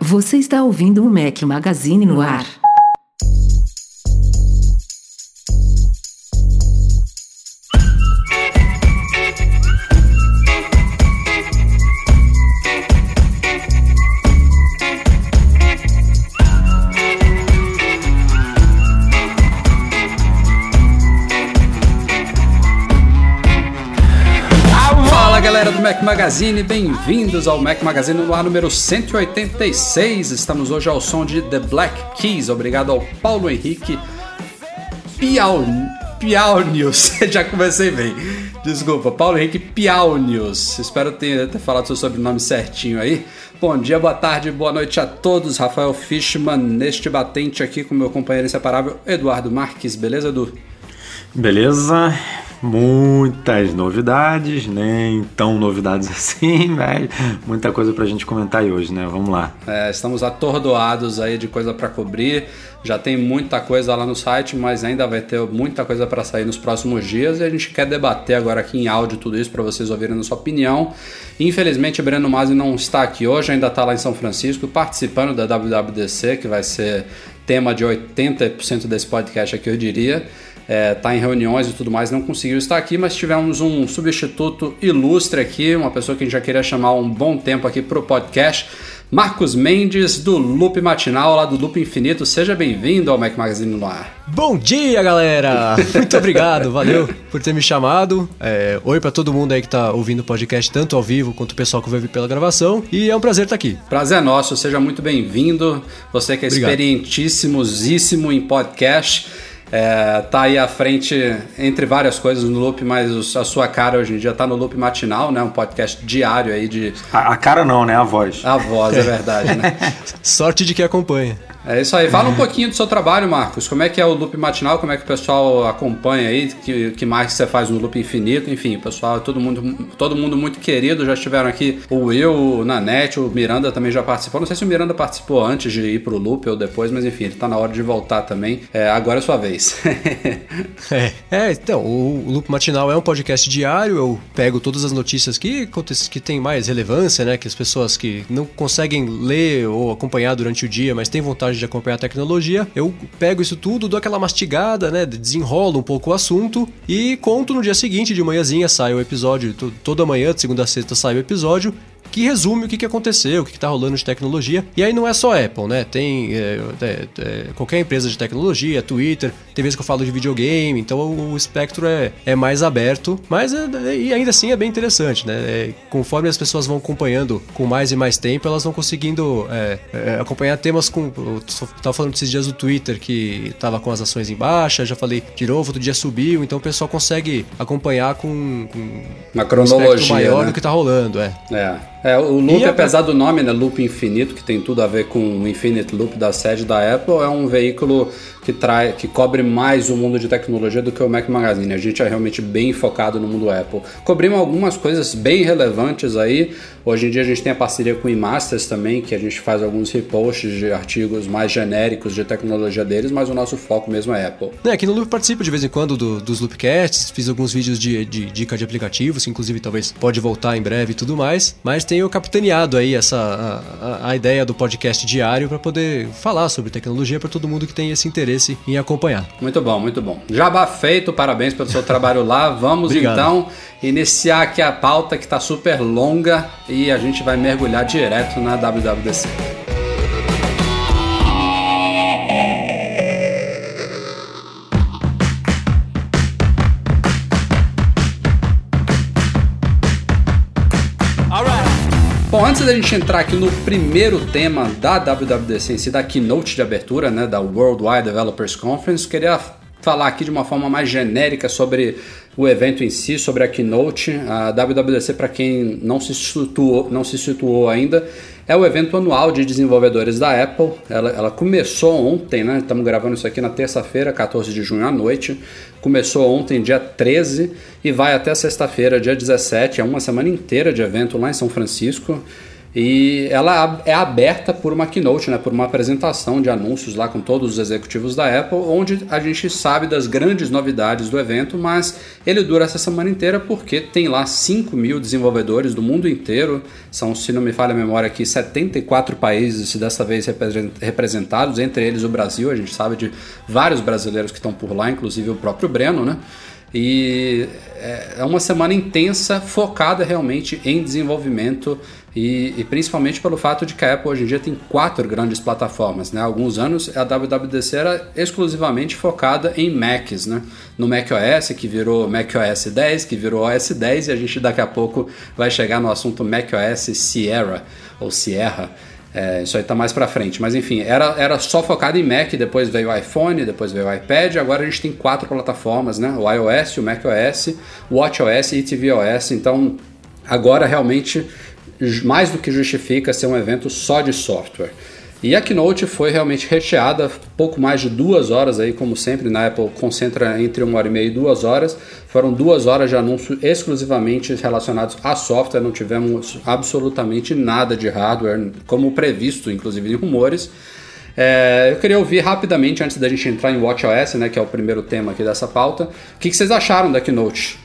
Você está ouvindo o Mac Magazine no ar. Mac Magazine, bem-vindos ao Mac Magazine no ar número 186. Estamos hoje ao som de The Black Keys. Obrigado ao Paulo Henrique Piaunius. Já comecei bem. Desculpa, Paulo Henrique Piaunius. Espero ter falado seu sobrenome certinho aí. Bom dia, boa tarde, boa noite a todos. Rafael Fishman neste batente aqui com meu companheiro inseparável Eduardo Marques. Beleza, Edu? Beleza. Muitas novidades, nem tão novidades assim, mas muita coisa pra gente comentar aí hoje, né? Vamos lá. Estamos atordoados aí de coisa pra cobrir, já tem muita coisa lá no site, mas ainda vai ter muita coisa pra sair nos próximos dias e a gente quer debater agora aqui em áudio tudo isso pra vocês ouvirem a sua opinião. Infelizmente, Breno Masi não está aqui hoje, ainda está lá em São Francisco participando da WWDC, que vai ser tema de 80% desse podcast aqui, eu diria. Tá em reuniões e tudo mais, não conseguiu estar aqui, mas tivemos um substituto ilustre aqui, uma pessoa que a gente já queria chamar há um bom tempo aqui pro podcast, Marcus Mendes, do Loop Matinal, lá do Loop Infinito. Seja bem-vindo ao Mac Magazine no ar. Bom dia, galera! Muito obrigado, valeu por ter me chamado. Oi pra todo mundo aí que tá ouvindo o podcast, tanto ao vivo quanto o pessoal que vai ouvir pela gravação. E é um prazer estar aqui. Prazer é nosso, seja muito bem-vindo. Você que é experientíssimosíssimo em podcast. Tá aí à frente, entre várias coisas, no Loop, mas a sua cara hoje em dia tá no Loop Matinal, né? Um podcast diário aí de... A cara não, né? A voz. A voz, é verdade, né? Sorte de quem acompanha. É isso aí. Fala um pouquinho do seu trabalho, Marcos. Como é que é o Loop Matinal? Como é que o pessoal acompanha aí? Que mais você faz no Loop Infinito? Enfim, pessoal, todo mundo muito querido. Já estiveram aqui o Will, o Nanete, o Miranda também já participou. Não sei se o Miranda participou antes de ir pro Loop ou depois, mas enfim, ele tá na hora de voltar também. Agora é sua vez. Então, o Loop Matinal é um podcast diário. Eu pego todas as notícias que tem mais relevância, né? Que as pessoas que não conseguem ler ou acompanhar durante o dia, mas têm vontade de acompanhar a tecnologia, eu pego isso tudo, dou aquela mastigada, né, desenrolo um pouco o assunto e conto no dia seguinte, de manhãzinha, sai o episódio, toda manhã, de segunda a sexta sai o episódio, que resume o que aconteceu, o que está rolando de tecnologia. E aí não é só Apple, né? Tem qualquer empresa de tecnologia, Twitter, tem vezes que eu falo de videogame, então o espectro é mais aberto, mas e ainda assim é bem interessante, né? Conforme as pessoas vão acompanhando com mais e mais tempo, elas vão conseguindo acompanhar temas com... Eu estava falando esses dias do Twitter, que estava com as ações em baixa, já falei de novo, outro dia subiu, então o pessoal consegue acompanhar com uma cronologia, um espectro maior, né, do que está rolando, O Loop, apesar do nome, né, Loop Infinito, que tem tudo a ver com o Infinite Loop da sede da Apple, é um veículo que cobre mais o mundo de tecnologia do que o Mac Magazine. A gente é realmente bem focado no mundo Apple. Cobrimos algumas coisas bem relevantes aí. Hoje em dia a gente tem a parceria com o iMasters também, que a gente faz alguns reposts de artigos mais genéricos de tecnologia deles, mas o nosso foco mesmo é Apple. Aqui no Loop participo de vez em quando dos Loopcasts, fiz alguns vídeos de dica de aplicativos, que inclusive talvez pode voltar em breve e tudo mais, mas tem eu capitaneado aí a ideia do podcast diário para poder falar sobre tecnologia para todo mundo que tem esse interesse em acompanhar. Muito bom, muito bom. Jabá feito, parabéns pelo seu trabalho lá. Vamos então iniciar aqui a pauta, que está super longa, e a gente vai mergulhar direto na WWDC. Bom, antes da gente entrar aqui no primeiro tema da WWDC em si, da Keynote de abertura, né, da Worldwide Developers Conference, queria falar aqui de uma forma mais genérica sobre o evento em si, sobre a Keynote. A WWDC, para quem não se situou ainda, é o evento anual de desenvolvedores da Apple. Ela começou ontem, né? Estamos gravando isso aqui na terça-feira, 14 de junho à noite. Começou ontem, dia 13, e vai até sexta-feira, dia 17. É uma semana inteira de evento lá em São Francisco. E ela é aberta por uma keynote, né, por uma apresentação de anúncios lá com todos os executivos da Apple, onde a gente sabe das grandes novidades do evento, mas ele dura essa semana inteira porque tem lá 5 mil desenvolvedores do mundo inteiro. São, se não me falha a memória aqui, 74 países dessa vez representados, entre eles o Brasil. A gente sabe de vários brasileiros que estão por lá, inclusive o próprio Breno, né? E é uma semana intensa, focada realmente em desenvolvimento e principalmente pelo fato de que a Apple hoje em dia tem 4 grandes plataformas, né? Há alguns anos a WWDC era exclusivamente focada em Macs, né? No macOS, que virou macOS 10, que virou OS 10, e a gente daqui a pouco vai chegar no assunto macOS Sierra. Isso aí tá mais pra frente, mas enfim, era só focado em Mac, depois veio o iPhone, depois veio o iPad, agora a gente tem 4 plataformas, né? O iOS, o macOS, o watchOS e tvOS. Então agora realmente mais do que justifica ser um evento só de software. E a Keynote foi realmente recheada, pouco mais de 2 horas aí, como sempre, na Apple concentra entre 1h30 e 2 horas. Foram 2 horas de anúncio exclusivamente relacionados a software, não tivemos absolutamente nada de hardware, como previsto, inclusive em rumores. Eu queria ouvir rapidamente, antes da gente entrar em watchOS, né, que é o primeiro tema aqui dessa pauta, o que vocês acharam da Keynote?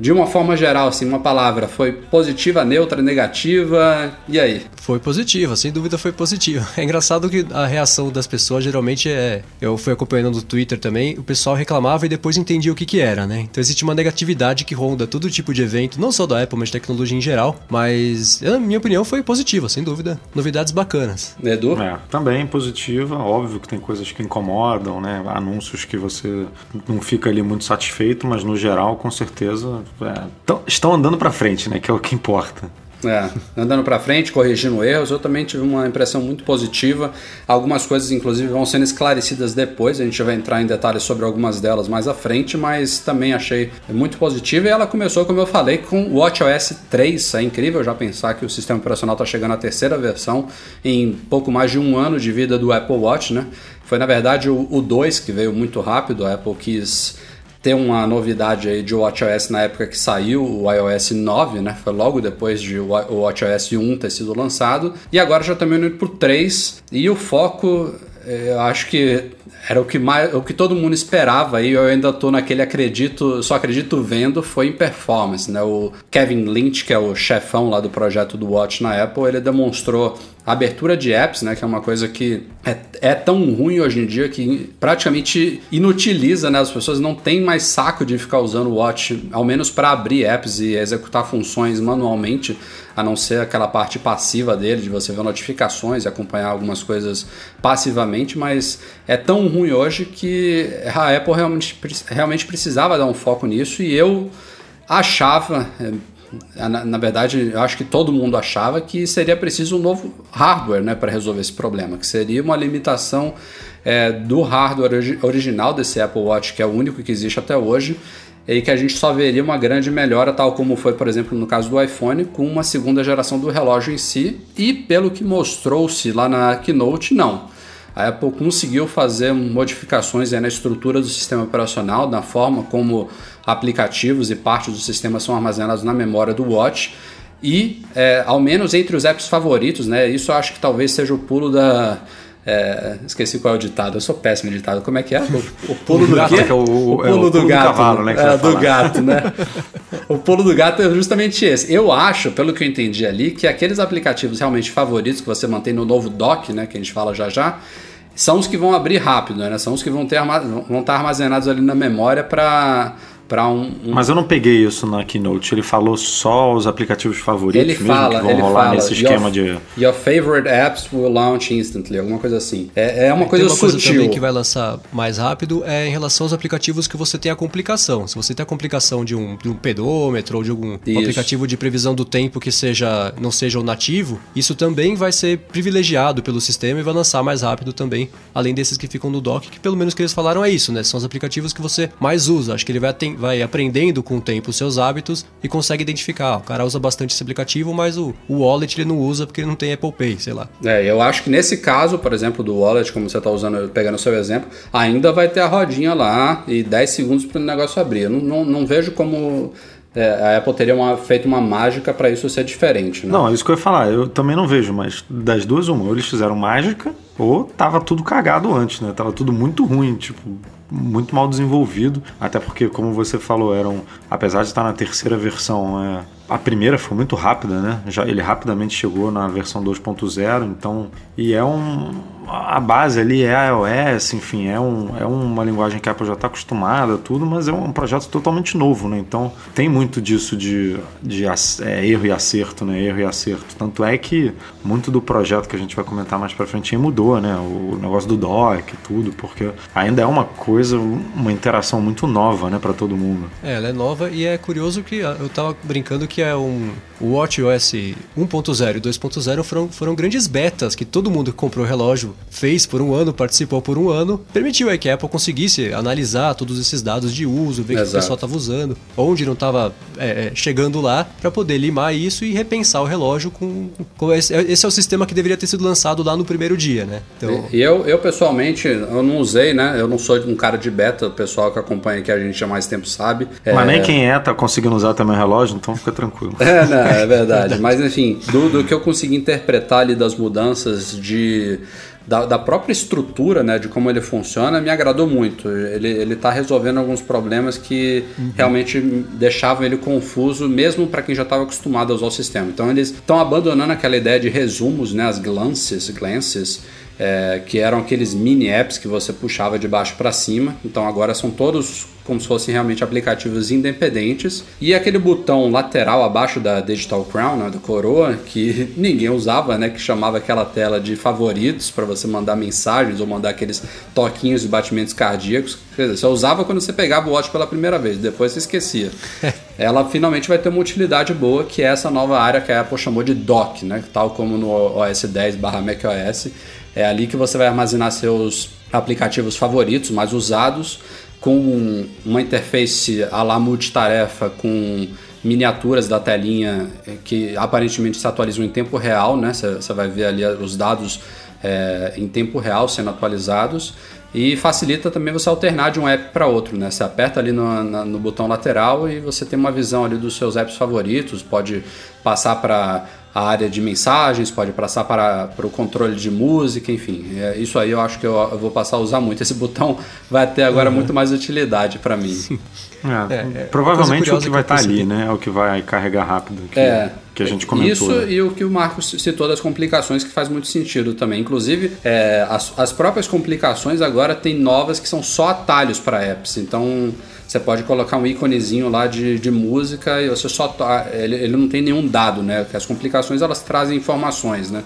De uma forma geral, assim, uma palavra, foi positiva, neutra, negativa, e aí? Foi positiva, sem dúvida foi positiva. É engraçado que a reação das pessoas geralmente é... Eu fui acompanhando no Twitter também, o pessoal reclamava e depois entendia o que era, né? Então existe uma negatividade que ronda todo tipo de evento, não só da Apple, mas tecnologia em geral, mas na minha opinião foi positiva, sem dúvida. Novidades bacanas. Edu? Também positivo. Óbvio que tem coisas que incomodam, né? Anúncios que você não fica ali muito satisfeito, mas no geral, com certeza, estão andando para frente, né? Que é o que importa. Andando para frente, corrigindo erros. Eu também tive uma impressão muito positiva. Algumas coisas, inclusive, vão sendo esclarecidas depois. A gente vai entrar em detalhes sobre algumas delas mais à frente, mas também achei muito positiva. E ela começou, como eu falei, com o watchOS 3. É incrível já pensar que o sistema operacional está chegando à terceira versão em pouco mais de 1 ano de vida do Apple Watch, né? Foi, na verdade, o 2 que veio muito rápido. A Apple quis ter uma novidade aí de watchOS na época que saiu o iOS 9, né? Foi logo depois de o watchOS 1 ter sido lançado. E agora já estamos indo para o 3. E o foco, eu acho que era o que todo mundo esperava. E eu ainda estou naquele só acredito vendo, foi em performance, né? O Kevin Lynch, que é o chefão lá do projeto do Watch na Apple, ele demonstrou a abertura de apps, né, que é uma coisa que é tão ruim hoje em dia que praticamente inutiliza, né, as pessoas não têm mais saco de ficar usando o Watch, ao menos para abrir apps e executar funções manualmente, a não ser aquela parte passiva dele, de você ver notificações e acompanhar algumas coisas passivamente, mas é tão ruim hoje que a Apple realmente precisava dar um foco nisso, e eu achava... Na verdade, eu acho que todo mundo achava que seria preciso um novo hardware, né, para resolver esse problema, que seria uma limitação do hardware original desse Apple Watch, que é o único que existe até hoje, e que a gente só veria uma grande melhora, tal como foi, por exemplo, no caso do iPhone, com uma segunda geração do relógio em si. E pelo que mostrou-se lá na Keynote, não. A Apple conseguiu fazer modificações na estrutura do sistema operacional, na forma como aplicativos e partes do sistema são armazenados na memória do Watch, e ao menos entre os apps favoritos, né? Isso eu acho que talvez seja o pulo da... esqueci qual é o ditado, eu sou péssimo em ditado, como é que é? O pulo do gato, que é o pulo do gato, cavalo, né? Do gato, né? O pulo do gato é justamente esse. Eu acho, pelo que eu entendi ali, que aqueles aplicativos realmente favoritos que você mantém no novo dock, né, que a gente fala já, são os que vão abrir rápido, né? São os que vão estar armazenados ali na memória para um... Mas eu não peguei isso na Keynote. Ele falou só os aplicativos favoritos que vão rolar nesse esquema de... Your favorite apps will launch instantly, alguma coisa assim. É uma coisa sutil. Coisa também que vai lançar mais rápido é em relação aos aplicativos que você tem a complicação. Se você tem a complicação de um pedômetro ou de algum aplicativo de previsão do tempo que não seja o nativo, isso também vai ser privilegiado pelo sistema e vai lançar mais rápido também, além desses que ficam no dock, que pelo menos que eles falaram é isso, né? São os aplicativos que você mais usa. Acho que ele vai vai aprendendo com o tempo os seus hábitos e consegue identificar, o cara usa bastante esse aplicativo, mas o wallet ele não usa porque ele não tem Apple Pay, sei lá. É, eu acho que nesse caso, por exemplo, do wallet, como você está usando, pegando o seu exemplo, ainda vai ter a rodinha lá e 10 segundos para o negócio abrir. Eu não vejo como... a Apple teria feito uma mágica para isso ser diferente, né? Não, é isso que eu ia falar. Eu também não vejo, mas das duas, uma. Ou eles fizeram mágica, ou tava tudo cagado antes, né? Tava tudo muito ruim, tipo, muito mal desenvolvido. Até porque, como você falou, apesar de estar na terceira versão, a primeira foi muito rápida, né? Ele rapidamente chegou na versão 2.0, então... E a base ali é iOS, enfim, é uma linguagem que a Apple já está acostumada, tudo, mas é um projeto totalmente novo, né? Então tem muito disso de erro e acerto, né? Erro e acerto. Tanto é que muito do projeto que a gente vai comentar mais para frente mudou, né? O negócio do dock e tudo, porque ainda é uma coisa, uma interação muito nova, né? Para todo mundo. É, ela é nova e é curioso que eu tava brincando que o watchOS 1.0 e 2.0 foram grandes betas que todo mundo que comprou o relógio fez por um ano, participou por um ano, permitiu aí que a Apple conseguisse analisar todos esses dados de uso, ver o que o pessoal estava usando, onde não estava chegando lá, para poder limar isso e repensar o relógio com esse é o sistema que deveria ter sido lançado lá no primeiro dia, né? Então... E eu pessoalmente, eu não usei, né? Eu não sou um cara de beta, o pessoal que acompanha aqui a gente há mais tempo sabe. Mas nem quem tá conseguindo usar também o relógio, então fica tranquilo. Não, é verdade. Mas enfim, do que eu consegui interpretar ali das mudanças da própria estrutura, né, de como ele funciona, me agradou muito. Ele está resolvendo alguns problemas que realmente deixavam ele confuso, mesmo para quem já estava acostumado a usar o sistema. Então eles estão abandonando aquela ideia de resumos, né, as glances, que eram aqueles mini apps que você puxava de baixo para cima. Então agora são todos como se fossem realmente aplicativos independentes. E aquele botão lateral abaixo da Digital Crown, né, do Coroa, que ninguém usava, né, que chamava aquela tela de favoritos para você mandar mensagens ou mandar aqueles toquinhos de batimentos cardíacos. Quer dizer, você usava quando você pegava o watch pela primeira vez, depois você esquecia. Ela finalmente vai ter uma utilidade boa, que é essa nova área que a Apple chamou de Dock, né, tal como no OS 10/macOS. É ali que você vai armazenar seus aplicativos favoritos, mais usados, com uma interface à la multitarefa, com miniaturas da telinha que aparentemente se atualizam em tempo real, né? Você vai ver ali os dados em tempo real sendo atualizados. E facilita também você alternar de um app para outro, né? Você aperta ali no botão lateral e você tem uma visão ali dos seus apps favoritos, pode passar para a área de mensagens, pode passar para o controle de música, enfim. Isso aí eu acho que eu vou passar a usar muito. Esse botão vai ter agora muito mais utilidade para mim. Provavelmente o que vai estar ali, né? É o que vai carregar rápido. Que a gente comentou. Isso, né? E o que o Marcos citou das complicações, que faz muito sentido também. Inclusive, as próprias complicações agora tem novas que são só atalhos para apps. Então, você pode colocar um íconezinho lá de música e você só... Ele não tem nenhum dado, né? Porque as complicações, elas trazem informações, né?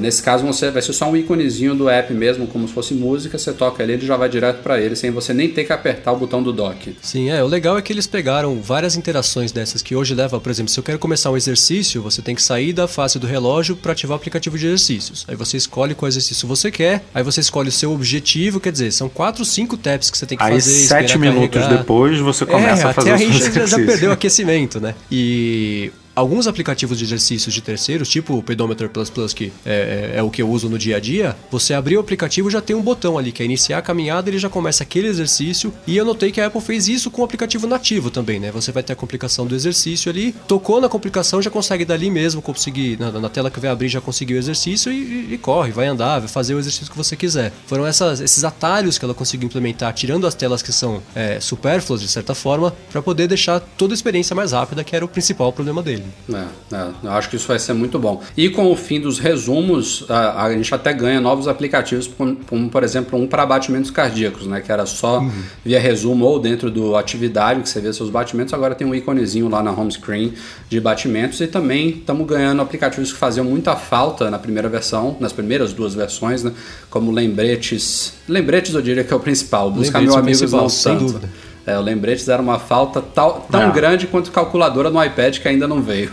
Nesse caso, vai ser só um íconezinho do app mesmo, como se fosse música, você toca ali, ele já vai direto para ele, sem você nem ter que apertar o botão do dock. Sim, o legal é que eles pegaram várias interações dessas que hoje leva, por exemplo, se eu quero começar um exercício, você tem que sair da face do relógio para ativar o aplicativo de exercícios. Aí você escolhe qual exercício você quer, aí você escolhe o seu objetivo, quer dizer, são 4 ou 5 taps que você tem que fazer. Aí 7 minutos depois você começa a fazer o seu exercício. Até a gente já perdeu o aquecimento, né? E... alguns aplicativos de exercícios de terceiros, tipo o Pedometer++, que é o que eu uso no dia a dia, você abrir o aplicativo já tem um botão ali, que é iniciar a caminhada, ele já começa aquele exercício, e eu notei que a Apple fez isso com o aplicativo nativo também, né? Você vai ter a complicação do exercício ali, tocou na complicação, já consegue dali mesmo, conseguir na tela que vai abrir já conseguiu o exercício e corre, vai andar, vai fazer o exercício que você quiser. Foram esses atalhos que ela conseguiu implementar, tirando as telas que são supérfluas, de certa forma, para poder deixar toda a experiência mais rápida, que era o principal problema dele. Eu acho que isso vai ser muito bom. E com o fim dos resumos, a gente até ganha novos aplicativos, como por exemplo um para batimentos cardíacos, né? Que era só via resumo ou dentro do atividade que você vê seus batimentos. Agora tem um íconezinho lá na home screen de batimentos. E também estamos ganhando aplicativos que faziam muita falta na primeira versão, nas primeiras duas versões, né? Como lembretes. Lembretes eu diria que é o principal. Buscar meu amigo não tanto. Dúvida. O lembretes era uma falta tão grande quanto calculadora no iPad, que ainda não veio.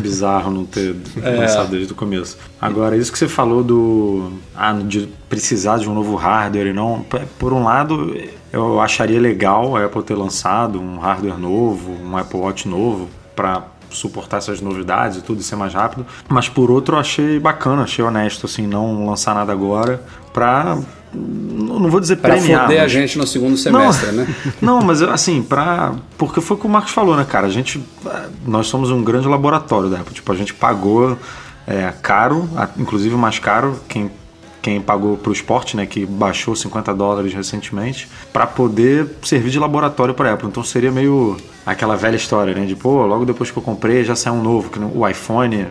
Bizarro não ter lançado desde o começo. Agora, isso que você falou de precisar de um novo hardware e não... Por um lado... eu acharia legal a Apple ter lançado um hardware novo, um Apple Watch novo, para suportar essas novidades e tudo, e ser mais rápido. Mas por outro, eu achei bacana, achei honesto, assim, não lançar nada agora para... não vou dizer pra premiar, foder, mas... a gente no segundo semestre, não, né? Não, mas assim, pra... porque foi o que o Marcos falou, né, cara? Nós somos um grande laboratório da Apple. Tipo, a gente pagou caro, inclusive mais caro, quem pagou pro esporte, né, que baixou $50 recentemente, pra poder servir de laboratório pra Apple. Então seria meio aquela velha história, né, de pô, logo depois que eu comprei já saiu um novo, que o iPhone,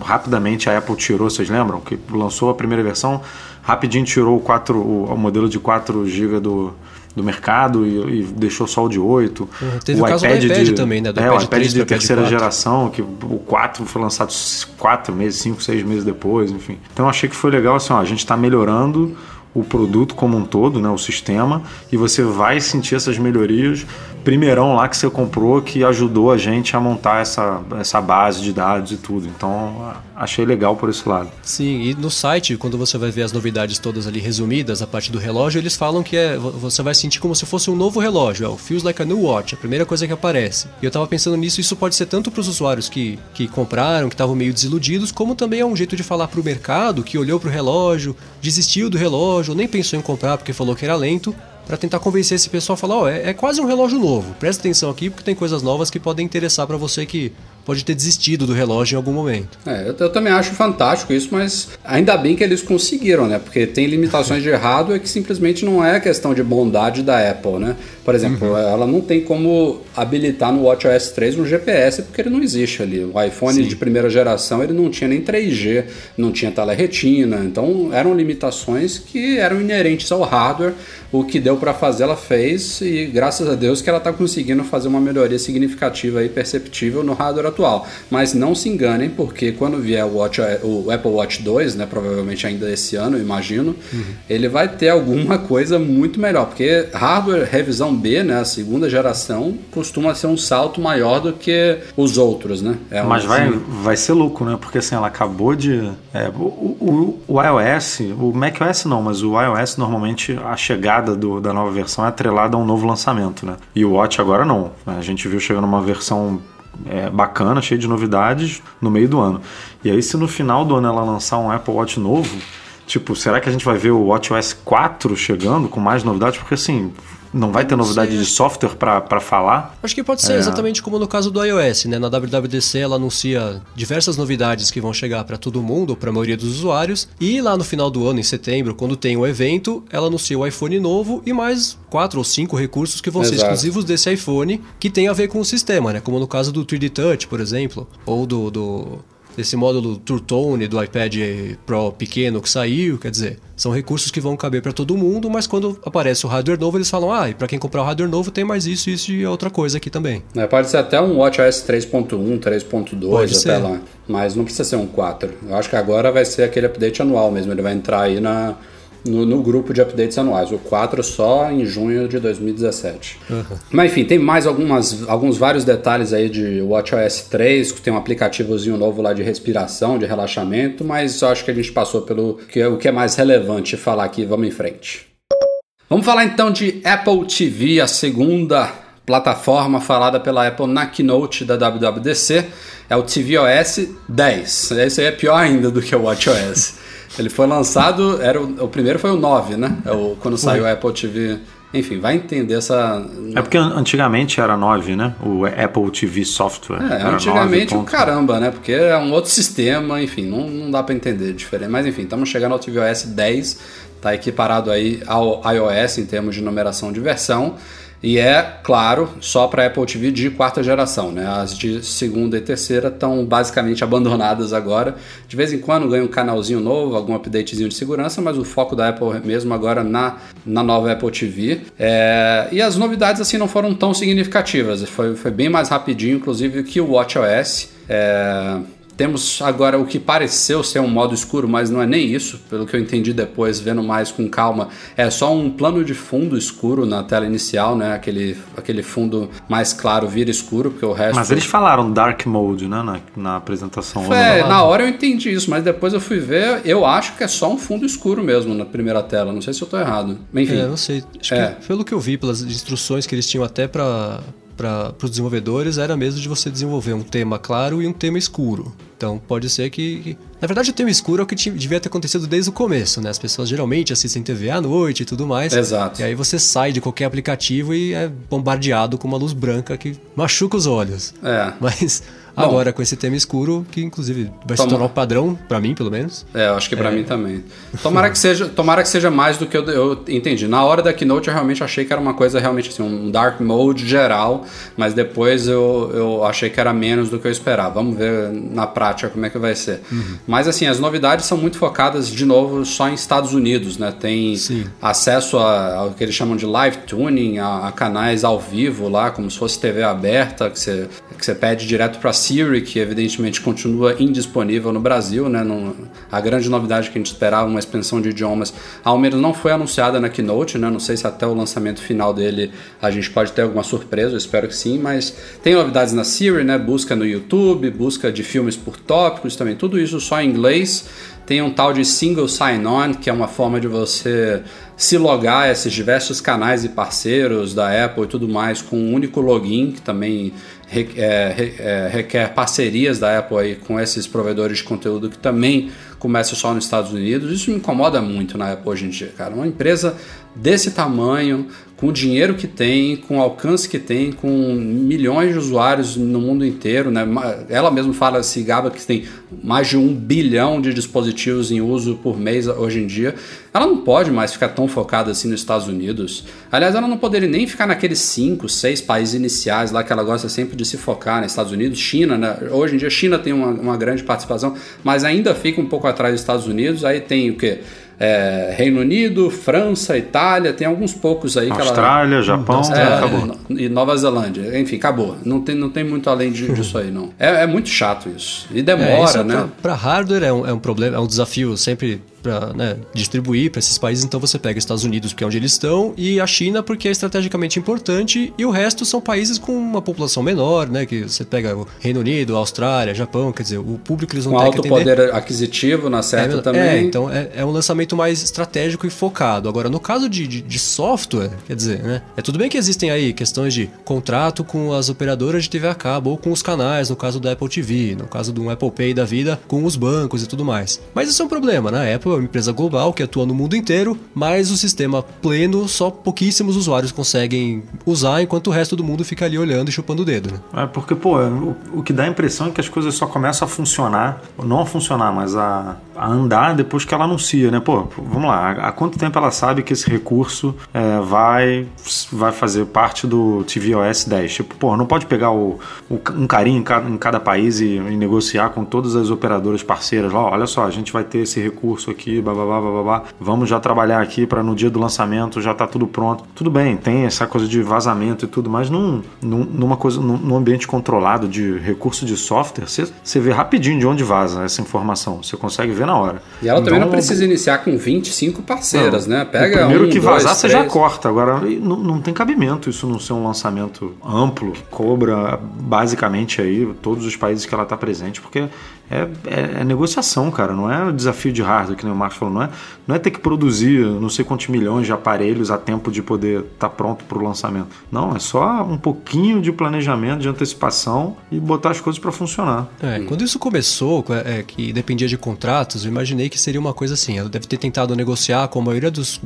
rapidamente a Apple tirou, vocês lembram? Que lançou a primeira versão, rapidinho tirou o modelo de 4 GB do mercado e deixou só o de 8. Teve o caso do iPad também, né? O iPad de terceira geração, que o 4 foi lançado 4 meses, 5, 6 meses depois, enfim. Então eu achei que foi legal, assim, ó, a gente está melhorando o produto como um todo, né, o sistema, e você vai sentir essas melhorias primeirão lá que você comprou, que ajudou a gente a montar essa base de dados e tudo. Então, achei legal por esse lado. Sim, e no site, quando você vai ver as novidades todas ali resumidas, a parte do relógio, eles falam que você vai sentir como se fosse um novo relógio, feels like a new watch, a primeira coisa que aparece. E eu tava pensando nisso, isso pode ser tanto para os usuários que compraram, que estavam meio desiludidos, como também é um jeito de falar para o mercado, que olhou para o relógio, desistiu do relógio, ou nem pensou em comprar porque falou que era lento, para tentar convencer esse pessoal a falar, é quase um relógio novo, presta atenção aqui porque tem coisas novas que podem interessar para você que pode ter desistido do relógio em algum momento. Eu também acho fantástico isso, mas ainda bem que eles conseguiram, né? Porque tem limitações de hardware que simplesmente não é questão de bondade da Apple, né? Por exemplo, ela não tem como habilitar no watchOS 3 um GPS porque ele não existe ali. O iPhone de primeira geração, ele não tinha nem 3G, não tinha tela retina, então eram limitações que eram inerentes ao hardware. O que deu para fazer, ela fez, e graças a Deus que ela está conseguindo fazer uma melhoria significativa e perceptível no hardware atual. Mas não se enganem, porque quando vier o Apple Watch 2, né, provavelmente ainda esse ano, imagino, ele vai ter alguma coisa muito melhor, porque hardware revisão B, né, a segunda geração, costuma ser um salto maior do que os outros, né? Mas vai ser louco, né? Porque assim, ela acabou de... o iOS, o macOS não, mas o iOS normalmente a chegada da nova versão é atrelada a um novo lançamento, né? E o Watch agora não. A gente viu chegando uma versão bacana, cheia de novidades, no meio do ano. E aí, se no final do ano ela lançar um Apple Watch novo, tipo, será que a gente vai ver o watchOS 4 chegando com mais novidades? Porque assim... não vai ter novidade de software para falar? Acho que pode ser exatamente como no caso do iOS, né? Na WWDC ela anuncia diversas novidades que vão chegar para todo mundo, para a maioria dos usuários, e lá no final do ano, em setembro, quando tem o evento, ela anuncia o iPhone novo e mais 4 ou 5 recursos que vão ser exclusivos desse iPhone, que tem a ver com o sistema, né? Como no caso do 3D Touch, por exemplo, ou desse módulo True Tone do iPad Pro pequeno que saiu, quer dizer, são recursos que vão caber para todo mundo, mas quando aparece o hardware novo, eles falam, e para quem comprar o hardware novo tem mais isso, isso e outra coisa aqui também. Pode ser até um WatchOS 3.1, 3.2, até lá, mas não precisa ser um 4. Eu acho que agora vai ser aquele update anual mesmo, ele vai entrar aí no grupo de updates anuais, o 4 só em junho de 2017. Mas enfim, tem mais alguns vários detalhes aí de watchOS 3, que tem um aplicativozinho novo lá de respiração, de relaxamento, mas acho que a gente passou pelo que é mais relevante falar aqui, vamos em frente. Vamos falar então de Apple TV, a segunda plataforma falada pela Apple na Keynote da WWDC, é o tvOS 10, esse aí é pior ainda do que o watchOS. Ele foi lançado, o primeiro foi o 9, né? Quando saiu o Apple TV... Enfim, vai entender essa... É porque antigamente era 9, né? O Apple TV Software. Antigamente 9. Caramba, né? Porque é um outro sistema, enfim, não dá para entender diferente. Mas enfim, estamos chegando ao tvOS 10, tá equiparado aí ao iOS em termos de numeração de versão. E é, claro, só para Apple TV de 4ª geração, né? As de 2ª e 3ª estão basicamente abandonadas agora. De vez em quando ganha um canalzinho novo, algum updatezinho de segurança, mas o foco da Apple mesmo agora na nova Apple TV. E as novidades assim não foram tão significativas, foi bem mais rapidinho, inclusive, que o watchOS. Temos agora o que pareceu ser um modo escuro, mas não é nem isso. Pelo que eu entendi depois, vendo mais com calma, é só um plano de fundo escuro na tela inicial, né? Aquele fundo mais claro vira escuro, porque o resto... Mas eles falaram Dark Mode, né? Na apresentação. Na hora eu entendi isso, mas depois eu fui ver, eu acho que é só um fundo escuro mesmo na primeira tela. Não sei se eu tô errado. Enfim. Não sei. Acho que, pelo que eu vi, pelas instruções que eles tinham até para os desenvolvedores, era mesmo de você desenvolver um tema claro e um tema escuro. Então pode ser que... Na verdade, o tema escuro é o que devia ter acontecido desde o começo, né? As pessoas geralmente assistem TV à noite e tudo mais. Exato. E aí você sai de qualquer aplicativo e é bombardeado com uma luz branca que machuca os olhos. É. Mas... Agora, bom, com esse tema escuro, que inclusive vai se tornar o padrão, pra mim, pelo menos. Eu acho que pra mim também. Tomara que seja mais do que eu entendi. Na hora da Keynote, eu realmente achei que era uma coisa realmente assim, um dark mode geral, mas depois eu achei que era menos do que eu esperava. Vamos ver na prática como é que vai ser. Uhum. Mas assim, as novidades são muito focadas, de novo, só em Estados Unidos, né? Tem Sim. acesso ao que eles chamam de live tuning, a canais ao vivo lá, como se fosse TV aberta, que você pede direto pra Siri, que evidentemente continua indisponível no Brasil, né? A grande novidade que a gente esperava, uma expansão de idiomas, ao menos não foi anunciada na Keynote, né? Não sei se até o lançamento final dele a gente pode ter alguma surpresa, eu espero que sim, mas tem novidades na Siri, né? Busca no YouTube, busca de filmes por tópicos também, tudo isso só em inglês. Tem um tal de single sign-on, que é uma forma de você se logar a esses diversos canais e parceiros da Apple e tudo mais com um único login, que também requer parcerias da Apple aí com esses provedores de conteúdo que também começam só nos Estados Unidos. Isso me incomoda muito na Apple hoje em dia, cara. Uma empresa desse tamanho, com o dinheiro que tem, com o alcance que tem, com milhões de usuários no mundo inteiro, né? Ela mesma fala, se gaba, que tem mais de 1 bilhão de dispositivos em uso por mês hoje em dia. Ela não pode mais ficar tão focada assim nos Estados Unidos. Aliás, ela não poderia nem ficar naqueles 5, 6 países iniciais lá que ela gosta sempre de se focar, né? Estados Unidos, China, né? Hoje em dia a China tem uma grande participação, mas ainda fica um pouco atrás dos Estados Unidos. Aí tem o quê? Reino Unido, França, Itália, tem alguns poucos aí. Austrália, Japão, acabou. E Nova Zelândia, enfim, acabou. Não tem muito além disso aí, não. É muito chato isso. E demora, isso, né? Para hardware é um problema, é um desafio sempre para, né, distribuir para esses países. Então você pega os Estados Unidos, porque é onde eles estão, e a China, porque é estrategicamente importante, e o resto são países com uma população menor, né? Que você pega o Reino Unido, a Austrália, Japão, quer dizer, o público que eles vão ter que atender. Com alto poder aquisitivo, na certa também. Então é um lançamento mais estratégico e focado. Agora, no caso de software, quer dizer, né? Tudo bem que existem aí questões de contrato com as operadoras de TV a cabo ou com os canais, no caso da Apple TV, no caso do Apple Pay da vida, com os bancos e tudo mais. Mas isso é um problema, né? A Apple é uma empresa global que atua no mundo inteiro, mas o sistema pleno só pouquíssimos usuários conseguem usar, enquanto o resto do mundo fica ali olhando e chupando o dedo, né? Porque, o que dá a impressão é que as coisas só começam a funcionar, não a funcionar, mas a andar depois que ela anuncia, né? Vamos lá, há quanto tempo ela sabe que esse recurso vai fazer parte do tvOS 10? Não pode pegar um carinha em cada país e negociar com todas as operadoras parceiras lá, olha só, a gente vai ter esse recurso aqui, bababá, bababá, vamos já trabalhar aqui para no dia do lançamento já tá tudo pronto. Tudo bem, tem essa coisa de vazamento e tudo, mas num ambiente controlado de recurso de software, você vê rapidinho de onde vaza essa informação, você consegue ver na hora. E ela também não precisa iniciar com 25 parceiras, né? Pega o primeiro que vazar, você já corta. Agora, não tem cabimento isso não ser um lançamento amplo, que cobra basicamente aí todos os países que ela está presente, porque é negociação, cara. Não é desafio de hardware, que nem o Marcos falou. Não é ter que produzir não sei quantos milhões de aparelhos a tempo de poder estar pronto para o lançamento. Não, é só um pouquinho de planejamento, de antecipação e botar as coisas para funcionar. Quando isso começou, que dependia de contratos, eu imaginei que seria uma coisa assim. Ela deve ter tentado negociar com a maioria dos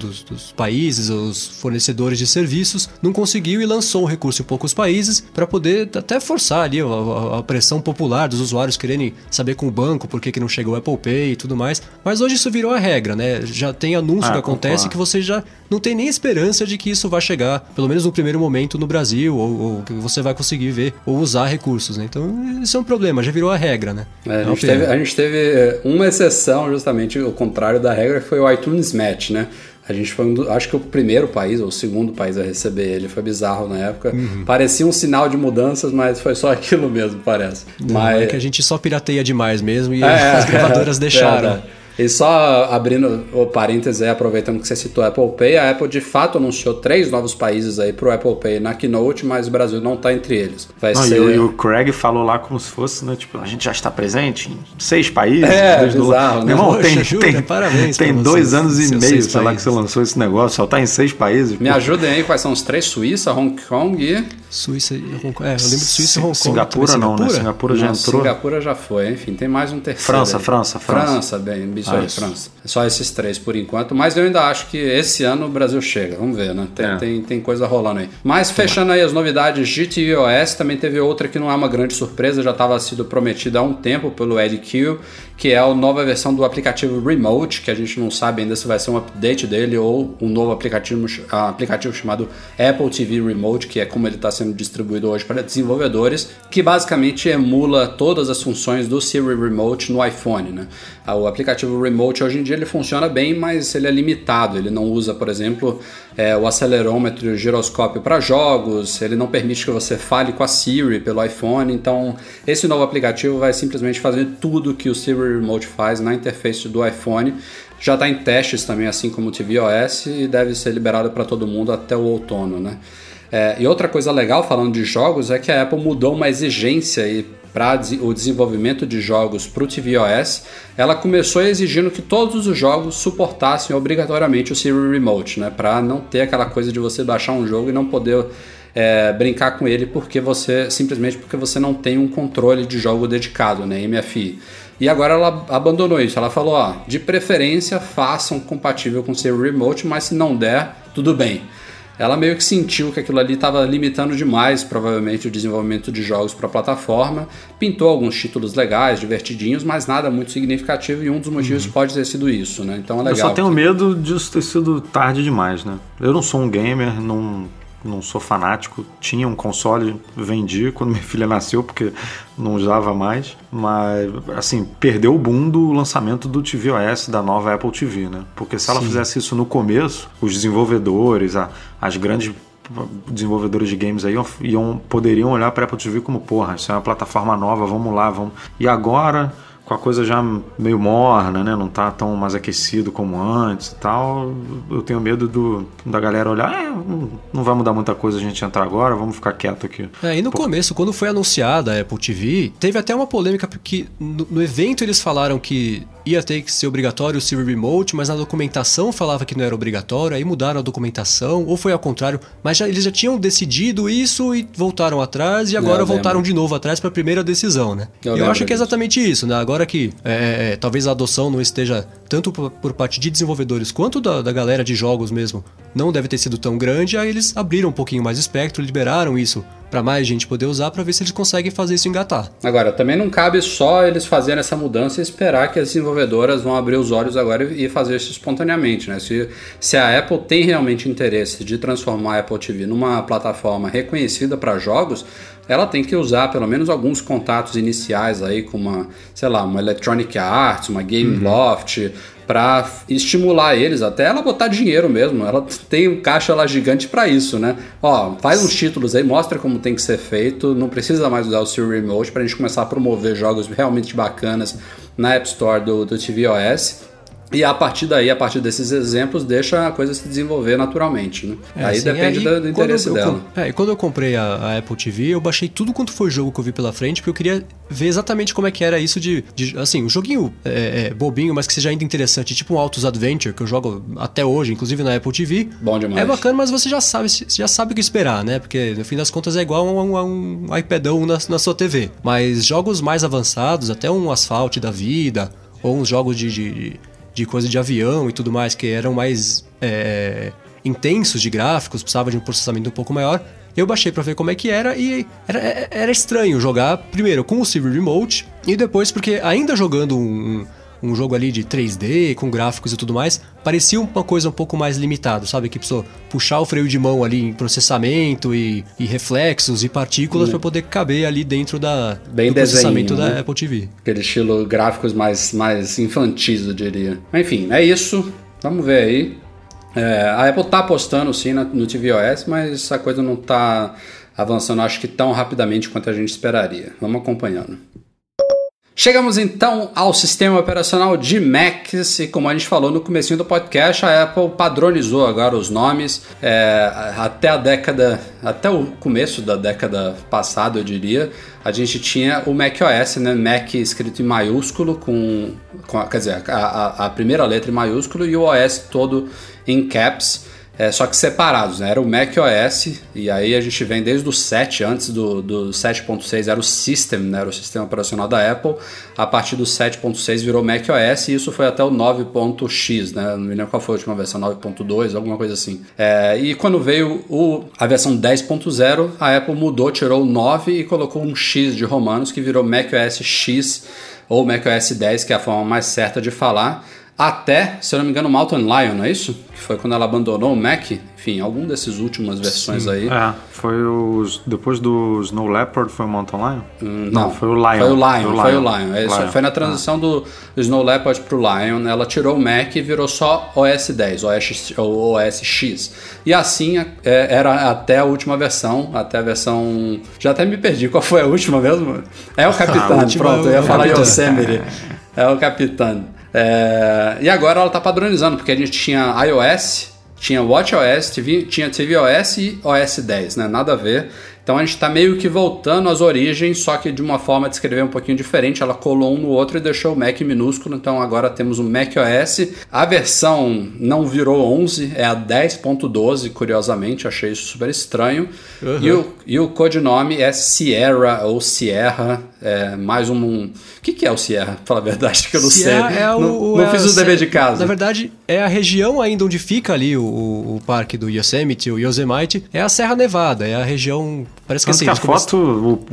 países, os fornecedores de serviços, não conseguiu e lançou um recurso em poucos países para poder até forçar ali a pressão popular dos usuários quererem saber com o banco, por que não chegou o Apple Pay e tudo mais. Mas hoje isso virou a regra, né? Já tem anúncio que acontece que você já não tem nem esperança de que isso vai chegar, pelo menos no primeiro momento, no Brasil, ou que você vai conseguir ver ou usar recursos, né? Então, isso é um problema, já virou a regra, né? A gente teve uma exceção, justamente o contrário da regra, foi o iTunes Match, né? A gente foi, acho que o primeiro país, ou o segundo país a receber ele. Foi bizarro na época. Uhum. Parecia um sinal de mudanças, mas foi só aquilo mesmo, parece. Não, mas... é que a gente só pirateia demais mesmo e as gravadoras deixaram. E só abrindo o parênteses aí, aproveitando que você citou a Apple Pay, a Apple de fato anunciou 3 novos países aí pro Apple Pay na Keynote, mas o Brasil não tá entre eles. E o Craig falou lá como se fosse, né, tipo, a gente já está presente em 6 países. É, bizarro, né? Irmão, tem 2 anos e meio, sei lá, que você lançou esse negócio, só tá em 6 países. Me ajudem aí, quais são os 3? Suíça, Hong Kong e... Suíça e Hong Kong. É, eu lembro de Suíça e Hong Kong. Singapura não, né? Singapura já entrou. Singapura já foi, enfim, tem mais um terceiro. França. França, bem, França. Só esses 3 por enquanto, mas eu ainda acho que esse ano o Brasil chega, vamos ver, né? Tem coisa rolando aí. Mas fechando aí as novidades de tvOS, também teve outra que não é uma grande surpresa, já estava sendo prometida há um tempo pelo Ed Kill, que é a nova versão do aplicativo Remote, que a gente não sabe ainda se vai ser um update dele ou um novo aplicativo chamado Apple TV Remote, que é como ele está sendo distribuído hoje para desenvolvedores, que basicamente emula todas as funções do Siri Remote no iPhone, né? O aplicativo Remote hoje em dia ele funciona bem, mas ele é limitado, ele não usa, por exemplo, o acelerômetro e o giroscópio para jogos, ele não permite que você fale com a Siri pelo iPhone, então esse novo aplicativo vai simplesmente fazer tudo que o Siri Remote faz na interface do iPhone. Já está em testes também, assim como o tvOS, e deve ser liberado para todo mundo até o outono, né? E outra coisa legal, falando de jogos, é que a Apple mudou uma exigência aí para o desenvolvimento de jogos para o tvOS. Ela começou exigindo que todos os jogos suportassem obrigatoriamente o Siri Remote, né? Para não ter aquela coisa de você baixar um jogo e não poder brincar com ele simplesmente porque você não tem um controle de jogo dedicado, né? MFI. E agora ela abandonou isso, ela falou, ó, de preferência façam compatível com o Siri Remote, mas se não der, tudo bem. Ela meio que sentiu que aquilo ali estava limitando demais, provavelmente, o desenvolvimento de jogos para a plataforma. Pintou alguns títulos legais, divertidinhos, mas nada muito significativo, e um dos motivos pode ter sido isso, né? Então é legal. Eu só tenho medo disso ter sido tarde demais, né? Eu não sou um gamer, não sou fanático. Tinha um console, vendi quando minha filha nasceu, porque não usava mais. Mas, assim, perdeu o boom do lançamento do tvOS, da nova Apple TV, né? Porque se ela fizesse isso no começo, os desenvolvedores, as grandes desenvolvedores de games aí poderiam olhar para a Apple TV como, porra, isso é uma plataforma nova, vamos lá, vamos... E agora... com a coisa já meio morna, né? Não tá tão mais aquecido como antes e tal. Eu tenho medo da galera olhar, não vai mudar muita coisa a gente entrar agora, vamos ficar quieto aqui. E no começo, quando foi anunciada a Apple TV, teve até uma polêmica, porque no evento eles falaram que ia ter que ser obrigatório o Siri Remote, mas na documentação falava que não era obrigatório, aí mudaram a documentação, ou foi ao contrário, mas eles já tinham decidido isso e voltaram atrás, e agora voltaram de novo atrás para a primeira decisão, né? Eu acho que é exatamente isso, né? Agora que talvez a adoção não esteja tanto por parte de desenvolvedores quanto da galera de jogos mesmo, não deve ter sido tão grande, aí eles abriram um pouquinho mais o espectro, liberaram isso para mais gente poder usar, para ver se eles conseguem fazer isso engatar. Agora, também não cabe só eles fazerem essa mudança e esperar que as desenvolvedoras vão abrir os olhos agora e fazer isso espontaneamente, né? Se a Apple tem realmente interesse de transformar a Apple TV numa plataforma reconhecida para jogos, ela tem que usar pelo menos alguns contatos iniciais aí com uma Electronic Arts, uma Gameloft, para estimular eles, até ela botar dinheiro mesmo. Ela tem um caixa lá gigante para isso, né? Ó, faz uns títulos aí, mostra como tem que ser feito, não precisa mais usar o Siri Remote, para a gente começar a promover jogos realmente bacanas na App Store do tvOS. E a partir daí, a partir desses exemplos, deixa a coisa se desenvolver naturalmente, né? Depende do interesse dela. E quando eu comprei a Apple TV, eu baixei tudo quanto foi jogo que eu vi pela frente, porque eu queria ver exatamente como é que era isso assim, um joguinho bobinho, mas que seja ainda interessante, tipo um Autos Adventure, que eu jogo até hoje, inclusive na Apple TV. Bom demais. É bacana, mas você já sabe o que esperar, né? Porque, no fim das contas, é igual a um iPadão na sua TV. Mas jogos mais avançados, até um Asphalt da vida, ou uns jogos de coisa de avião e tudo mais, que eram mais intensos de gráficos, precisava de um processamento um pouco maior. Eu baixei pra ver como é que era, e era estranho jogar, primeiro com o Siri Remote, e depois porque ainda jogando um jogo ali de 3D, com gráficos e tudo mais, parecia uma coisa um pouco mais limitada, sabe? Que precisou puxar o freio de mão ali em processamento e reflexos e partículas para poder caber ali dentro do processamento, né, da Apple TV. Aquele estilo gráficos mais infantis, eu diria. Enfim, é isso. Vamos ver aí. A Apple está apostando sim no tvOS, mas essa coisa não está avançando, acho que tão rapidamente quanto a gente esperaria. Vamos acompanhando. Chegamos então ao sistema operacional de Macs e, como a gente falou no comecinho do podcast, a Apple padronizou agora os nomes até o começo da década passada, eu diria. A gente tinha o macOS, né? Mac escrito em maiúsculo, a primeira letra em maiúsculo e o OS todo em caps, só que separados, né? Era o macOS, e aí a gente vem desde o 7, antes do 7.6 era o System, né? Era o sistema operacional da Apple. A partir do 7.6 virou macOS, e isso foi até o 9.x, né? Não me lembro qual foi a última versão, 9.2, alguma coisa assim. E quando veio a versão 10.0, a Apple mudou, tirou o 9 e colocou um X de romanos, que virou macOS X, ou macOS 10, que é a forma mais certa de falar. Até, se eu não me engano, Mountain Lion, não é isso? Que foi quando ela abandonou o Mac? Enfim, alguma dessas últimas versões. Sim, aí. Foi depois do Snow Leopard, foi o Mountain Lion? Não, foi o Lion. Foi o Lion. Foi na transição do Snow Leopard pro Lion, ela tirou o Mac e virou só OS 10, ou OS X. E assim era até a última versão, até a versão... Já até me perdi, qual foi a última mesmo? El Capitan, pronto, eu ia falar Yosemite. El Capitan. E agora ela está padronizando, porque a gente tinha iOS, tinha watchOS, tinha tvOS e OS 10, né? Nada a ver. Então a gente está meio que voltando às origens, só que de uma forma de escrever um pouquinho diferente. Ela colou um no outro e deixou o Mac minúsculo, então agora temos o macOS. A versão não virou 11, é a 10.12, curiosamente, achei isso super estranho. Uhum. E o codinome é Sierra ou Sierra, mais um... O que é o Sierra? Fala a verdade que eu não Sierra sei. Não fiz o dever de casa. Na verdade, é a região ainda onde fica ali o parque do Yosemite, o Yosemite, é a Serra Nevada, é a região... Parece que, a foto,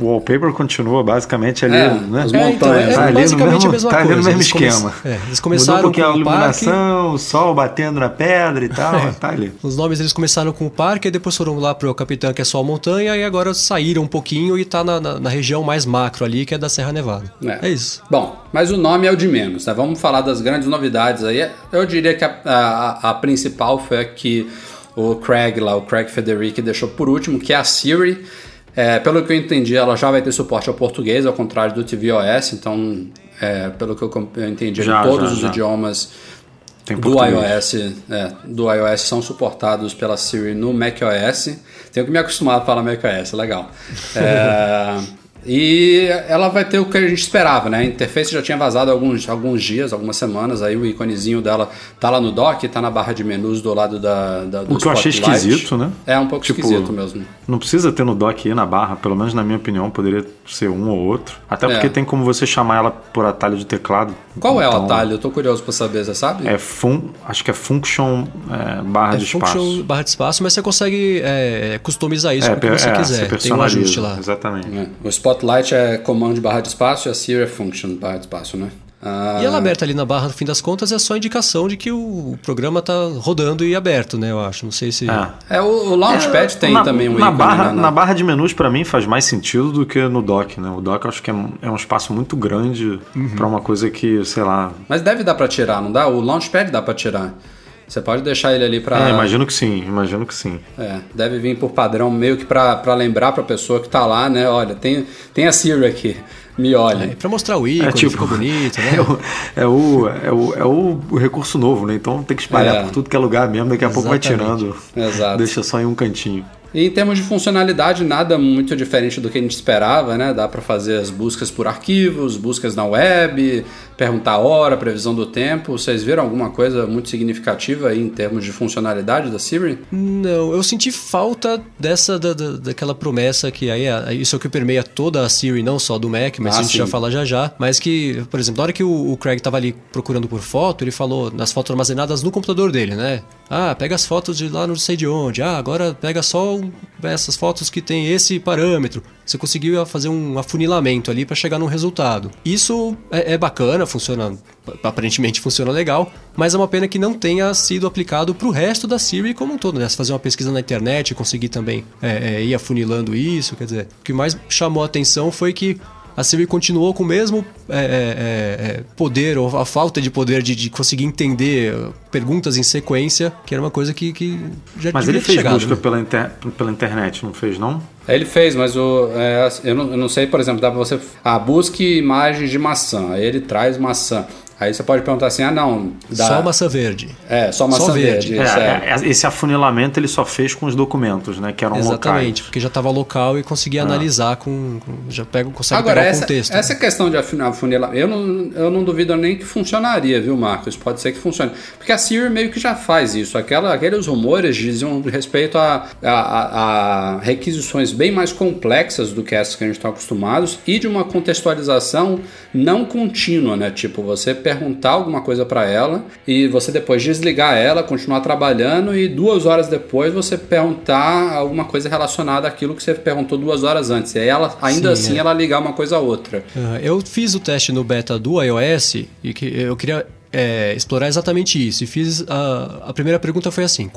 o wallpaper continua basicamente ali, né? As montanhas. Então, basicamente a mesma coisa. Tá ali no mesmo esquema. Eles começaram mudou com a iluminação, o sol batendo na pedra e tal, tá ali. Os nomes eles começaram com o parque, e depois foram lá pro Capitão, que é só a montanha, e agora saíram um pouquinho e tá na região mais macro ali, que é da Serra Nevada. É isso. Bom, mas o nome é o de menos, tá? Vamos falar das grandes novidades aí. Eu diria que a principal foi a que o Craig Federighi deixou por último, que é a Siri. Pelo que eu entendi, ela já vai ter suporte ao português, ao contrário do tvOS. Então, pelo que eu entendi, todos os idiomas do iOS são suportados pela Siri no macOS. Tenho que me acostumar a falar macOS, legal. E ela vai ter o que a gente esperava, né? A interface já tinha vazado alguns dias, algumas semanas. Aí o íconezinho dela tá lá no dock, tá na barra de menus do lado do Spotlight. O que eu achei esquisito, né? É um pouco esquisito mesmo. Não precisa ter no dock e na barra, pelo menos na minha opinião, poderia ser um ou outro. Até porque tem como você chamar ela por atalho de teclado. Qual é o atalho? Eu tô curioso pra saber, você sabe? Acho que é function barra de espaço. É function barra de espaço, mas você consegue customizar isso como você quiser. Tem um ajuste lá. Exatamente. O Spotlight é comando de barra de espaço e a Siri é function barra de espaço, né? E ela aberta ali na barra, no fim das contas, é só indicação de que o programa tá rodando e aberto, né? Eu acho, não sei se... O Launchpad tem também um ícone. Na barra de menus, para mim, faz mais sentido do que no dock, né? O dock eu acho que é um espaço muito grande para uma coisa que, sei lá... Mas deve dar para tirar, não dá? O Launchpad dá para tirar. Você pode deixar ele ali para... Imagino que sim. Deve vir por padrão, meio que para lembrar para a pessoa que tá lá, né? Olha, tem a Siri aqui, me olha. Para mostrar o ícone, ficou bonito, né? É o recurso novo, né? Então tem que espalhar por tudo que é lugar mesmo, daqui a pouco vai tirando. Exato. Deixa só em um cantinho. E em termos de funcionalidade, nada muito diferente do que a gente esperava, né? Dá para fazer as buscas por arquivos, buscas na web, perguntar a hora, previsão do tempo. Vocês viram alguma coisa muito significativa aí em termos de funcionalidade da Siri? Não, eu senti falta daquela promessa que aí isso é o que permeia toda a Siri, não só do Mac, mas a gente já fala já. Mas que, por exemplo, na hora que o Craig estava ali procurando por foto, ele falou nas fotos armazenadas no computador dele, né? Ah, pega as fotos de lá não sei de onde. Ah, agora pega só essas fotos que tem esse parâmetro. Você conseguiu fazer um afunilamento ali para chegar num resultado. Isso é bacana, funciona, aparentemente funciona legal, mas é uma pena que não tenha sido aplicado para o resto da Siri como um todo, né? Se fazer uma pesquisa na internet e conseguir também ir afunilando isso, quer dizer, o que mais chamou a atenção foi que a Siri continuou com o mesmo poder, ou a falta de poder de conseguir entender perguntas em sequência, que era uma coisa que já tinha chegado. Mas ele fez busca pela internet, não fez, não? Ele fez, mas eu não sei, por exemplo, dá pra você... Ah, busque imagens de maçã, aí ele traz maçã. Aí você pode perguntar assim, só maçã verde. É, só maçã verde. Esse afunilamento ele só fez com os documentos, né? Que eram locais. Exatamente, porque já estava local e conseguia analisar pegar o contexto. Agora, essa questão de afunilamento, eu não duvido nem que funcionaria, viu, Marcos? Pode ser que funcione. Porque a Siri meio que já faz isso. Aqueles rumores diziam respeito a requisições bem mais complexas do que essas que a gente está acostumados e de uma contextualização não contínua, né? Tipo, você perguntar alguma coisa para ela e você depois desligar ela, continuar trabalhando e 2 horas depois você perguntar alguma coisa relacionada àquilo que você perguntou 2 horas antes. E aí ela, ela ligar uma coisa a outra. Eu fiz o teste no beta do iOS e que eu queria explorar exatamente isso. E fiz a primeira pergunta foi assim,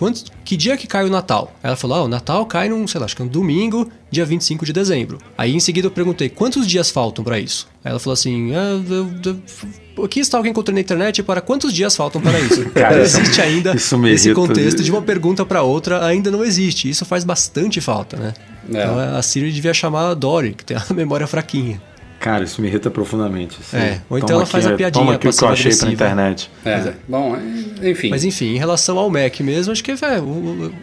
que dia que cai o Natal? Ela falou, o Natal cai acho que é um domingo, dia 25 de dezembro. Aí em seguida eu perguntei, quantos dias faltam para isso? Ela falou assim, aqui está alguém encontrando na internet para quantos dias faltam para isso? Cara, existe ainda esse contexto de uma pergunta para outra, ainda não existe. Isso faz bastante falta, né? É. Então a Siri devia chamar a Dory, que tem a memória fraquinha. Cara, isso me irrita profundamente. Assim. Ou então ela faz a piadinha. Toma aqui o que eu achei pra internet. Bom, enfim. Mas enfim, em relação ao Mac mesmo, acho que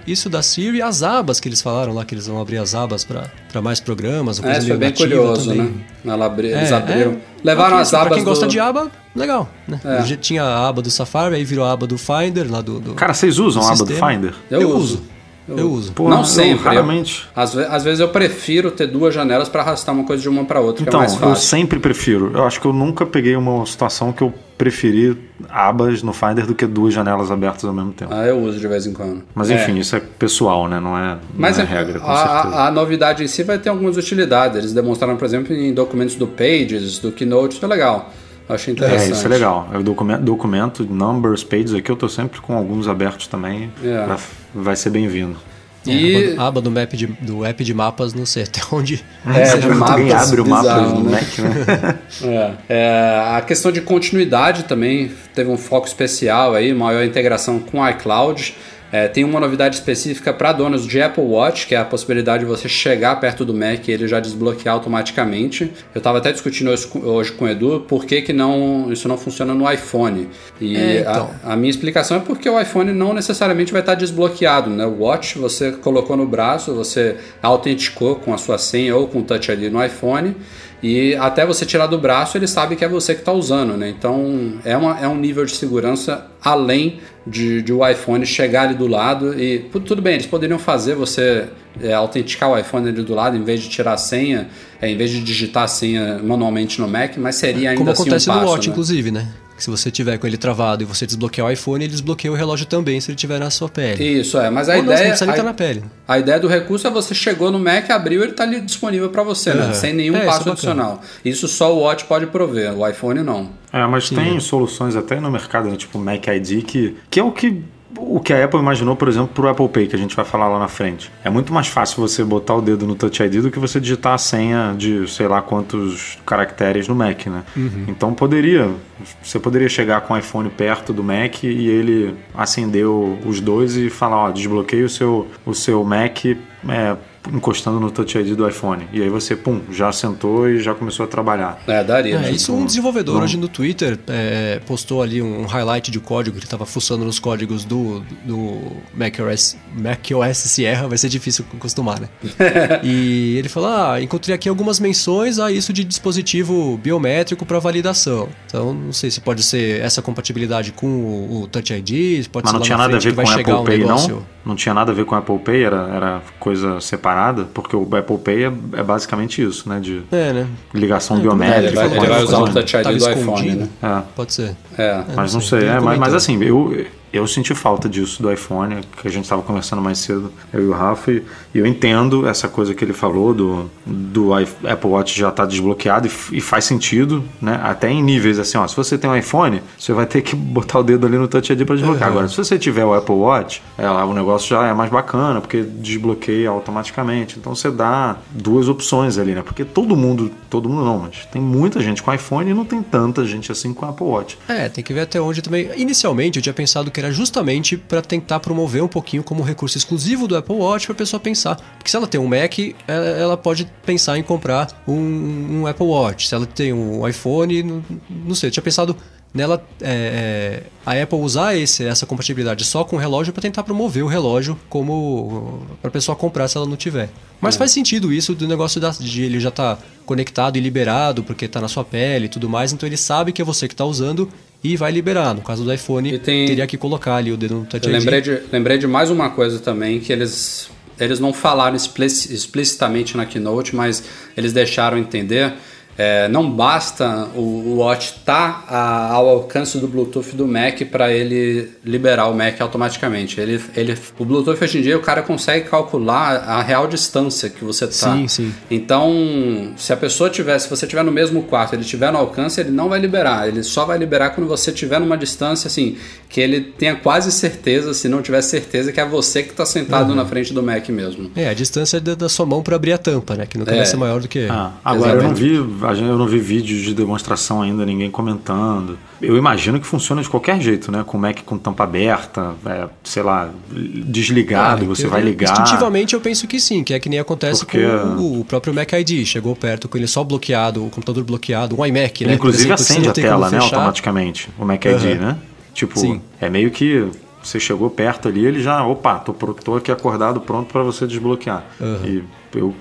isso da Siri e as abas que eles falaram lá, que eles vão abrir as ablas para mais programas. Isso foi bem curioso, também. Né? Eles abriram. Levaram as abas. Pra quem gosta de aba, legal. Né? É. Tinha a aba do Safari, aí virou a aba do Finder. Lá do Cara, vocês usam a aba do Finder? Eu uso. Eu uso. Pô, não sempre. Raramente. Às vezes eu prefiro ter 2 janelas para arrastar uma coisa de uma para outra, que é mais fácil. Então, eu sempre prefiro. Eu acho que eu nunca peguei uma situação que eu preferi abas no Finder do que 2 janelas abertas ao mesmo tempo. Eu uso de vez em quando. Mas enfim, isso é pessoal, né? Não é regra, com certeza. A novidade em si vai ter algumas utilidades. Eles demonstraram, por exemplo, em documentos do Pages, do Keynote, isso é legal. Achei interessante. Isso é legal. É o documento, numbers, pages, aqui eu estou sempre com alguns abertos também. Vai ser bem-vindo. E a aba do app de mapas, não sei até onde... Alguém abre o mapa no Mac, né? A questão de continuidade também teve um foco especial aí, maior integração com o iCloud. Tem uma novidade específica para donos de Apple Watch, que é a possibilidade de você chegar perto do Mac e ele já desbloquear automaticamente. Eu estava até discutindo hoje com o Edu por que não, isso não funciona no iPhone. E então. A minha explicação é porque o iPhone não necessariamente vai estar desbloqueado, né? O Watch você colocou no braço, você autenticou com a sua senha ou com o Touch ID no iPhone. E até você tirar do braço, ele sabe que é você que está usando, né? Então é um nível de segurança além de o iPhone chegar ali do lado. E tudo bem, eles poderiam fazer você autenticar o iPhone ali do lado em vez de tirar a senha, em vez de digitar a senha manualmente no Mac, mas seria ainda assim um passo. Como acontece no Watch, né? Inclusive, né? Que se você tiver com ele travado e você desbloquear o iPhone, ele desbloqueia o relógio também, se ele estiver na sua pele. Isso, mas a ideia... Não precisa nem estar na pele. A ideia do recurso é você chegou no Mac, abriu, ele está ali disponível para você, né? Sem nenhum passo adicional. Isso só o Watch pode prover, o iPhone não. Mas tem soluções até no mercado, né? Tipo o Mac ID, que é o que a Apple imaginou, por exemplo, para o Apple Pay, que a gente vai falar lá na frente. É muito mais fácil você botar o dedo no Touch ID do que você digitar a senha de sei lá quantos caracteres no Mac, né? Uhum. Então você poderia chegar com o iPhone perto do Mac e ele acender os dois e falar, desbloqueia o seu Mac encostando no Touch ID do iPhone. E aí você, já sentou e já começou a trabalhar. Daria. Isso um desenvolvedor hoje no Twitter postou ali um highlight de código que ele estava fuçando nos códigos do macOS Sierra. Vai ser difícil acostumar, né? E ele falou, encontrei aqui algumas menções a isso de dispositivo biométrico para validação. Então, não sei se pode ser essa compatibilidade com o Touch ID, pode mas ser não tinha nada a ver com o Apple Pay, não? Não tinha nada a ver com o Apple Pay, era coisa separada? Porque o Apple Pay é basicamente isso, né? De ligação biométrica. Ele vai usar o Touch ID do iPhone, né? Pode ser. Mas não sei. Mas assim, eu, Eu senti falta disso do iPhone, que a gente estava conversando mais cedo, eu e o Rafa, e eu entendo essa coisa que ele falou do Apple Watch já estar desbloqueado, e faz sentido, né? Até em níveis assim, ó, se você tem um iPhone, você vai ter que botar o dedo ali no Touch ID para desbloquear. Agora, se você tiver o Apple Watch, o negócio já é mais bacana, porque desbloqueia automaticamente. Então você dá duas opções ali, né? Porque todo mundo não, mas tem muita gente com iPhone e não tem tanta gente assim com Apple Watch. Tem que ver até onde também. Inicialmente eu tinha pensado que era justamente para tentar promover um pouquinho como recurso exclusivo do Apple Watch para a pessoa pensar. Porque se ela tem um Mac, ela pode pensar em comprar um Apple Watch. Se ela tem um iPhone, não sei, eu tinha pensado nela, a Apple usar essa compatibilidade só com o relógio para tentar promover o relógio como para a pessoa comprar se ela não tiver. Mas faz sentido isso do negócio de ele já tá conectado e liberado porque tá na sua pele e tudo mais, então ele sabe que é você que tá usando e vai liberar. No caso do iPhone, teria que colocar ali o dedo no Touch ID. Lembrei de mais uma coisa também, que eles não falaram explicitamente na Keynote, mas eles deixaram entender. Não basta o Watch estar ao alcance do Bluetooth do Mac para ele liberar o Mac automaticamente. O Bluetooth hoje em dia o cara consegue calcular a real distância que você está. Sim, sim. Então, se você estiver no mesmo quarto, ele estiver no alcance, ele não vai liberar. Ele só vai liberar quando você estiver numa distância assim que ele tenha quase certeza, se não tiver certeza, que é você que está sentado na frente do Mac mesmo. A distância da sua mão para abrir a tampa, né? Que nunca vai ser maior do que... Agora exatamente. Eu não vi vídeos de demonstração ainda, ninguém comentando. Eu imagino que funciona de qualquer jeito, né? Com o Mac com tampa aberta, desligado, você vai ligar. Instintivamente eu penso que sim, que é que nem acontece com o próprio Mac ID. Chegou perto com ele só bloqueado, o computador bloqueado, um iMac, né? Inclusive acende a tela, né? Automaticamente, o Mac ID, né? Tipo, sim. É meio que... Você chegou perto ali, ele já... Opa, tô aqui acordado, pronto para você desbloquear. E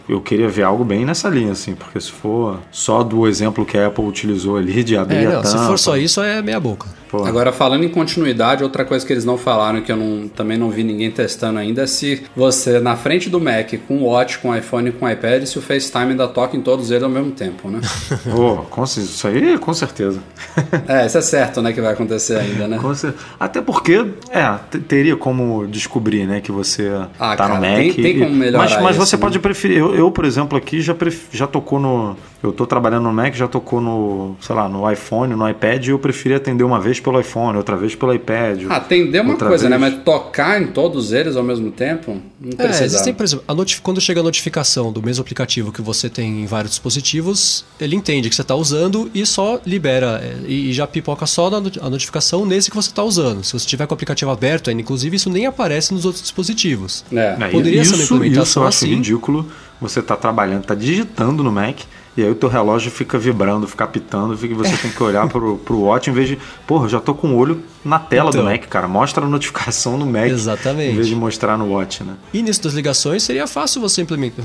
eu queria ver algo bem nessa linha, assim. Porque se for só do exemplo que a Apple utilizou ali de abrir a tampa... Se for só isso, é meia boca. Porra. Agora, falando em continuidade, outra coisa que eles não falaram, que eu também não vi ninguém testando ainda, é se você, na frente do Mac, com o Watch, com o iPhone, com o iPad, se o FaceTime ainda toca em todos eles ao mesmo tempo, né? Isso aí, com certeza. Isso é certo, né, que vai acontecer ainda, né? Até porque... teria como descobrir, né, que você tá no Mac. Tem como melhorar mas isso, você, né? Pode preferir. Eu, por exemplo, aqui já tocou no... Eu tô trabalhando no Mac, já tocou no, no iPhone, no iPad, e eu preferi atender uma vez pelo iPhone, outra vez pelo iPad. Atender uma coisa, né? Mas tocar em todos eles ao mesmo tempo? Não precisa. Existem, por exemplo, quando chega a notificação do mesmo aplicativo que você tem em vários dispositivos, ele entende que você tá usando e só libera, e já pipoca só a notificação nesse que você tá usando. Se você tiver com o aplicativo aberto ainda, inclusive, isso nem aparece nos outros dispositivos. Poderia ser uma implementação assim. Isso eu acho ridículo. Você tá trabalhando, tá digitando no Mac... E aí o teu relógio fica vibrando, fica pitando, você tem que olhar pro Watch em vez de... Porra, já tô com o olho na tela do Mac, cara. Mostra a notificação no Mac. Exatamente. Em vez de mostrar no Watch, né? E nisso das ligações seria fácil você implementar...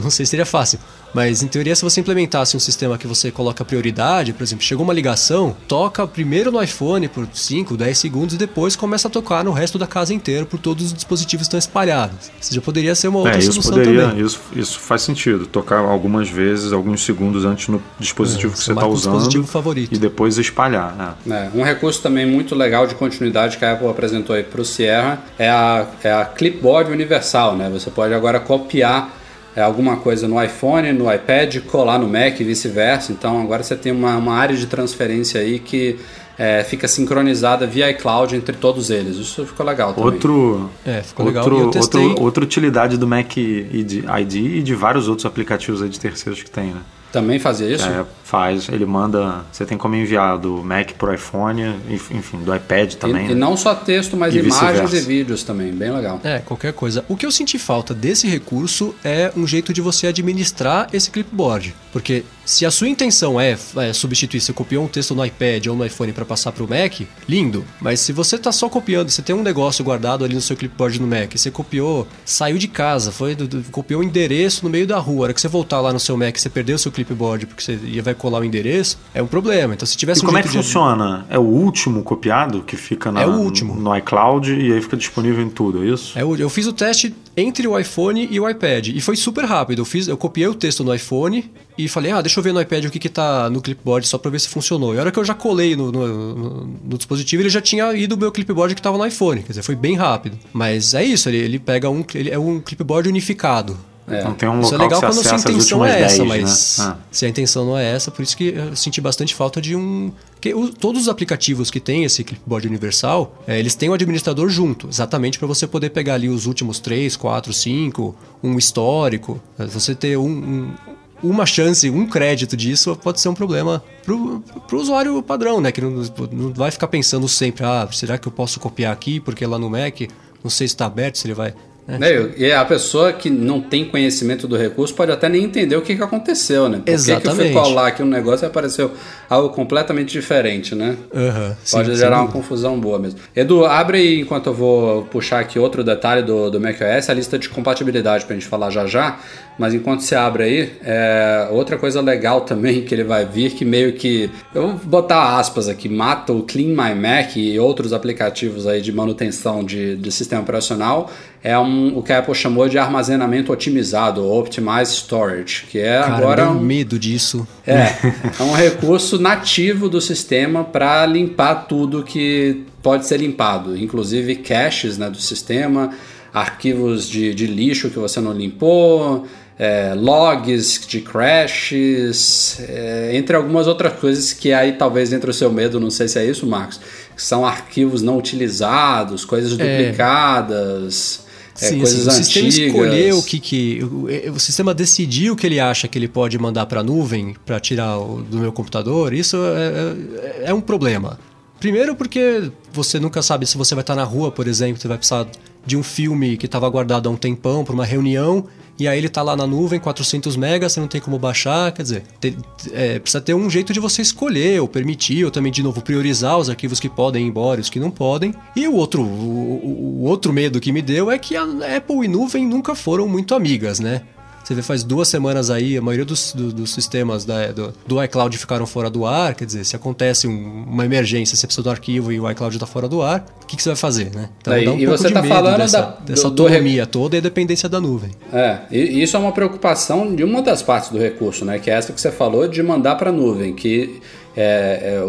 não sei se seria fácil. Mas, em teoria, se você implementasse um sistema que você coloca prioridade, por exemplo, chegou uma ligação, toca primeiro no iPhone por 5, 10 segundos e depois começa a tocar no resto da casa inteira por todos os dispositivos que estão espalhados. Isso já poderia ser uma outra solução também. Isso faz sentido. Tocar algumas vezes, alguns segundos antes no dispositivo que você está usando. Dispositivo favorito. E depois espalhar. Né? Um recurso também muito legal de continuidade que a Apple apresentou aí para o Sierra é a clipboard universal, né? Você pode agora copiar alguma coisa no iPhone, no iPad, colar no Mac e vice-versa. Então agora você tem uma área de transferência aí que fica sincronizada via iCloud entre todos eles. Isso ficou legal também. Ficou legal. Eu testei. Outra utilidade do Mac ID e de vários outros aplicativos aí de terceiros que tem, né? Também fazia isso? Faz, ele manda... Você tem como enviar do Mac pro iPhone, enfim, do iPad também. E não só texto, mas imagens e vídeos também, bem legal. Qualquer coisa. O que eu senti falta desse recurso é um jeito de você administrar esse clipboard. Porque se a sua intenção é substituir, você copiou um texto no iPad ou no iPhone para passar pro Mac, lindo. Mas se você tá só copiando, você tem um negócio guardado ali no seu clipboard no Mac, você copiou, saiu de casa, copiou o endereço no meio da rua, a hora que você voltar lá no seu Mac, você perdeu o seu clipboard porque você vai colar o endereço, é um problema. Então, se tivesse como jeito é que funciona? É o último copiado que fica no iCloud e aí fica disponível em tudo, é isso? Eu fiz o teste entre o iPhone e o iPad. E foi super rápido. Eu copiei o texto no iPhone e falei, deixa eu ver no iPad o que que tá no clipboard, só pra ver se funcionou. E a hora que eu já colei no dispositivo, ele já tinha ido o meu clipboard que tava no iPhone. Quer dizer, foi bem rápido. Mas é isso, ele pega ele é um clipboard unificado. Então tem um local. Isso é legal quando a sua intenção é essa, mas se a intenção não é essa, por isso que eu senti bastante falta de um... Porque todos os aplicativos que tem esse clipboard universal, eles têm o administrador junto, exatamente para você poder pegar ali os últimos 3, 4, 5, um histórico, você ter uma chance, um crédito disso pode ser um problema pro usuário padrão, né? Que não vai ficar pensando sempre, será que eu posso copiar aqui porque lá no Mac, não sei se está aberto, se ele vai... E a pessoa que não tem conhecimento do recurso pode até nem entender o que aconteceu, né? Por que eu fui colar aqui um negócio e apareceu algo completamente diferente, né? Pode gerar uma confusão boa mesmo. Edu, abre aí enquanto eu vou puxar aqui outro detalhe do macOS, a lista de compatibilidade pra gente falar já já, mas enquanto você abre aí, outra coisa legal também que ele vai vir, que meio que, eu vou botar aspas aqui, mata o Clean My Mac e outros aplicativos aí de manutenção de sistema operacional, é o que a Apple chamou de armazenamento otimizado, ou Optimized Storage, que é agora... Cara, medo disso. É um recurso nativo do sistema para limpar tudo que pode ser limpado, inclusive caches, né, do sistema, arquivos de lixo que você não limpou, logs de crashes, entre algumas outras coisas que aí talvez entre o seu medo, não sei se é isso, Marcos, que são arquivos não utilizados, coisas duplicadas... Coisas antigas. O sistema escolheu o sistema decidiu o que ele acha que ele pode mandar para a nuvem, para tirar do meu computador. Isso é um problema. Primeiro porque você nunca sabe se você vai estar na rua, por exemplo, você vai precisar de um filme que estava guardado há um tempão para uma reunião, e aí ele está lá na nuvem, 400 megas, você não tem como baixar, quer dizer, precisa ter um jeito de você escolher, ou permitir, ou também, de novo, priorizar os arquivos que podem ir embora e os que não podem. E o outro medo que me deu é que a Apple e nuvem nunca foram muito amigas, né? Você vê, faz 2 semanas aí, a maioria dos sistemas do iCloud ficaram fora do ar. Quer dizer, se acontece uma emergência, você precisa do arquivo e o iCloud está fora do ar, o que você vai fazer, né? Então dá um pouco você de medo falando dessa autonomia toda e a dependência da nuvem. E isso é uma preocupação de uma das partes do recurso, né? Que é essa que você falou de mandar para a nuvem, que...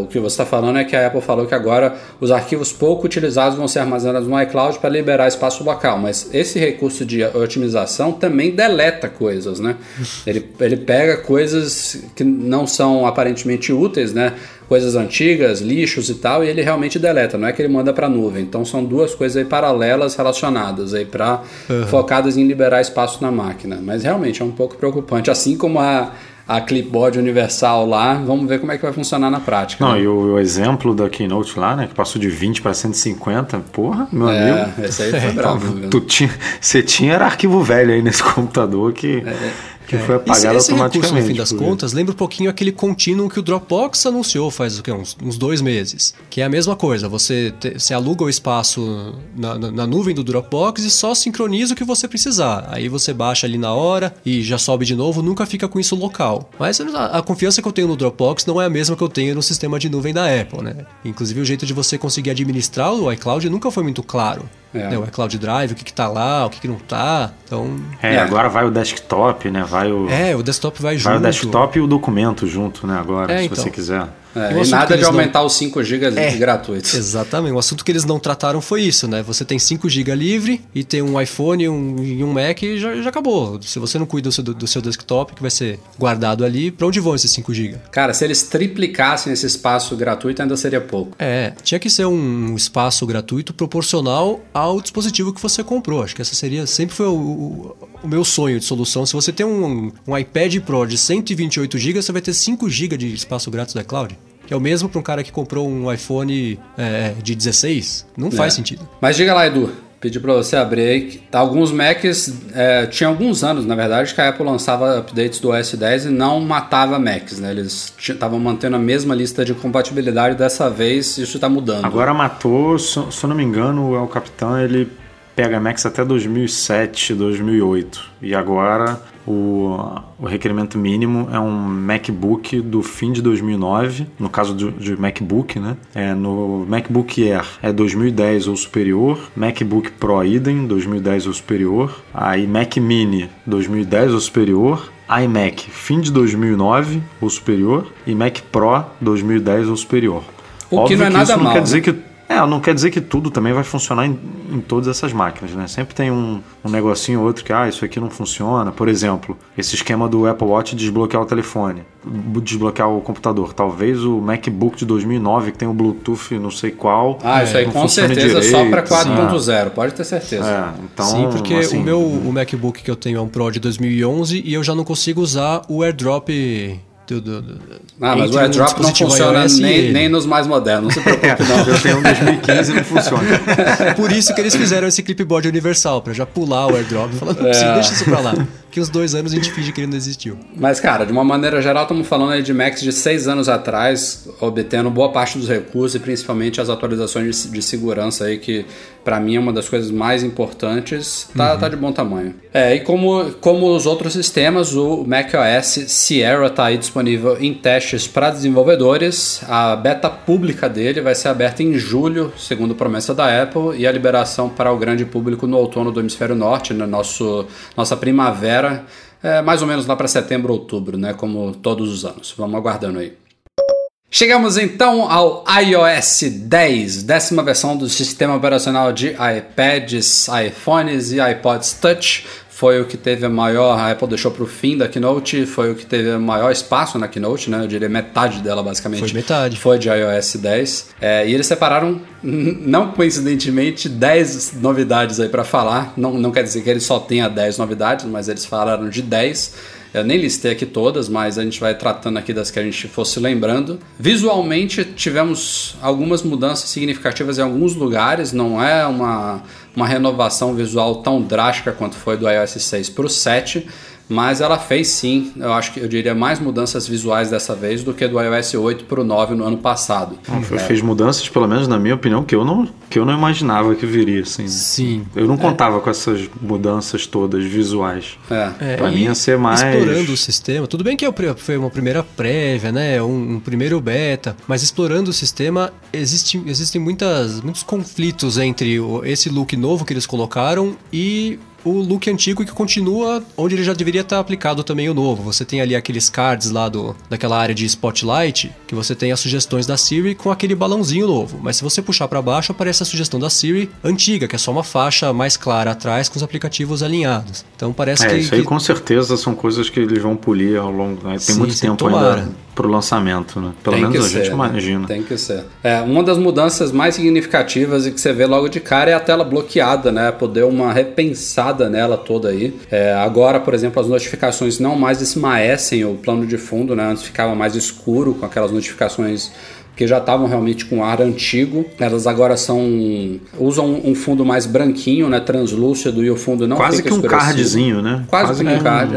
o que você está falando é que a Apple falou que agora os arquivos pouco utilizados vão ser armazenados no iCloud para liberar espaço local, mas esse recurso de otimização também deleta coisas, né? Ele pega coisas que não são aparentemente úteis, né? Coisas antigas, lixos e tal, e ele realmente deleta, não é que ele manda para a nuvem. Então são duas coisas aí paralelas relacionadas, aí focadas em liberar espaço na máquina. Mas realmente é um pouco preocupante, assim como a clipboard universal lá, vamos ver como é que vai funcionar na prática. Não, né? E o exemplo da Keynote lá, né, que passou de 20 para 150, porra, meu amigo. Esse aí foi bravo. Então, você tinha era arquivo velho aí nesse computador que foi apagado esse automaticamente. Recurso, no fim das contas, lembra um pouquinho aquele contínuo que o Dropbox anunciou faz uns 2 meses, que é a mesma coisa, você aluga o espaço na nuvem do Dropbox e só sincroniza o que você precisar. Aí você baixa ali na hora e já sobe de novo, nunca fica com isso local. Mas a confiança que eu tenho no Dropbox não é a mesma que eu tenho no sistema de nuvem da Apple, né? Inclusive, o jeito de você conseguir administrar o iCloud nunca foi muito claro. Né? O iCloud Drive, o que tá lá, o que não tá. Então, agora vai o desktop, né? Vai o desktop vai junto. Vai o desktop e o documento junto, né? Agora, se você quiser. E nada de aumentar os 5 GB gratuitos. Exatamente, o assunto que eles não trataram foi isso, né? Você tem 5 GB livre e tem um iPhone e um Mac e já acabou. Se você não cuida do seu desktop, que vai ser guardado ali, pra onde vão esses 5 GB? Cara, se eles triplicassem esse espaço gratuito, ainda seria pouco. Tinha que ser um espaço gratuito proporcional ao dispositivo que você comprou. Acho que essa sempre foi o meu sonho de solução. Se você tem um iPad Pro de 128 GB, você vai ter 5 GB de espaço grátis do iCloud. Que é o mesmo para um cara que comprou um iPhone de 16. Não faz sentido. Mas diga lá, Edu. Pedi para você abrir aí. Alguns Macs... tinha alguns anos, na verdade, que a Apple lançava updates do OS X e não matava Macs, né? Eles estavam mantendo a mesma lista de compatibilidade. Dessa vez, isso está mudando. Agora matou. Se eu não me engano, o El Capitan, ele pega Macs até 2007, 2008. E agora... o requerimento mínimo é um MacBook do fim de 2009, no caso de MacBook, né? No MacBook Air é 2010 ou superior, MacBook Pro idem, 2010 ou superior, aí Mac Mini 2010 ou superior, iMac fim de 2009 ou superior e Mac Pro 2010 ou superior. O que não é nada mal. Não quer dizer que tudo também vai funcionar em todas essas máquinas, né? Sempre tem um negocinho ou outro que, isso aqui não funciona. Por exemplo, esse esquema do Apple Watch desbloquear o telefone, desbloquear o computador. Talvez o MacBook de 2009, que tem o Bluetooth não sei qual... isso aí com certeza direito, só para 4.0, pode ter certeza. Então, sim, porque assim, o MacBook que eu tenho é um Pro de 2011 e eu já não consigo usar o AirDrop... mas o AirDrop não funciona nem nos mais modernos, não se preocupe não. Eu tenho um 2015 e não funciona. Por isso que eles fizeram esse clipboard universal, pra já pular o AirDrop, falando, deixa isso pra lá. Que uns 2 anos a gente finge que ele não existiu. Mas, cara, de uma maneira geral, estamos falando aí de Macs de 6 anos atrás, obtendo boa parte dos recursos e principalmente as atualizações de segurança aí, que pra mim é uma das coisas mais importantes. Tá de bom tamanho. E como os outros sistemas, o macOS Sierra tá aí disponível em testes para desenvolvedores. A beta pública dele vai ser aberta em julho, segundo promessa da Apple, e a liberação para o grande público no outono do hemisfério norte, na nossa primavera, mais ou menos lá para setembro, outubro, né? Como todos os anos. Vamos aguardando aí. Chegamos então ao iOS 10, 10ª versão do sistema operacional de iPads, iPhones e iPods Touch. Foi o que teve a Apple deixou para o fim da Keynote, foi o que teve maior espaço na Keynote, né? Eu diria metade dela, basicamente. Foi metade. Foi de iOS 10. E eles separaram, não coincidentemente, 10 novidades aí para falar. Não quer dizer que eles só tenha 10 novidades, mas eles falaram de 10. Eu nem listei aqui todas, mas a gente vai tratando aqui das que a gente fosse lembrando. Visualmente, tivemos algumas mudanças significativas em alguns lugares. Não é uma renovação visual tão drástica quanto foi do iOS 6 para o 7, mas ela fez sim, eu diria, mais mudanças visuais dessa vez do que do iOS 8 para o 9 no ano passado. Fez mudanças, pelo menos na minha opinião, que eu não imaginava que viria, assim. Sim. Eu não contava com essas mudanças todas visuais. Para mim ia ser mais... Explorando o sistema, tudo bem que foi uma primeira prévia, né? um primeiro beta, mas explorando o sistema, existem muitos conflitos entre esse look novo que eles colocaram e... o look antigo que continua onde ele já deveria estar aplicado também o novo. Você tem ali aqueles cards lá daquela área de Spotlight, que você tem as sugestões da Siri com aquele balãozinho novo. Mas se você puxar para baixo, aparece a sugestão da Siri antiga, que é só uma faixa mais clara atrás com os aplicativos alinhados. Então parece que... Isso aí com certeza são coisas que eles vão polir ao longo... Né? Tem muito tempo ainda pro lançamento, né? Pelo menos a gente imagina. Tem que ser. Uma das mudanças mais significativas e que você vê logo de cara é a tela bloqueada, né? Poder uma repensada nela toda aí. Agora, por exemplo, as notificações não mais esmaecem o plano de fundo, né? Antes ficava mais escuro com aquelas notificações que já estavam realmente com ar antigo. Elas agora usam um fundo mais branquinho, né? Translúcido, e o fundo não quase fica escurecido. Quase que um cardzinho, né? Quase que um card,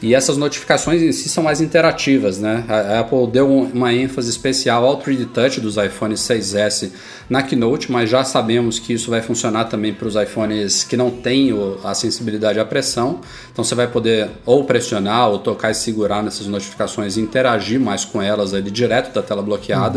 E essas notificações em si são mais interativas, né? A Apple deu uma ênfase especial ao 3D Touch dos iPhones 6S na Keynote, mas já sabemos que isso vai funcionar também para os iPhones que não têm a sensibilidade à pressão. Então você vai poder ou pressionar, ou tocar e segurar nessas notificações e interagir mais com elas ali direto da tela bloqueada.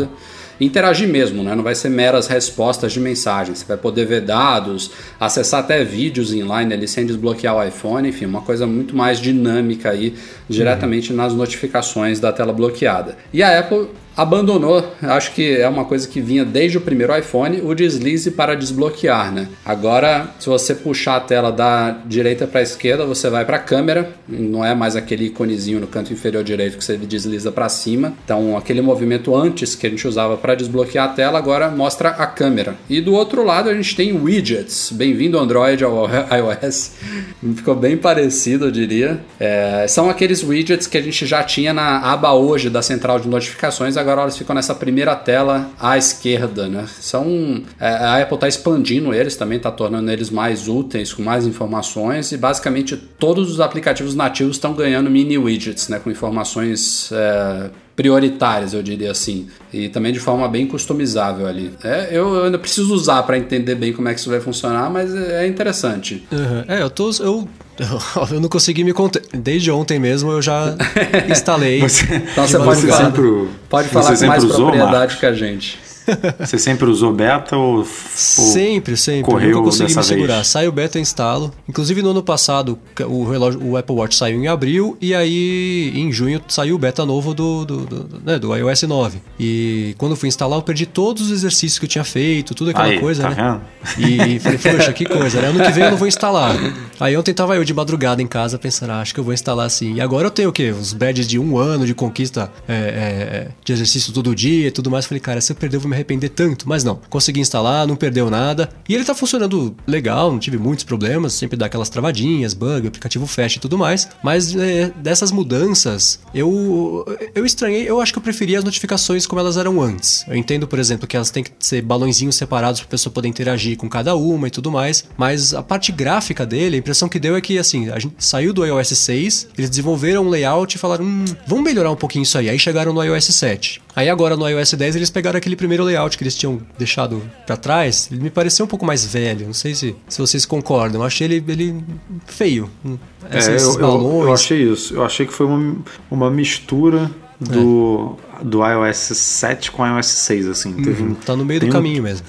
Interagir mesmo, né? Não vai ser meras respostas de mensagens. Você vai poder ver dados, acessar até vídeos inline ali sem desbloquear o iPhone, enfim, uma coisa muito mais dinâmica aí, diretamente nas notificações da tela bloqueada. E a Apple abandonou, acho que é uma coisa que vinha desde o primeiro iPhone, o deslize para desbloquear, né? Agora, se você puxar a tela da direita para a esquerda, você vai para a câmera, não é mais aquele iconezinho no canto inferior direito que você desliza para cima. Então, aquele movimento antes que a gente usava para desbloquear a tela, agora mostra a câmera. E do outro lado, a gente tem widgets. Bem-vindo, Android, ao iOS. Ficou bem parecido, eu diria. São aqueles widgets que a gente já tinha na aba hoje da central de notificações, agora eles ficam nessa primeira tela à esquerda, né? A Apple está expandindo eles também, está tornando eles mais úteis, com mais informações, e basicamente todos os aplicativos nativos estão ganhando mini widgets, né? Com informações prioritárias, eu diria assim, e também de forma bem customizável ali. Eu ainda preciso usar para entender bem como é que isso vai funcionar, mas é interessante. Uhum. Eu não consegui me conter. Desde ontem mesmo eu já instalei. Então você pode falar com mais propriedade que a gente. Você sempre usou beta ou sempre. Correu, eu nunca consegui me segurar. Vez. Sai o beta e instalo. Inclusive no ano passado o Apple Watch saiu em abril e aí em junho saiu o beta novo do iOS 9. E quando eu fui instalar eu perdi todos os exercícios que eu tinha feito, tudo aquela coisa, né? Vendo? E falei, poxa, que coisa, né? Ano que vem eu não vou instalar. Aí ontem tava eu de madrugada em casa pensando, acho que eu vou instalar sim. E agora eu tenho o quê? Os badges de um ano de conquista de exercício todo dia e tudo mais. Falei, cara, se eu perder eu vou me arrepender tanto, mas não, consegui instalar, não perdeu nada, e ele tá funcionando legal, não tive muitos problemas, sempre dá aquelas travadinhas, bug, aplicativo fecha e tudo mais, mas dessas mudanças, eu estranhei, eu acho que eu preferia as notificações como elas eram antes. Eu entendo, por exemplo, que elas têm que ser balãozinhos separados pra pessoa poder interagir com cada uma e tudo mais, mas a parte gráfica dele, a impressão que deu é que, assim, a gente saiu do iOS 6, eles desenvolveram um layout e falaram, vamos melhorar um pouquinho isso aí chegaram no iOS 7. Aí agora no iOS 10 eles pegaram aquele primeiro layout que eles tinham deixado pra trás, ele me pareceu um pouco mais velho, não sei se vocês concordam, eu achei ele feio. Eu achei isso, eu achei que foi uma mistura do iOS 7 com iOS 6, assim. Tá no meio do caminho mesmo.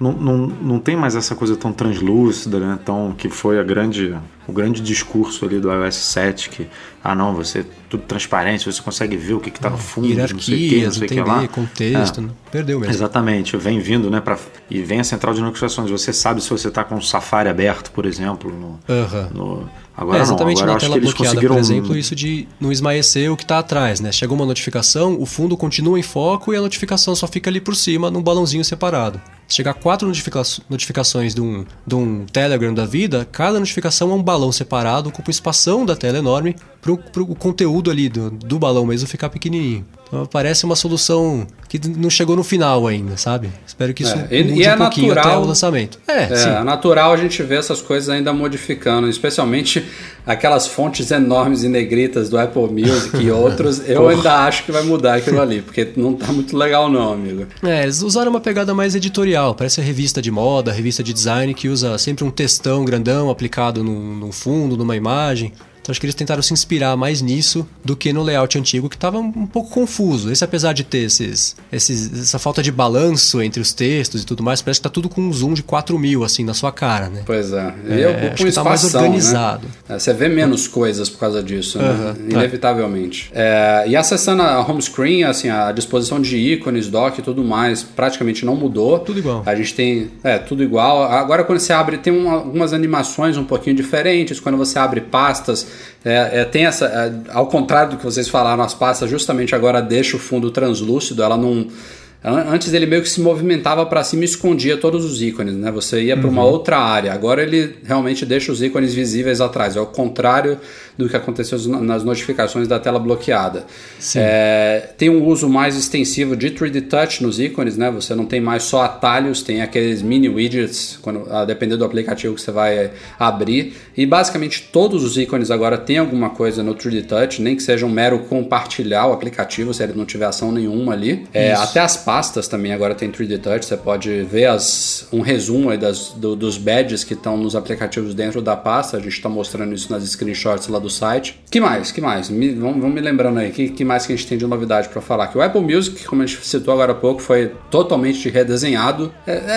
Não tem mais essa coisa tão translúcida, né? Que foi o grande discurso ali do iOS 7, que, você tudo transparente, você consegue ver o que tá no fundo, hierarquias, não sei o que lá. Contexto, né? Perdeu mesmo. Exatamente, vem vindo, né? E vem a central de notificações, você sabe se você tá com o Safari aberto, por exemplo, Agora exatamente, agora na tela bloqueada, por exemplo, isso de não esmaecer o que está atrás, né? Chegou uma notificação, o fundo continua em foco e a notificação só fica ali por cima, num balãozinho separado. Se chegar 4 notificações de um Telegram da vida, cada notificação é um balão separado, ocupa espação da tela enorme para o conteúdo ali do balão mesmo ficar pequenininho. Então parece uma solução que não chegou no final ainda, sabe? Espero que isso mude um pouquinho natural, até o lançamento. É natural a gente ver essas coisas ainda modificando, especialmente aquelas fontes enormes e negritas do Apple Music e outros. Eu ainda acho que vai mudar aquilo ali, porque não tá muito legal não, amigo. Eles usaram uma pegada mais editorial, parece a revista de moda, a revista de design, que usa sempre um textão grandão aplicado no fundo, numa imagem. Então acho que eles tentaram se inspirar mais nisso do que no layout antigo, que estava um pouco confuso. Esse, apesar de ter essa falta de balanço entre os textos e tudo mais, parece que tá tudo com um zoom de 4.000, assim, na sua cara, né? Pois é. Acho que tá mais organizado. Né? Você vê menos coisas por causa disso, né? Inevitavelmente. E acessando a home screen, assim, a disposição de ícones, dock e tudo mais, praticamente não mudou. Tudo igual. A gente tem... tudo igual. Agora, quando você abre, tem algumas animações um pouquinho diferentes. Quando você abre pastas... tem essa, ao contrário do que vocês falaram, as pastas justamente agora deixa o fundo translúcido, ela não... Antes ele meio que se movimentava para cima e escondia todos os ícones, né? Você ia para uma outra área. Agora ele realmente deixa os ícones visíveis atrás. É o contrário do que aconteceu nas notificações da tela bloqueada. Tem um uso mais extensivo de 3D Touch nos ícones, né? Você não tem mais só atalhos, tem aqueles mini widgets, a depender do aplicativo que você vai abrir. E basicamente todos os ícones agora têm alguma coisa no 3D Touch, nem que seja um mero compartilhar o aplicativo, se ele não tiver ação nenhuma ali. Até as pastas também agora tem 3D Touch, você pode ver um resumo aí dos badges que estão nos aplicativos dentro da pasta, a gente está mostrando isso nas screenshots lá do site. Que mais? Vamos me lembrando aí, que mais que a gente tem de novidade para falar? Que o Apple Music, como a gente citou agora há pouco, foi totalmente redesenhado,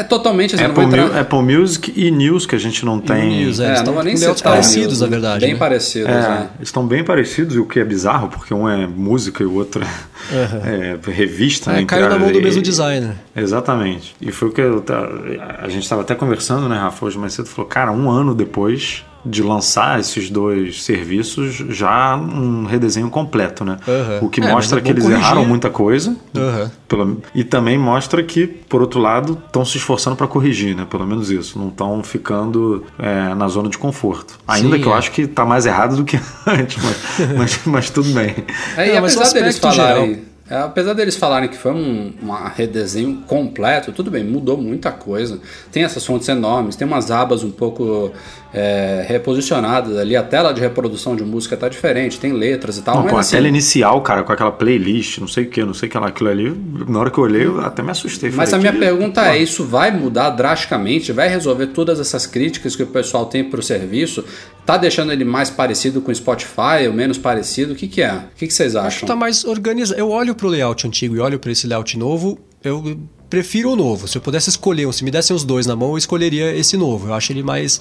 totalmente... Assim, Apple Music e News que a gente não tem... News, não vou nem citar parecidos, na verdade. Bem parecidos, né? Estão bem parecidos, o que é bizarro, porque um é música e o outro é revista. Caiu na mão do mesmo designer. Exatamente. E foi o que a gente estava até conversando, né, Rafa, hoje mais cedo, falou, cara, um ano depois de lançar esses dois serviços, já um redesenho completo, né? O que mostra que eles erraram muita coisa. E também mostra que, por outro lado, estão se esforçando para corrigir, né? Pelo menos isso. Não estão ficando na zona de conforto. Ainda que eu acho que tá mais errado do que antes, mas tudo bem. Mas apesar deles falarem... Apesar deles falarem que foi um redesenho completo, tudo bem, mudou muita coisa. Tem essas fontes enormes, tem umas abas um pouco reposicionadas ali, a tela de reprodução de música tá diferente, tem letras e tal. Não, mas pô, assim, a tela inicial, cara, com aquela playlist, aquilo ali, na hora que eu olhei, eu até me assustei. Mas falei, a minha pergunta é, isso vai mudar drasticamente? Vai resolver todas essas críticas que o pessoal tem pro serviço? Tá deixando ele mais parecido com o Spotify ou menos parecido? O que que é? O que que vocês acham? Acho que tá mais organizado. Eu olho pro layout antigo e olho para esse layout novo, eu prefiro o novo. Se eu pudesse escolher, se me dessem os dois na mão, eu escolheria esse novo. Eu acho ele mais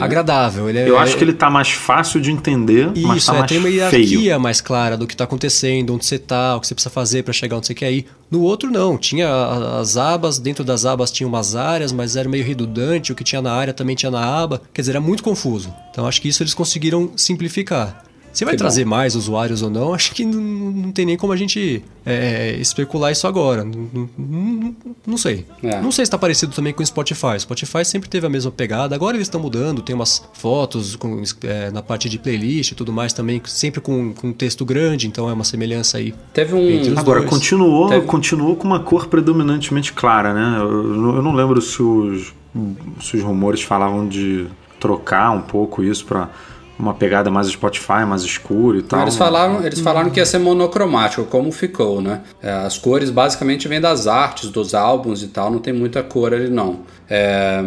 agradável. Né? Eu acho que ele tá mais fácil de entender, mas tá mais feio. Tem uma hierarquia mais clara do que tá acontecendo, onde você tá, o que você precisa fazer para chegar onde você quer ir. No outro não, tinha as abas, dentro das abas tinha umas áreas, mas era meio redundante, o que tinha na área também tinha na aba, quer dizer, era muito confuso. Então acho que isso eles conseguiram simplificar. Se vai trazer mais usuários ou não, acho que não tem nem como a gente especular isso agora. Não sei. Não sei se está parecido também com o Spotify. O Spotify sempre teve a mesma pegada. Agora eles estão mudando. Tem umas fotos na parte de playlist e tudo mais também, sempre com texto grande. Então é uma semelhança aí. Teve um... Agora, continuou com uma cor predominantemente clara, né? Eu não lembro se os rumores falavam de trocar um pouco isso para uma pegada mais Spotify, mais escuro e tal. Eles falaram que ia ser monocromático, como ficou, né? As cores basicamente vêm das artes, dos álbuns e tal, não tem muita cor ali não.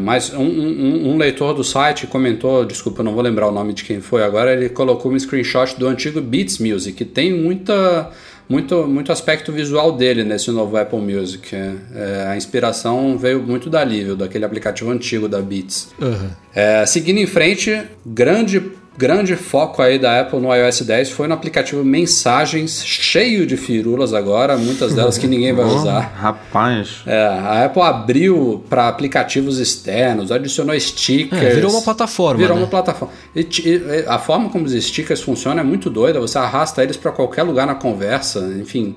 Mas um leitor do site comentou, desculpa, eu não vou lembrar o nome de quem foi agora, ele colocou um screenshot do antigo Beats Music, que tem muito aspecto visual dele nesse novo Apple Music. A inspiração veio muito dali, viu? Daquele aplicativo antigo da Beats. Uhum. Seguindo em frente, grande foco aí da Apple no iOS 10 foi no aplicativo Mensagens, cheio de firulas agora, muitas delas que ninguém vai usar. Rapaz! A Apple abriu para aplicativos externos, adicionou stickers. Virou uma plataforma. Virou uma plataforma. E a forma como os stickers funcionam é muito doida, você arrasta eles para qualquer lugar na conversa, enfim...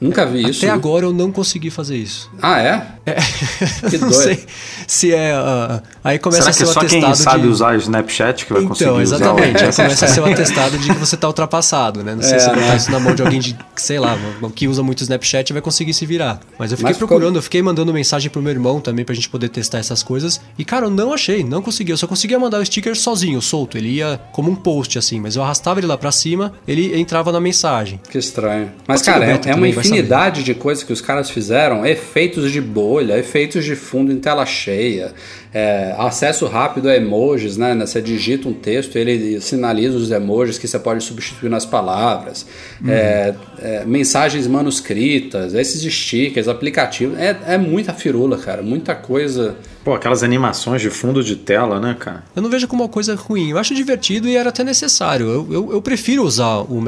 Nunca vi isso. Até agora eu não consegui fazer isso. Ah, é? Que doido. Não sei se é... Aí começa a ser o atestado de... Será que é só quem sabe usar o Snapchat que vai conseguir usar? Então, exatamente. Aí começa a ser o atestado de que você tá ultrapassado, né? Não sei se você botar isso na mão de alguém de, sei lá, que usa muito o Snapchat vai conseguir se virar. Mas eu fiquei eu fiquei mandando mensagem pro meu irmão também pra gente poder testar essas coisas. E, cara, eu não achei, não consegui. Eu só conseguia mandar o sticker sozinho, solto. Ele ia como um post, assim. Mas eu arrastava ele lá pra cima, ele entrava na mensagem. Que estranho. Mas, cara, é uma infinidade de coisas que os caras fizeram, efeitos de bolha, efeitos de fundo em tela cheia, acesso rápido a emojis, né? Você digita um texto, ele sinaliza os emojis que você pode substituir nas palavras, mensagens manuscritas, esses stickers, aplicativos, é muita firula, cara, muita coisa... Pô, aquelas animações de fundo de tela, né, cara? Eu não vejo como uma coisa ruim. Eu acho divertido e era até necessário. Eu prefiro usar o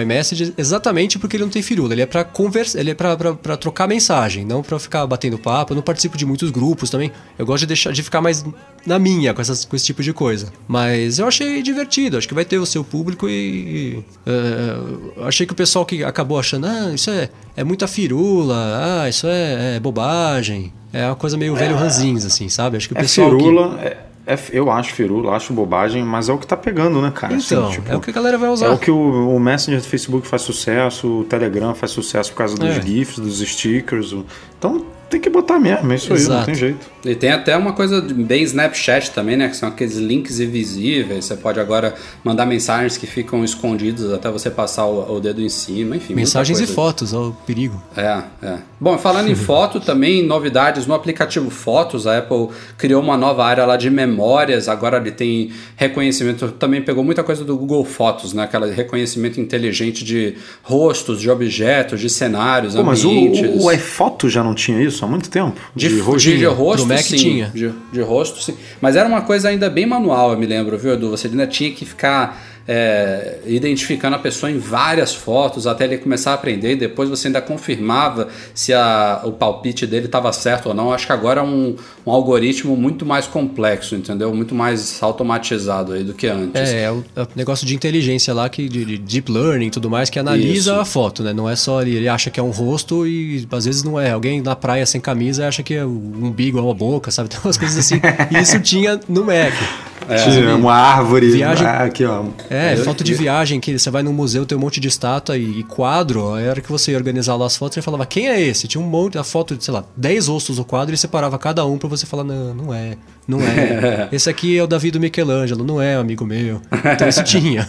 iMessage exatamente porque ele não tem firula. Ele é pra conversar, ele é pra trocar mensagem, não pra ficar batendo papo. Eu não participo de muitos grupos também. Eu gosto de ficar mais na minha com esse tipo de coisa. Mas eu achei divertido. Acho que vai ter o seu público e achei que o pessoal que acabou achando, isso é muita firula, isso é bobagem. É uma coisa meio velho ranzinhos, assim, sabe? Acho que o pessoal firula, que... eu acho firula, acho bobagem, mas é o que tá pegando, né, cara? Então, assim, tipo, é o que a galera vai usar. É o que o Messenger do Facebook faz sucesso, o Telegram faz sucesso por causa dos GIFs, dos stickers. Então... Tem que botar mesmo, é isso aí, não tem jeito. E tem até uma coisa bem Snapchat também, né? Que são aqueles links invisíveis. Você pode agora mandar mensagens que ficam escondidas até você passar o dedo em cima, enfim. Mensagens e fotos, ó, o perigo. Bom, falando em foto também, novidades no aplicativo Fotos, a Apple criou uma nova área lá de memórias, agora ele tem reconhecimento, também pegou muita coisa do Google Fotos, né? Aquela reconhecimento inteligente de rostos, de objetos, de cenários, ambientes. Mas o iPhoto já não tinha isso? Há muito tempo. De rosto, Mac, sim. Tinha. De rosto, sim. Mas era uma coisa ainda bem manual, eu me lembro, viu, Edu? Você ainda tinha que ficar identificando a pessoa em várias fotos até ele começar a aprender e depois você ainda confirmava se o palpite dele estava certo ou não. Acho que agora é um algoritmo muito mais complexo, entendeu? Muito mais automatizado aí do que antes. É o negócio de inteligência lá, de deep learning e tudo mais, que analisa a foto, né? Não é só ele acha que é um rosto e às vezes não é. Alguém na praia sem camisa acha que é um umbigo, é uma boca, sabe? Tem umas coisas assim. E isso tinha no Mac. uma árvore. Viagem... Ah, aqui, ó. É, foto de viagem, que você vai num museu, tem um monte de estátua e quadro. Aí a hora que você ia organizar lá as fotos, você falava, quem é esse? Tinha um monte, a foto de, sei lá, 10 ossos do quadro e separava cada um pra você falar, não é. Esse aqui é o Davi do Michelangelo, não é, amigo meu. Então isso tinha.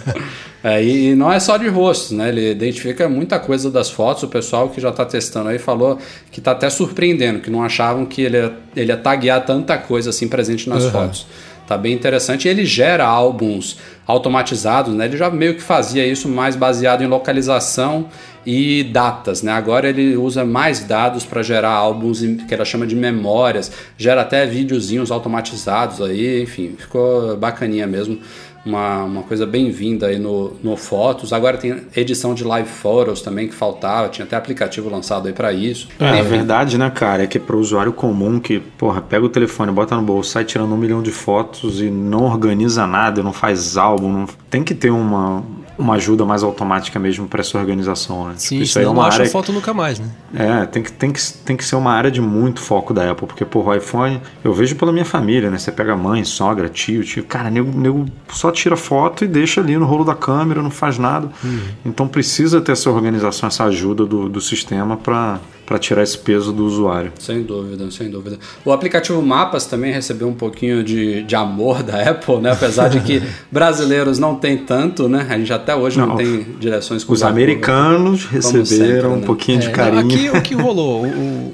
E não é só de rostos, né? Ele identifica muita coisa das fotos. O pessoal que já tá testando aí falou que tá até surpreendendo, que não achavam que ele ia taguear tanta coisa assim presente nas fotos. Tá bem interessante. Ele gera álbuns automatizados, né? Ele já meio que fazia isso mais baseado em localização e datas, né? Agora ele usa mais dados para gerar álbuns que ela chama de memórias, gera até videozinhos automatizados aí, enfim, ficou bacaninha mesmo. Uma coisa bem-vinda aí no Fotos. Agora tem edição de Live Photos também que faltava. Tinha até aplicativo lançado aí pra isso. É verdade, né, cara? É que pro usuário comum que, porra, pega o telefone, bota no bolso, sai tirando 1 milhão de fotos e não organiza nada, não faz álbum. Não... Tem que ter uma ajuda mais automática mesmo pra essa organização, né? Sim, tipo, senão não acha foto nunca mais, né? É, tem que ser uma área de muito foco da Apple. Porque, porra, o iPhone, eu vejo pela minha família, né? Você pega mãe, sogra, tio. Cara, nego só tira foto e deixa ali no rolo da câmera, não faz nada. Então precisa ter essa organização, essa ajuda do sistema para tirar esse peso do usuário. Sem dúvida, sem dúvida. O aplicativo Mapas também recebeu um pouquinho de amor da Apple, né? Apesar de que brasileiros não tem tanto, né? A gente até hoje não tem direções com os americanos receberam sempre, um pouquinho de carinho. Aqui o que rolou?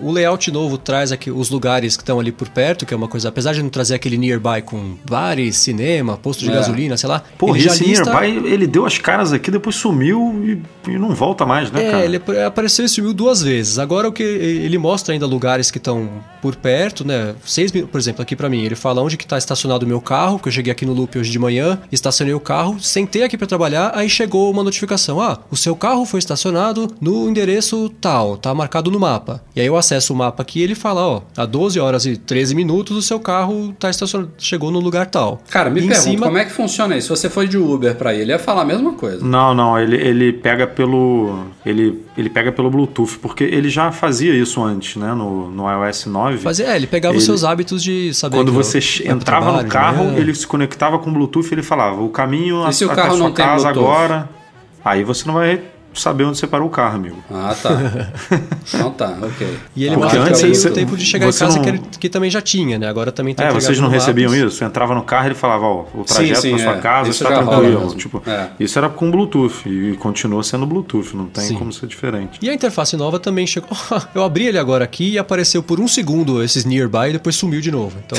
O layout novo traz aqui os lugares que estão ali por perto, que é uma coisa, apesar de não trazer aquele nearby com bares, cinema, posto de gasolina, sei lá. Porra, esse nearby, ele deu as caras aqui, depois sumiu e não volta mais, né, cara? Ele apareceu e sumiu 2 vezes. Agora o que ele mostra ainda lugares que estão por perto, né? 6 minutos, por exemplo, aqui pra mim, ele fala onde que tá estacionado o meu carro, que eu cheguei aqui no Loop hoje de manhã, estacionei o carro, sentei aqui pra trabalhar, aí chegou uma notificação, o seu carro foi estacionado no endereço tal, tá marcado no mapa. E aí eu acesso o mapa aqui e ele fala, há 12 horas e 13 minutos o seu carro tá estacionado, chegou no lugar tal. Cara, me pergunta, como é que funciona isso? Se você for de Uber pra ele, ia falar a mesma coisa. Não, ele pega pelo... Ele pega pelo Bluetooth, porque ele já fazia isso antes, né? No iOS 9. Ele pegava os seus hábitos de saber... Quando você entrava no carro, ele se conectava com o Bluetooth e ele falava, o caminho até a sua casa agora... Aí você não vai... saber onde você parou o carro, amigo. Tá. Então tá, ok. E ele mostra o tempo de chegar em casa não... que também já tinha, né? Agora também tem vocês não recebiam isso? Você entrava no carro e ele falava, o trajeto pra sua casa isso está tranquilo. Tipo, isso era com Bluetooth e continua sendo Bluetooth, não tem como ser diferente. E a interface nova também chegou... Eu abri ele agora aqui e apareceu por 1 segundo esses nearby e depois sumiu de novo. Então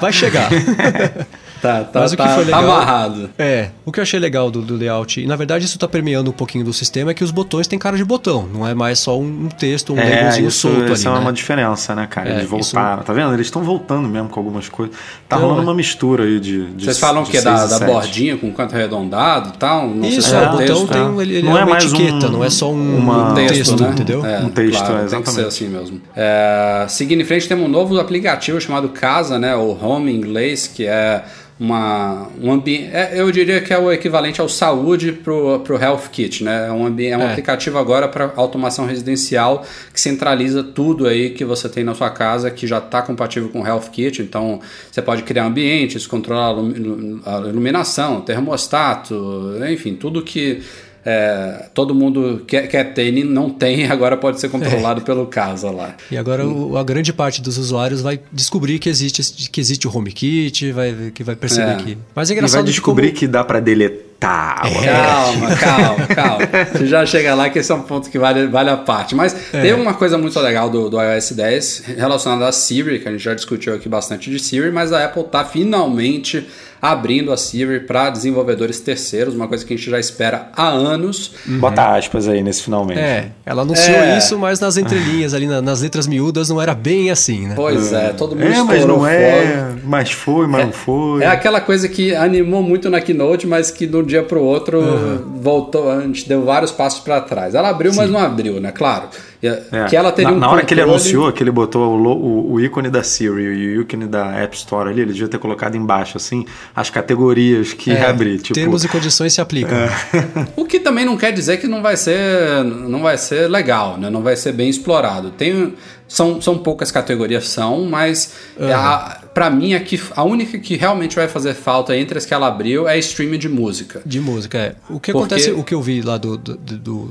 vai chegar. Mas o que foi legal, amarrado. O que eu achei legal do layout, e na verdade isso tá permeando um pouquinho do sistema, é que os botões têm cara de botão, não é mais só um texto, um negocinho solto ali. Essa é uma diferença, né, cara? Eles voltaram, tá vendo? Eles estão voltando mesmo com algumas coisas. Tá rolando uma mistura aí de vocês falam que é da bordinha com canto arredondado e tal? Não sei se o botão tem, ele não é uma etiqueta, não é só um texto, né? Entendeu? Um texto, claro, exatamente. Tem que ser assim mesmo. Seguindo em frente, temos um novo aplicativo chamado Casa, né? Ou Home em inglês, que é... eu diria que é o equivalente ao Saúde pro Health Kit, né? É um aplicativo agora para automação residencial que centraliza tudo aí que você tem na sua casa que já está compatível com o Health Kit. Então você pode criar ambientes, controlar a iluminação, termostato, enfim, tudo que todo mundo quer ter e não tem, agora pode ser controlado pelo Casa lá. E agora a grande parte dos usuários vai descobrir que existe o HomeKit, vai perceber que... Mas é engraçado, e vai descobrir que dá para deletar. Calma. Você já chega lá, que esse é um ponto que vale a parte. Mas tem uma coisa muito legal do iOS 10 relacionada à Siri, que a gente já discutiu aqui bastante de Siri, mas a Apple está finalmente abrindo a Siri para desenvolvedores terceiros, uma coisa que a gente já espera há anos. Bota aspas aí nesse finalmente. Ela anunciou isso, mas nas entrelinhas, ali nas letras miúdas, não era bem assim, né? Pois todo mundo estourou mas não fora. Mas foi, mas não foi. É aquela coisa que animou muito na Keynote, mas que no dia para o outro voltou, a gente deu vários passos para trás. Ela abriu, mas não abriu, né? Claro. Que ela teria na hora que ele anunciou, que ele botou o ícone da Siri e o ícone da App Store ali, ele devia ter colocado embaixo, assim, as categorias que ia abrir. Tipo, termos e condições se aplicam. O que também não quer dizer que não vai ser legal, né? Não vai ser bem explorado. São poucas categorias, mas... Pra mim, aqui, a única que realmente vai fazer falta entre as que ela abriu é streaming de música. De música, é. O que acontece, o que eu vi lá do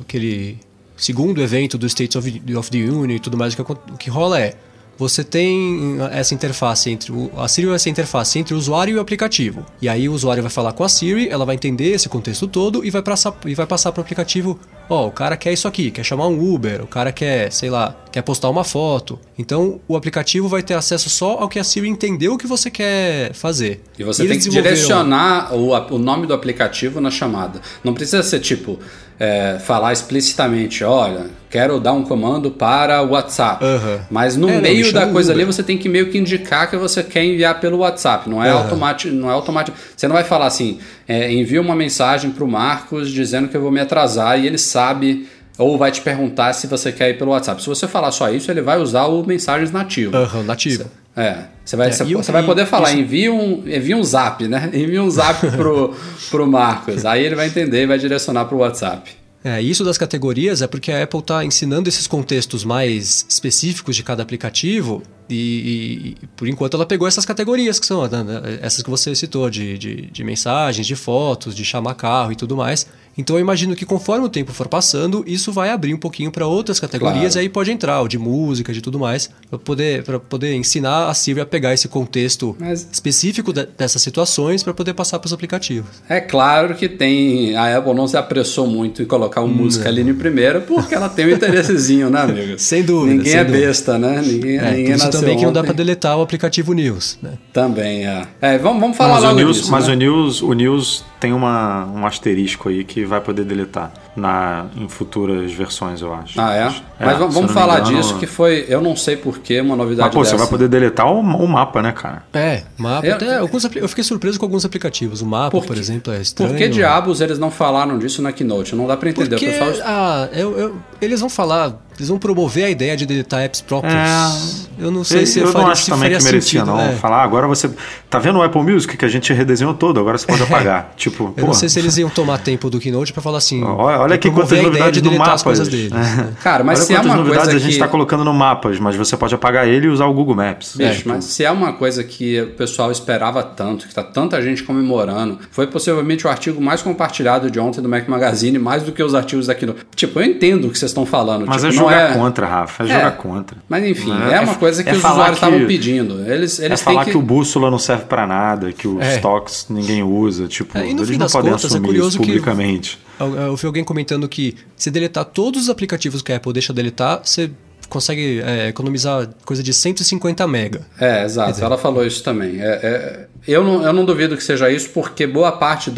aquele segundo evento do State of the Union e tudo mais, o que rola é, você tem essa interface entre... A Siri é essa interface entre o usuário e o aplicativo. E aí o usuário vai falar com a Siri, ela vai entender esse contexto todo e vai passar pro aplicativo... Ó, o cara quer isso aqui, quer chamar um Uber, o cara quer, sei lá, quer postar uma foto. Então, o aplicativo vai ter acesso só ao que a Siri entendeu que você quer fazer. E você tem que direcionar o nome do aplicativo na chamada. Não precisa ser, tipo, falar explicitamente, olha, quero dar um comando para o WhatsApp. Uhum. Mas no meio da coisa Uber ali, você tem que meio que indicar que você quer enviar pelo WhatsApp. Não é, automático. Você não vai falar assim, envia uma mensagem para o Marcos dizendo que eu vou me atrasar e ele sabe, ou vai te perguntar se você quer ir pelo WhatsApp. Se você falar só isso, ele vai usar o Mensagens nativo. Nativo. Você vai poder falar, envia um zap, né? Envia um zap pro Marcos. Aí ele vai entender e vai direcionar pro WhatsApp. Isso das categorias é porque a Apple está ensinando esses contextos mais específicos de cada aplicativo e por enquanto ela pegou essas categorias que são essas que você citou de mensagens, de fotos, de chamar carro e tudo mais. Então eu imagino que conforme o tempo for passando, isso vai abrir um pouquinho para outras categorias, claro. E aí pode entrar o de música, de tudo mais, para poder ensinar a Siri a pegar esse contexto específico dessas situações para poder passar para os aplicativos. É claro que a Apple não se apressou muito em colocar o música ali no primeiro, porque ela tem um interessezinho, né, amigo? Sem dúvida. Ninguém é besta, né? Ninguém nasceu também que não dá para deletar o aplicativo News, né? Também, é. Vamos falar logo disso. Mas né? o News tem um asterisco aí que vai poder deletar em futuras versões, eu acho. Ah, é? Mas vamos falar disso, que foi... Eu não sei porquê, uma novidade dessa. Mas, você vai poder deletar o mapa, né, cara? Mapa. Eu fiquei surpreso com alguns aplicativos. O mapa, por exemplo, é estranho. Por que diabos eles não falaram disso na Keynote? Não dá pra entender. Porque, eles vão falar... Eles vão promover a ideia de deletar apps próprios. Eu não sei se eu não acho também que merecia, não. Falar, agora você... Tá vendo o Apple Music que a gente redesenhou todo? Agora você pode apagar. Tipo, eu não sei se eles iam tomar tempo do Keynote pra falar assim... Olha aqui quantas novidades do mapa. Cara, mas olha se é uma novidades coisa que... a gente tá colocando no mapas, mas você pode apagar ele e usar o Google Maps. Bicho, mas se é uma coisa que o pessoal esperava tanto, que tá tanta gente comemorando, foi possivelmente o artigo mais compartilhado de ontem do Mac Magazine, mais do que os artigos da Keynote. Tipo, eu entendo o que vocês estão falando, mas tipo, jogar contra, Rafa. Jogar contra. Mas enfim, é uma coisa que os usuários estavam pedindo. Eles falar que o Bússola não serve pra nada, que os stocks ninguém usa. Tipo, eles não podem assumir isso publicamente. Eu vi alguém comentando que se deletar todos os aplicativos que a Apple deixa deletar, você consegue economizar coisa de 150 mega. Exato. Ela falou isso também. Eu não duvido que seja isso, porque boa parte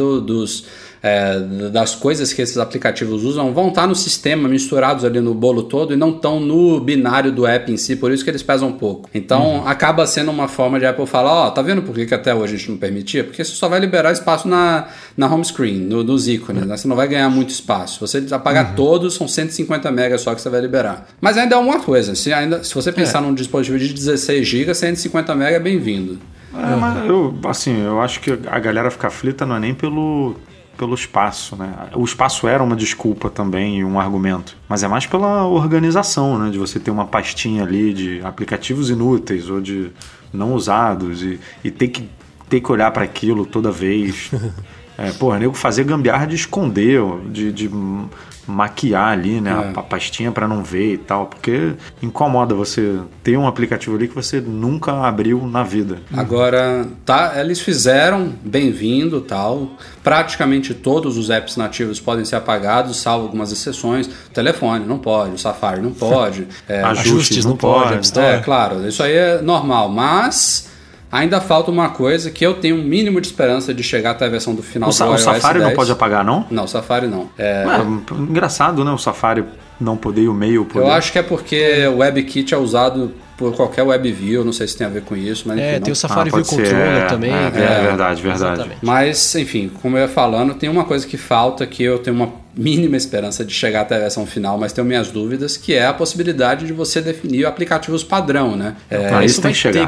das coisas que esses aplicativos usam vão estar no sistema, misturados ali no bolo todo, e não estão no binário do app em si, por isso que eles pesam um pouco. Então, acaba sendo uma forma de Apple falar, tá vendo por que até hoje a gente não permitia? Porque você só vai liberar espaço na home screen, nos ícones, né? Você não vai ganhar muito espaço. Você apagar todos, são 150 megas só que você vai liberar. Mas ainda é uma coisa, se você pensar num dispositivo de 16 GB, 150 mega é bem-vindo. Mas eu acho que a galera fica aflita não é nem pelo espaço, né? O espaço era uma desculpa também e um argumento, mas é mais pela organização, né? De você ter uma pastinha ali de aplicativos inúteis ou de não usados e ter que olhar para aquilo toda vez. Nego fazer gambiarra de esconder, de maquiar ali, né? A pastinha para não ver e tal, porque incomoda você ter um aplicativo ali que você nunca abriu na vida. Agora, eles fizeram bem-vindo, tal. Praticamente todos os apps nativos podem ser apagados, salvo algumas exceções. O telefone não pode, o Safari não pode, ajustes não pode. Claro, isso aí é normal, mas... Ainda falta uma coisa que eu tenho um mínimo de esperança de chegar até a versão do final do iOS 10. O Safari não pode apagar, não? Não, o Safari não. Engraçado, né? O Safari não poder e o Mail poder. Eu acho que é porque o WebKit é usado por qualquer WebView, não sei se tem a ver com isso. Mas enfim, tem o Safari View Controller também. Verdade. Exatamente. Mas, enfim, como eu ia falando, tem uma coisa que falta que eu tenho uma mínima esperança de chegar até a versão final, mas tenho minhas dúvidas, que é a possibilidade de você definir aplicativos padrão, né? Isso tem que chegar.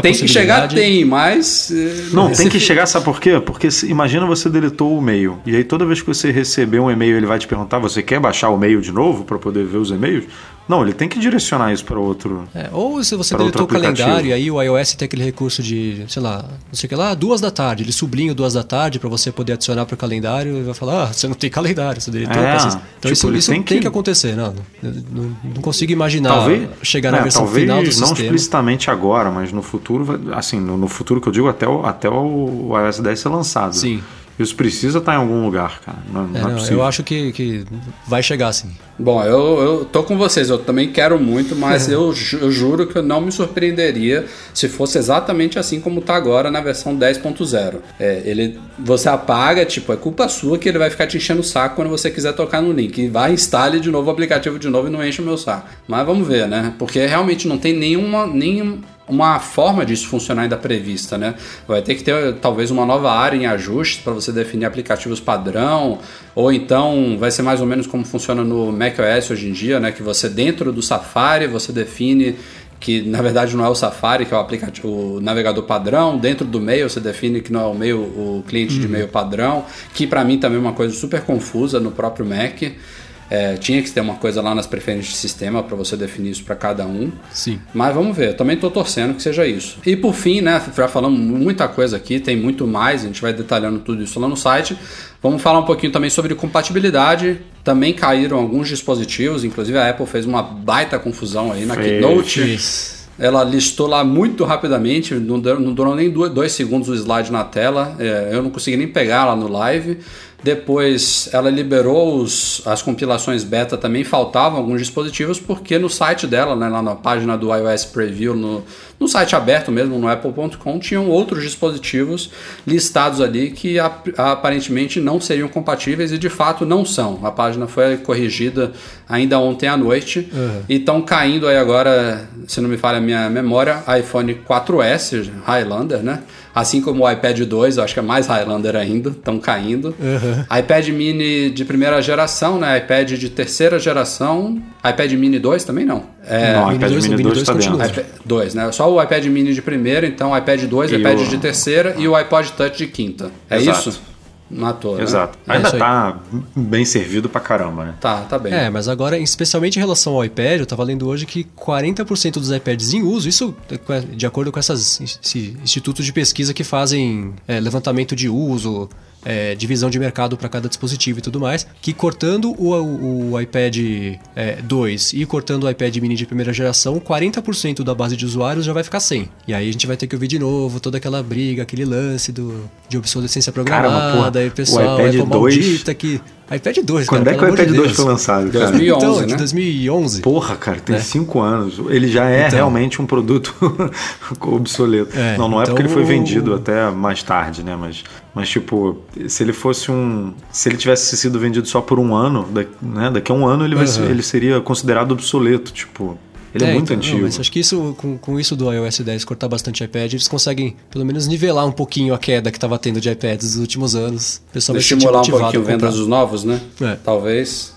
Tem que chegar, mas... Não, tem que chegar, sabe por quê? Porque imagina você deletou o e-mail, e aí toda vez que você receber um e-mail, ele vai te perguntar, você quer baixar o e-mail de novo para poder ver os e-mails? Não, ele tem que direcionar isso para outro. É, ou se você deletou o calendário e aí o iOS tem aquele recurso de, sei lá, não sei o que lá, 2 da tarde, ele sublinha 2 da tarde para você poder adicionar para o calendário e vai falar, ah, você não tem calendário, você deletou. É, então tipo, isso tem que acontecer, não consigo imaginar talvez, chegar na versão final do sistema. Talvez não explicitamente agora, mas no futuro, assim, no futuro que eu digo até o iOS 10 ser lançado. Sim. Isso precisa estar em algum lugar, cara. Não é possível. Eu acho que vai chegar, assim. Bom, eu tô com vocês. Eu também quero muito, mas eu juro que eu não me surpreenderia se fosse exatamente assim como tá agora na versão 10.0. Você apaga, tipo, é culpa sua que ele vai ficar te enchendo o saco quando você quiser tocar no link. E vai, instale de novo o aplicativo de novo e não enche o meu saco. Mas vamos ver, né? Porque realmente não tem nenhuma forma disso funcionar ainda prevista, né? Vai ter que ter talvez uma nova área em ajustes para você definir aplicativos padrão, ou então vai ser mais ou menos como funciona no macOS hoje em dia, né? Que você dentro do Safari você define que na verdade não é o Safari, que é o aplicativo, o navegador padrão, dentro do Mail você define que não é o Mail, o cliente de Mail padrão, que para mim também é uma coisa super confusa no próprio Mac. Tinha que ter uma coisa lá nas preferências de sistema para você definir isso para cada um. Sim. Mas vamos ver, eu também estou torcendo que seja isso. E por fim, né, já falamos muita coisa aqui, tem muito mais, a gente vai detalhando tudo isso lá no site. Vamos falar um pouquinho também sobre compatibilidade. Também caíram alguns dispositivos, inclusive a Apple fez uma baita confusão aí na Keynote. Ela listou lá muito rapidamente, não durou nem 2 segundos o slide na tela, eu não consegui nem pegar lá no live. Depois ela liberou as compilações beta, também faltavam alguns dispositivos, porque no site dela, né, lá na página do iOS Preview, no site aberto mesmo, no apple.com, tinham outros dispositivos listados ali que aparentemente não seriam compatíveis e de fato não são. A página foi corrigida ainda ontem à noite e estão caindo aí agora, se não me falha a minha memória, iPhone 4S, Highlander, né? Assim como o iPad 2, eu acho que é mais Highlander ainda, estão caindo. iPad Mini de primeira geração, né? iPad de terceira geração. iPad Mini 2 também não. Não, iPad Mini 2 está dentro. iPad 2, né? Só o iPad Mini de primeira, então iPad 2, iPad de terceira e o iPod Touch de quinta. Isso? Matou, exato, né? Ainda tá bem servido pra caramba, né? Tá bem. Mas agora, especialmente em relação ao iPad, eu tava lendo hoje que 40% dos iPads em uso, isso de acordo com esses institutos de pesquisa que fazem levantamento de uso, divisão de mercado para cada dispositivo e tudo mais, que cortando o iPad 2 e cortando o iPad mini de primeira geração, 40% da base de usuários já vai ficar sem. E aí a gente vai ter que ouvir de novo toda aquela briga, aquele lance de obsolescência programada. Caramba, pô, e pessoal, o iPad 2... que... iPad 2, quando cara, é que o iPad 2 foi lançado? 2011, então, né? 2011. Porra, cara, tem 5 anos. Ele já é realmente um produto obsoleto. Não, porque ele foi vendido até mais tarde, né? Mas tipo, se ele fosse se ele tivesse sido vendido só por um ano, né? Daqui a um ano ele seria considerado obsoleto, tipo... Ele é muito antigo. Não, mas acho que isso, com isso do iOS 10 cortar bastante iPad, eles conseguem pelo menos nivelar um pouquinho a queda que estava tendo de iPads nos últimos anos. O pessoal vai estimular um pouquinho vendas dos novos, né? Talvez.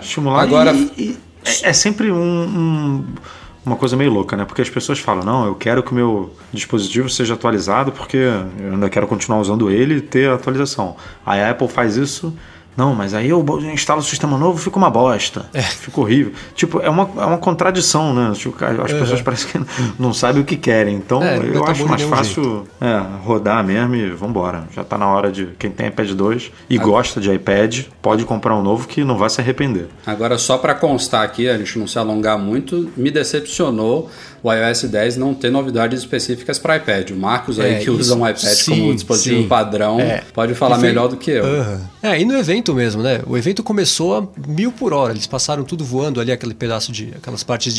Estimular. Agora... E é sempre uma coisa meio louca, né? Porque as pessoas falam, não, eu quero que o meu dispositivo seja atualizado porque eu ainda quero continuar usando ele e ter atualização. Aí a Apple faz isso... Não, mas aí eu instalo o sistema novo, fica uma bosta. Fica horrível. Tipo, é uma contradição, né? Tipo, as pessoas parecem que não sabem o que querem. Então, eu acho mais fácil rodar mesmo e vambora. Já tá na hora de... Quem tem iPad 2 e gosta de iPad, pode comprar um novo que não vai se arrepender. Agora, só para constar aqui, a gente não se alongar muito, me decepcionou o iOS 10 não ter novidades específicas para iPad. O Marcos aí que usa um iPad como dispositivo padrão pode falar melhor do que eu. E no evento mesmo, né? O evento começou a 1000 por hora. Eles passaram tudo voando ali, aquele pedaço aquelas partes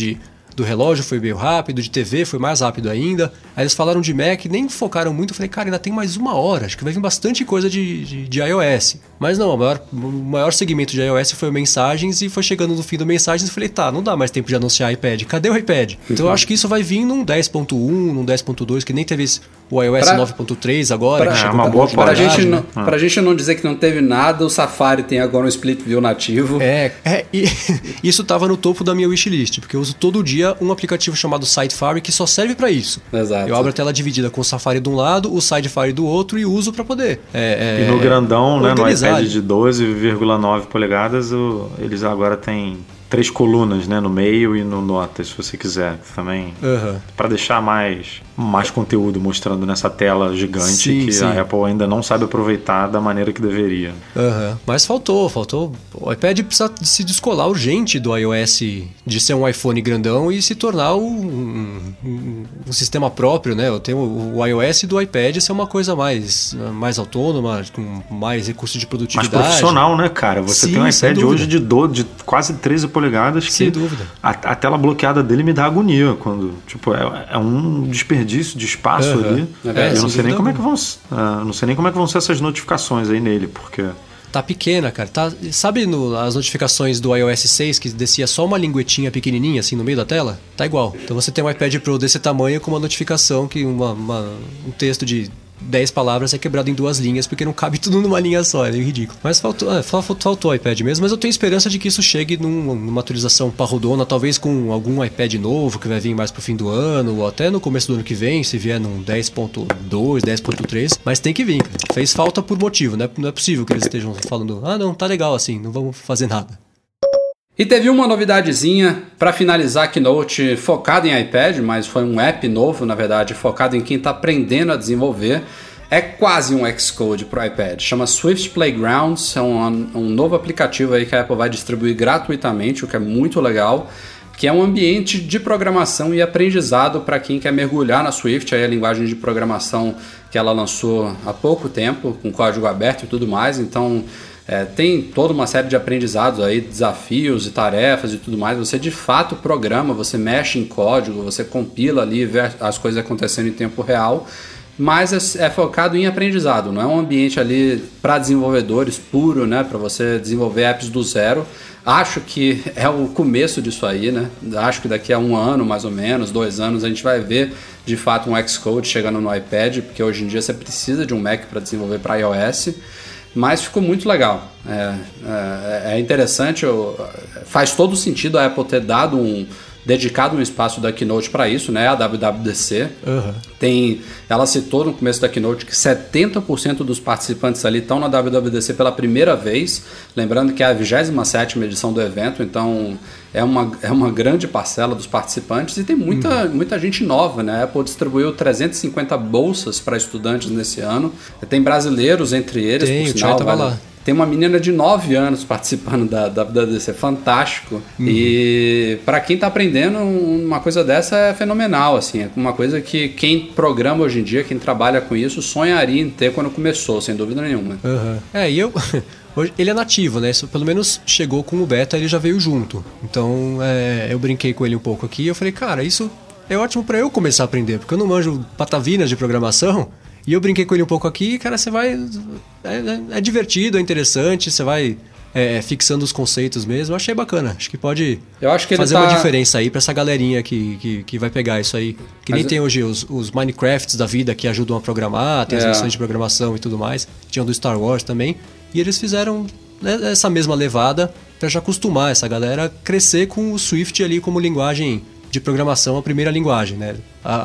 do relógio foi meio rápido, de TV foi mais rápido ainda. Aí eles falaram de Mac, nem focaram muito. Eu falei, cara, ainda tem mais 1 hora, acho que vai vir bastante coisa de iOS. Mas não, o maior segmento de iOS foi o Mensagens, e foi chegando no fim do Mensagens e falei, não dá mais tempo de anunciar iPad. Cadê o iPad? Então eu acho que isso vai vir num 10.1, num 10.2, que nem teve o iOS 9.3 agora. Que chegou uma boa pra gente, né? Pra gente não dizer que não teve nada, o Safari tem agora um split view nativo. E isso tava no topo da minha wishlist, porque eu uso todo dia um aplicativo chamado Safari que só serve para isso. Exato. Eu abro a tela dividida com o Safari de um lado, o Safari do outro e uso para poder. E no grandão, né, no iPad de 12,9 polegadas, eles agora têm três colunas, né, no meio e no Notas, se você quiser também, para deixar mais conteúdo mostrando nessa tela gigante, sim. A Apple ainda não sabe aproveitar da maneira que deveria. Mas faltou. O iPad precisa se descolar urgente do iOS, de ser um iPhone grandão e se tornar um sistema próprio, né? Eu tenho o iOS do iPad ser uma coisa mais autônoma, com mais recurso de produtividade. Mais profissional, né, cara? Você tem um iPad hoje de quase 13 polegadas que... Sem dúvida. A tela bloqueada dele me dá agonia quando... Tipo, é um desperdício de espaço ali. Eu não sei nem como é que vão... não sei nem como é que vão ser essas notificações aí nele, porque... Tá pequena, cara. Sabe as notificações do iOS 6 que descia só uma linguetinha pequenininha assim no meio da tela? Tá igual. Então você tem um iPad Pro desse tamanho com uma notificação que um texto de 10 palavras é quebrado em duas linhas porque não cabe tudo numa linha só, é ridículo. Mas faltou o iPad mesmo, mas eu tenho esperança de que isso chegue numa atualização parrudona, talvez com algum iPad novo que vai vir mais pro fim do ano ou até no começo do ano que vem, se vier num 10.2, 10.3, mas tem que vir, cara. Fez falta por motivo, né? Não é possível que eles estejam falando, não, tá legal assim, não vamos fazer nada. E teve uma novidadezinha para finalizar a Keynote focada em iPad, mas foi um app novo, na verdade, focado em quem está aprendendo a desenvolver. É quase um Xcode para o iPad. Chama Swift Playgrounds, é um novo aplicativo aí que a Apple vai distribuir gratuitamente, o que é muito legal, que é um ambiente de programação e aprendizado para quem quer mergulhar na Swift, aí a linguagem de programação que ela lançou há pouco tempo, com código aberto e tudo mais, então... tem toda uma série de aprendizados aí, desafios e tarefas e tudo mais. Você de fato programa, você mexe em código, você compila ali, vê as coisas acontecendo em tempo real, mas é focado em aprendizado, não é um ambiente ali para desenvolvedores puro, né, para você desenvolver apps do zero. Acho que é o começo disso aí, né? Acho que daqui a um ano, mais ou menos, 2 anos, a gente vai ver de fato um Xcode chegando no iPad, porque hoje em dia você precisa de um Mac para desenvolver para iOS. Mas ficou muito legal, é interessante, faz todo sentido a Apple ter dedicado um espaço da Keynote para isso, né? A WWDC, ela citou no começo da Keynote que 70% dos participantes ali estão na WWDC pela primeira vez, lembrando que é a 27ª edição do evento, então é uma grande parcela dos participantes e tem muita gente nova, né? A Apple distribuiu 350 bolsas para estudantes nesse ano, tem brasileiros entre eles, por sinal, vai lá. Tem uma menina de 9 anos participando da WWDC, fantástico. E para quem está aprendendo, uma coisa dessa é fenomenal, assim, é uma coisa que quem programa hoje em dia, quem trabalha com isso, sonharia em ter quando começou, sem dúvida nenhuma. Ele é nativo, né? Isso, pelo menos chegou com o beta, ele já veio junto. Então eu brinquei com ele um pouco aqui e eu falei, cara, isso é ótimo para eu começar a aprender, porque eu não manjo patavinas de programação. E eu brinquei com ele um pouco aqui e, cara, você vai... É divertido, é interessante, você vai fixando os conceitos mesmo. Eu achei bacana, acho que pode fazer uma diferença aí para essa galerinha que vai pegar isso aí. Que nem tem hoje os Minecrafts da vida que ajudam a programar, tem as lições de programação e tudo mais. Tinha um do Star Wars também. E eles fizeram essa mesma levada para já acostumar essa galera a crescer com o Swift ali como linguagem... de programação, a primeira linguagem, né?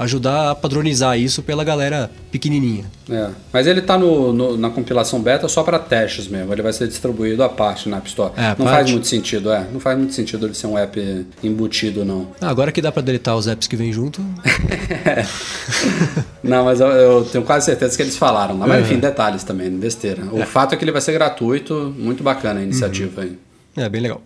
Ajudar a padronizar isso pela galera pequenininha. Mas ele tá na compilação beta só para testes mesmo, ele vai ser distribuído à parte na App Store. Faz muito sentido, não faz muito sentido ele ser um app embutido, não. Agora que dá para deletar os apps que vêm junto... Não, mas eu tenho quase certeza que eles falaram, mas enfim, detalhes também, besteira. O fato é que ele vai ser gratuito, muito bacana a iniciativa aí. É, bem legal.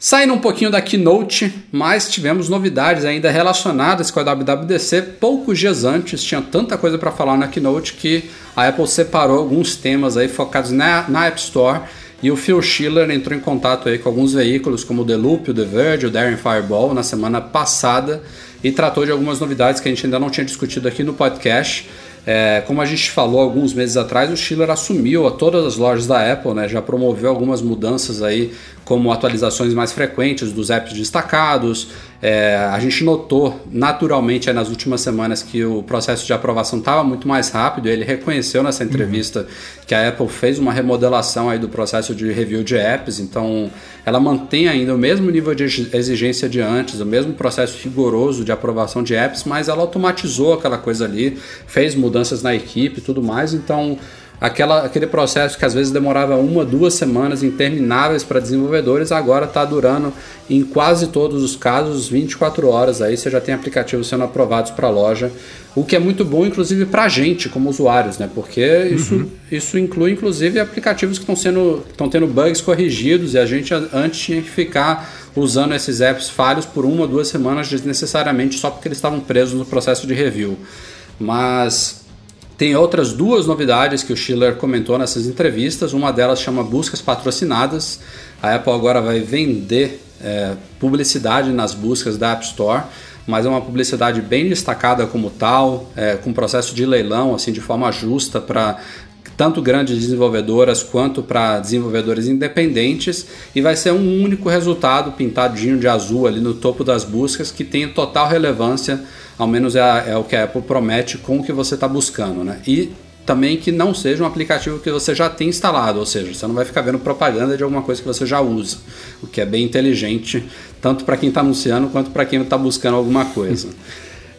Saindo um pouquinho da Keynote, mas tivemos novidades ainda relacionadas com a WWDC. Poucos dias antes, tinha tanta coisa para falar na Keynote que a Apple separou alguns temas aí focados na App Store, e o Phil Schiller entrou em contato aí com alguns veículos como o The Loop, o The Verge, o Darren Fireball na semana passada, e tratou de algumas novidades que a gente ainda não tinha discutido aqui no podcast. Como a gente falou alguns meses atrás, o Schiller assumiu a todas as lojas da Apple, né? Já promoveu algumas mudanças aí, como atualizações mais frequentes dos apps destacados. A gente notou naturalmente nas últimas semanas que o processo de aprovação estava muito mais rápido. Ele reconheceu nessa entrevista que a Apple fez uma remodelação aí do processo de review de apps, então ela mantém ainda o mesmo nível de exigência de antes, o mesmo processo rigoroso de aprovação de apps, mas ela automatizou aquela coisa ali, fez mudanças na equipe e tudo mais, então aquele processo que às vezes demorava 1 a 2 semanas intermináveis para desenvolvedores, agora está durando, em quase todos os casos, 24 horas. Aí você já tem aplicativos sendo aprovados para a loja, o que é muito bom, inclusive, para a gente como usuários, né? Porque isso inclui, inclusive, aplicativos que estão tendo bugs corrigidos, e a gente antes tinha que ficar usando esses apps falhos por 1 ou 2 semanas desnecessariamente, só porque eles estavam presos no processo de review. Mas tem outras 2 novidades que o Schiller comentou nessas entrevistas. Uma delas chama buscas patrocinadas. A Apple agora vai vender publicidade nas buscas da App Store, mas é uma publicidade bem destacada como tal, com processo de leilão, assim, de forma justa, para tanto grandes desenvolvedoras quanto para desenvolvedores independentes, e vai ser um único resultado pintadinho de azul ali no topo das buscas, que tem total relevância, ao menos é o que a Apple promete com o que você está buscando, né? E também que não seja um aplicativo que você já tem instalado, ou seja, você não vai ficar vendo propaganda de alguma coisa que você já usa, o que é bem inteligente, tanto para quem está anunciando quanto para quem está buscando alguma coisa.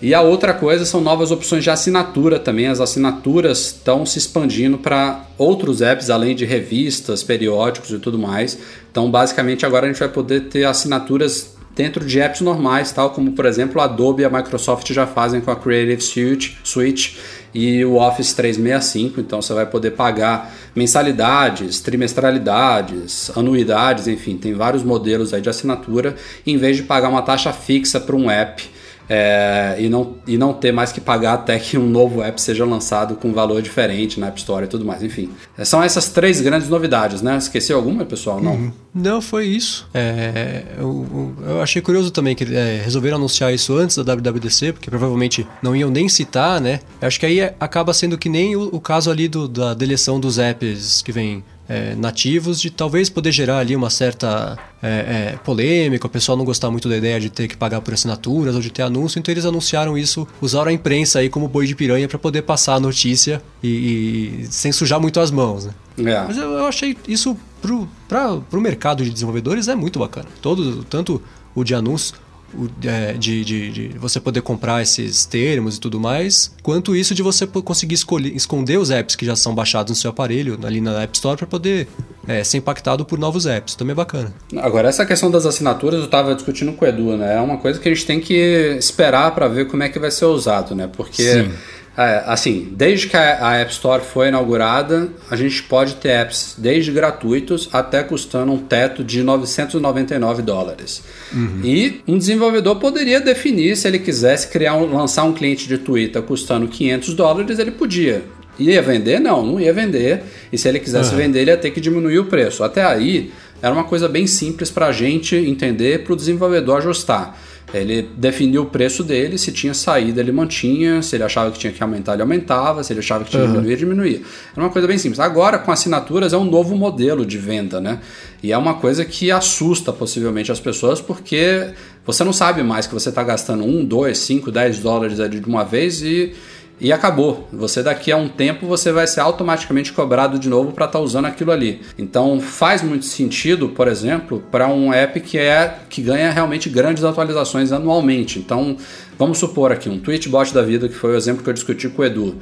E a outra coisa são novas opções de assinatura também. As assinaturas estão se expandindo para outros apps, além de revistas, periódicos e tudo mais. Então, basicamente, agora a gente vai poder ter assinaturas dentro de apps normais, tal como, por exemplo, a Adobe e a Microsoft já fazem com a Creative Suite e o Office 365. Então, você vai poder pagar mensalidades, trimestralidades, anuidades, enfim, tem vários modelos aí de assinatura, em vez de pagar uma taxa fixa para um app. E não ter mais que pagar até que um novo app seja lançado com valor diferente na App Store e tudo mais. Enfim, são essas 3 grandes novidades, né? Esqueci alguma, pessoal? Não, não foi isso. Eu achei curioso também que resolveram anunciar isso antes da WWDC, porque provavelmente não iam nem citar, né? Eu acho que aí acaba sendo que nem o caso ali da deleção dos apps que vem nativos, de talvez poder gerar ali uma certa polêmica, o pessoal não gostar muito da ideia de ter que pagar por assinaturas ou de ter anúncio, então eles anunciaram isso, usaram a imprensa aí como boi de piranha para poder passar a notícia e sem sujar muito as mãos, né? É. Mas eu achei isso pro mercado de desenvolvedores é muito bacana. Tanto o de anúncio, de você poder comprar esses termos e tudo mais, quanto isso de você conseguir esconder os apps que já são baixados no seu aparelho, ali na App Store, para poder ser impactado por novos apps. Também é bacana. Agora, essa questão das assinaturas, eu estava discutindo com o Edu, né? É uma coisa que a gente tem que esperar para ver como é que vai ser usado, né? Porque, assim, desde que a App Store foi inaugurada, a gente pode ter apps desde gratuitos até custando um teto de $999. E um desenvolvedor poderia definir, se ele quisesse lançar um cliente de Twitter custando $500, ele podia. Ia vender? Não ia vender. E se ele quisesse vender, ele ia ter que diminuir o preço. Até aí, era uma coisa bem simples para a gente entender, para o desenvolvedor ajustar. Ele definiu o preço dele, se tinha saída ele mantinha, se ele achava que tinha que aumentar ele aumentava, se ele achava que tinha que diminuir, diminuía. Era uma coisa bem simples. Agora, com assinaturas, é um novo modelo de venda, né? E é uma coisa que assusta possivelmente as pessoas, porque você não sabe mais que você está gastando $1, $2, $5, $10 ali de uma vez e acabou. Você daqui a um tempo você vai ser automaticamente cobrado de novo para estar usando aquilo ali. Então faz muito sentido, por exemplo, para um app que ganha realmente grandes atualizações anualmente. Então vamos supor aqui um Tweetbot da vida, que foi o exemplo que eu discuti com o Edu.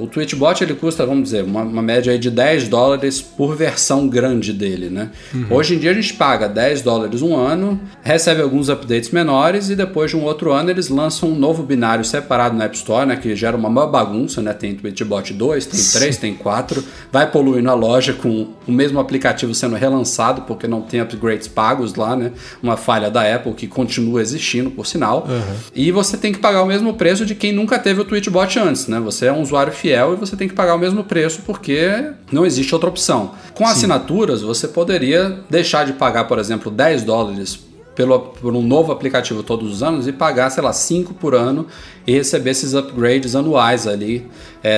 O Tweetbot ele custa, vamos dizer, uma média aí de $10 por versão grande dele, né? Hoje em dia a gente paga $10 um ano, recebe alguns updates menores e depois de um outro ano eles lançam um novo binário separado na App Store, né? Que gera uma bagunça, né? Tem Tweetbot 2, tem 3, tem 4, vai poluindo a loja com o mesmo aplicativo sendo relançado porque não tem upgrades pagos lá, né? Uma falha da Apple que continua existindo, por sinal. E você tem que pagar o mesmo preço de quem nunca teve o Tweetbot antes, né? Você é um usuário fiel e você tem que pagar o mesmo preço porque não existe outra opção. Com assinaturas, você poderia deixar de pagar, por exemplo, $10 por um novo aplicativo todos os anos e pagar, sei lá, 5 por ano e receber esses upgrades anuais ali,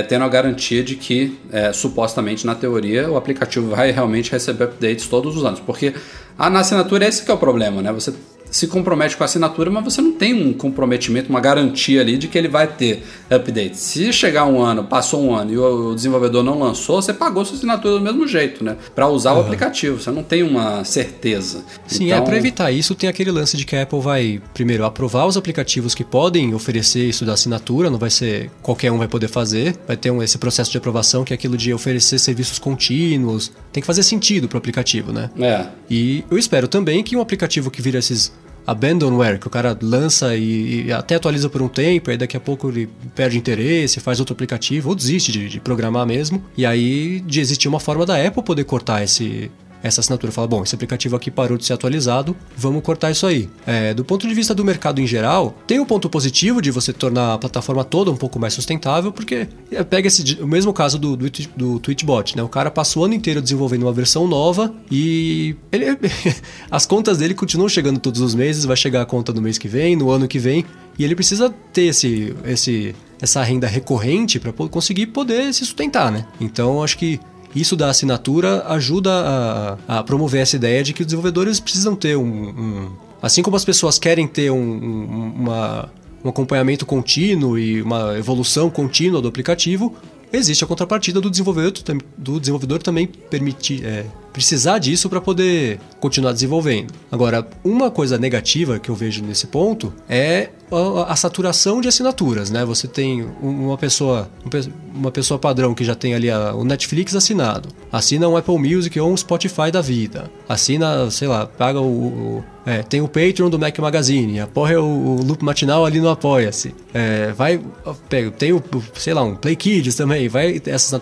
tendo a garantia de que, supostamente, na teoria, o aplicativo vai realmente receber updates todos os anos. Porque na assinatura esse que é o problema, né? Você se compromete com a assinatura, mas você não tem um comprometimento, uma garantia ali de que ele vai ter update. Se chegar um ano, passou um ano e o desenvolvedor não lançou, você pagou sua assinatura do mesmo jeito, né? Para usar o aplicativo, você não tem uma certeza. Sim, então... para evitar isso tem aquele lance de que a Apple vai primeiro aprovar os aplicativos que podem oferecer isso da assinatura, não vai ser qualquer um vai poder fazer, vai ter esse processo de aprovação que é aquilo de oferecer serviços contínuos, tem que fazer sentido pro aplicativo, né? É. E eu espero também que um aplicativo que vira esses abandonware, que o cara lança e até atualiza por um tempo, aí daqui a pouco ele perde interesse, faz outro aplicativo, ou desiste de programar mesmo, e aí de existir uma forma da Apple poder cortar essa assinatura. Fala, bom, esse aplicativo aqui parou de ser atualizado, vamos cortar isso aí. Do ponto de vista do mercado em geral, tem um ponto positivo de você tornar a plataforma toda um pouco mais sustentável, porque pega o mesmo caso do Twitchbot, né? O cara passa o ano inteiro desenvolvendo uma versão nova e as contas dele continuam chegando todos os meses, vai chegar a conta no mês que vem, no ano que vem, e ele precisa ter essa renda recorrente para conseguir poder se sustentar, né? Então, acho que isso da assinatura ajuda a promover essa ideia de que os desenvolvedores precisam ter assim como as pessoas querem ter um acompanhamento contínuo e uma evolução contínua do aplicativo, existe a contrapartida do desenvolvedor também precisar disso para poder continuar desenvolvendo. Agora, uma coisa negativa que eu vejo nesse ponto é a saturação de assinaturas, né? Você tem uma pessoa padrão que já tem ali o Netflix assinado, assina um Apple Music ou um Spotify da vida, assina, sei lá, paga tem o Patreon do Mac Magazine, apoia o Loop Matinal ali no Apoia-se, tem o, sei lá, um Play Kids também, as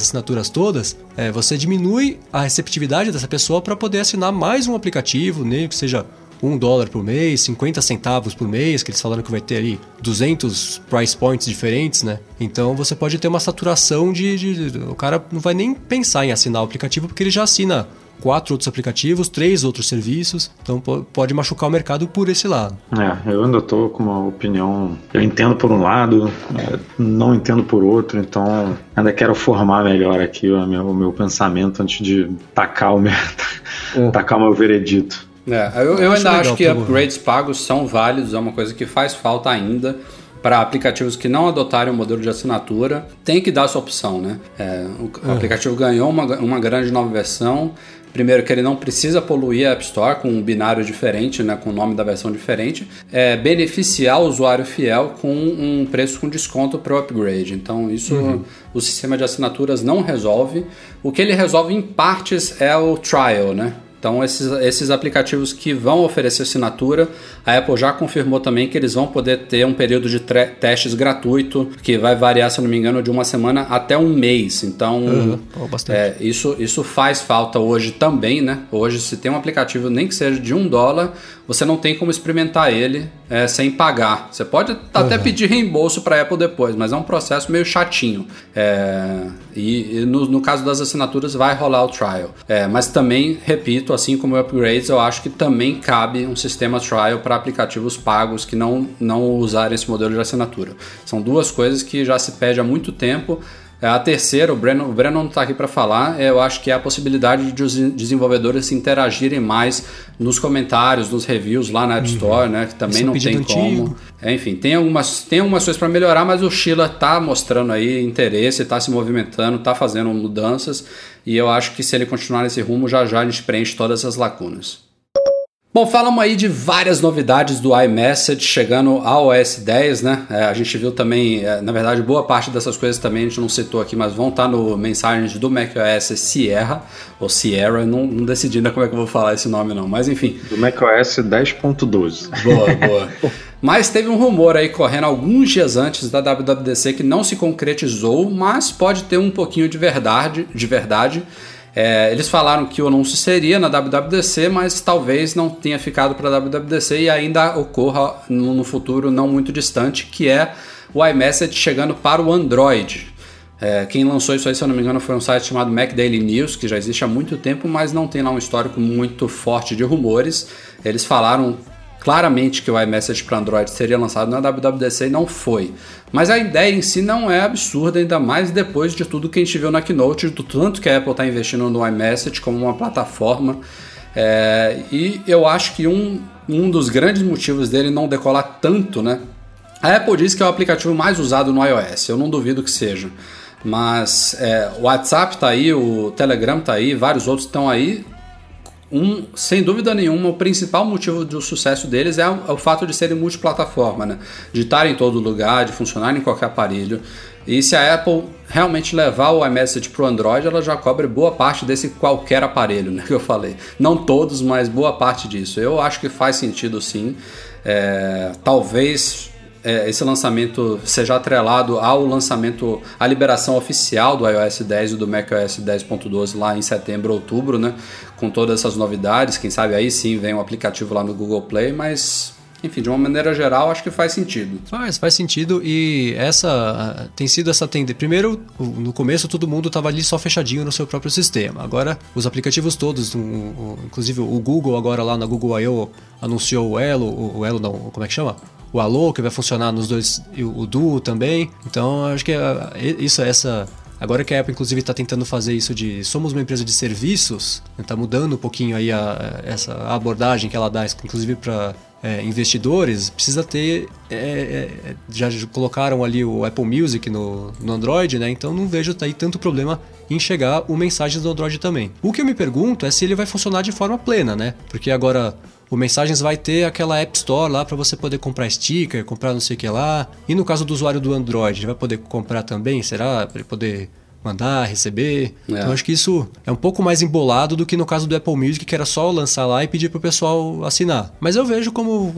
assinaturas todas, você diminui a receptividade dessa pessoa para poder assinar mais um aplicativo, né, que seja $1 por mês, 50 centavos por mês, que eles falaram que vai ter ali 200 price points diferentes, né? Então você pode ter uma saturação o cara não vai nem pensar em assinar o aplicativo porque ele já assina 4 outros aplicativos, 3 outros serviços, então pode machucar o mercado por esse lado. Eu ainda tô com uma opinião, eu entendo por um lado, não entendo por outro, então ainda quero formar melhor aqui o meu pensamento antes de tacar o meu veredito. Eu ainda acho que upgrades pagos são válidos, é uma coisa que faz falta ainda para aplicativos que não adotarem o modelo de assinatura, tem que dar essa opção, né? O aplicativo ganhou uma grande nova versão. Primeiro que ele não precisa poluir a App Store com um binário diferente, né, com o nome da versão diferente, beneficiar o usuário fiel com um preço com desconto para o upgrade. Então isso o sistema de assinaturas não resolve. O que ele resolve em partes é o trial, né? Então esses aplicativos que vão oferecer assinatura, a Apple já confirmou também que eles vão poder ter um período de testes gratuito, que vai variar, se não me engano, de uma semana até um mês. Então isso faz falta hoje também, né? Hoje, se tem um aplicativo, nem que seja de $1, você não tem como experimentar ele sem pagar. Você pode até pedir reembolso para a Apple depois, mas é um processo meio chatinho. E no caso das assinaturas vai rolar o trial. Mas também, repito, assim como o upgrades, eu acho que também cabe um sistema trial para aplicativos pagos que não usarem esse modelo de assinatura. São duas coisas que já se pede há muito tempo. A terceira, o Breno não está aqui para falar, eu acho que é a possibilidade de os desenvolvedores se interagirem mais nos comentários, nos reviews lá na App Store, né? Que também não tem como. Enfim, tem algumas coisas para melhorar, mas o Sheila está mostrando aí interesse, está se movimentando, está fazendo mudanças, e eu acho que se ele continuar nesse rumo, já já a gente preenche todas essas lacunas. Bom, falamos aí de várias novidades do iMessage chegando ao OS 10, né? A gente viu também, na verdade, boa parte dessas coisas também a gente não citou aqui, mas vão estar no Mensagens do macOS Sierra, ou Sierra, não decidi ainda como é que eu vou falar esse nome não, mas enfim. Do macOS 10.12. Boa. Mas teve um rumor aí correndo alguns dias antes da WWDC que não se concretizou, mas pode ter um pouquinho de verdade. Eles falaram que o anúncio seria na WWDC, mas talvez não tenha ficado para a WWDC e ainda ocorra no futuro não muito distante, que é o iMessage chegando para o Android. Quem lançou isso aí, se eu não me engano, foi um site chamado Mac Daily News, que já existe há muito tempo, mas não tem lá um histórico muito forte de rumores. Eles falaram claramente que o iMessage para Android seria lançado na WWDC e não foi. Mas a ideia em si não é absurda, ainda mais depois de tudo que a gente viu na Keynote, do tanto que a Apple está investindo no iMessage como uma plataforma. E eu acho que um dos grandes motivos dele não decolar tanto, né? A Apple diz que é o aplicativo mais usado no iOS, eu não duvido que seja. Mas o WhatsApp tá aí, o Telegram tá aí, vários outros estão aí. Sem dúvida nenhuma, o principal motivo do sucesso deles é o fato de serem multiplataforma, né? De estar em todo lugar, de funcionar em qualquer aparelho. E se a Apple realmente levar o iMessage para o Android, ela já cobre boa parte desse qualquer aparelho, né, que eu falei. Não todos, mas boa parte disso. Eu acho que faz sentido sim. Talvez esse lançamento seja atrelado ao lançamento, à liberação oficial do iOS 10 e do macOS 10.12 lá em setembro, outubro, né? Com todas essas novidades, quem sabe aí sim vem um aplicativo lá no Google Play, mas enfim, de uma maneira geral, acho que faz sentido. Faz sentido, e essa tem sido essa tendência. Primeiro, no começo todo mundo estava ali só fechadinho no seu próprio sistema. Agora, os aplicativos todos, inclusive o Google agora lá na Google I.O. anunciou o Alô, que vai funcionar nos dois, o Duo também. Então, acho que agora que a Apple, inclusive, está tentando fazer isso de somos uma empresa de serviços, está mudando um pouquinho aí essa abordagem que ela dá, inclusive para investidores, precisa ter... já colocaram ali o Apple Music no Android, né? Então não vejo aí tanto problema em chegar o Mensagens do Android também. O que eu me pergunto é se ele vai funcionar de forma plena, né? Porque agora... O Mensagens vai ter aquela App Store lá para você poder comprar sticker, comprar não sei o que lá. E no caso do usuário do Android, ele vai poder comprar também, será? Para ele poder mandar, receber. Então acho que isso é um pouco mais embolado do que no caso do Apple Music, que era só lançar lá e pedir pro pessoal assinar. Mas eu vejo como...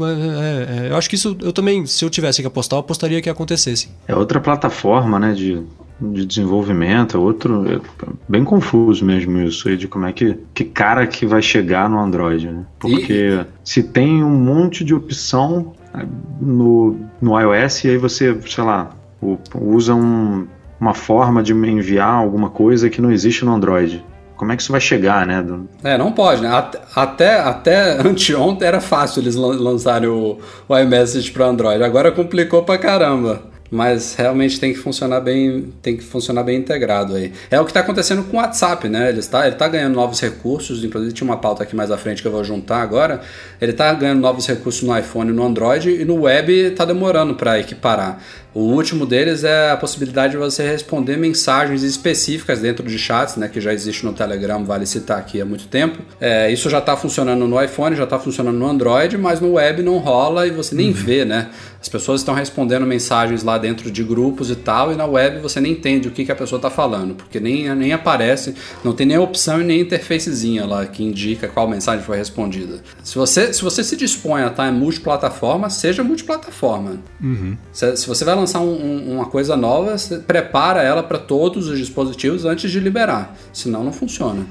eu acho que isso eu também, se eu tivesse que apostar, eu apostaria que acontecesse. É outra plataforma, né, de desenvolvimento, é bem confuso mesmo isso aí de como é que cara que vai chegar no Android, né? Porque se tem um monte de opção no iOS, e aí você, sei lá, usa uma forma de enviar alguma coisa que não existe no Android. Como é que isso vai chegar, né? Não pode, né? Até anteontem era fácil eles lançarem o iMessage para Android, agora complicou pra caramba. Mas realmente tem que funcionar bem integrado aí. É o que está acontecendo com o WhatsApp, né? Ele tá ganhando novos recursos, inclusive tinha uma pauta aqui mais à frente que eu vou juntar agora. Ele está ganhando novos recursos no iPhone, no Android, e no web está demorando para equiparar. O último deles é a possibilidade de você responder mensagens específicas dentro de chats, né, que já existe no Telegram, vale citar aqui há muito tempo. Isso já está funcionando no iPhone, já está funcionando no Android, mas no web não rola e você nem vê, né? As pessoas estão respondendo mensagens lá dentro de grupos e tal, e na web você nem entende o que a pessoa está falando, porque nem aparece, não tem nem opção e nem interfacezinha lá que indica qual mensagem foi respondida. Se você se dispõe a estar em multiplataforma, seja multiplataforma. Se você vai lançar uma coisa nova, você prepara ela para todos os dispositivos antes de liberar, senão não funciona.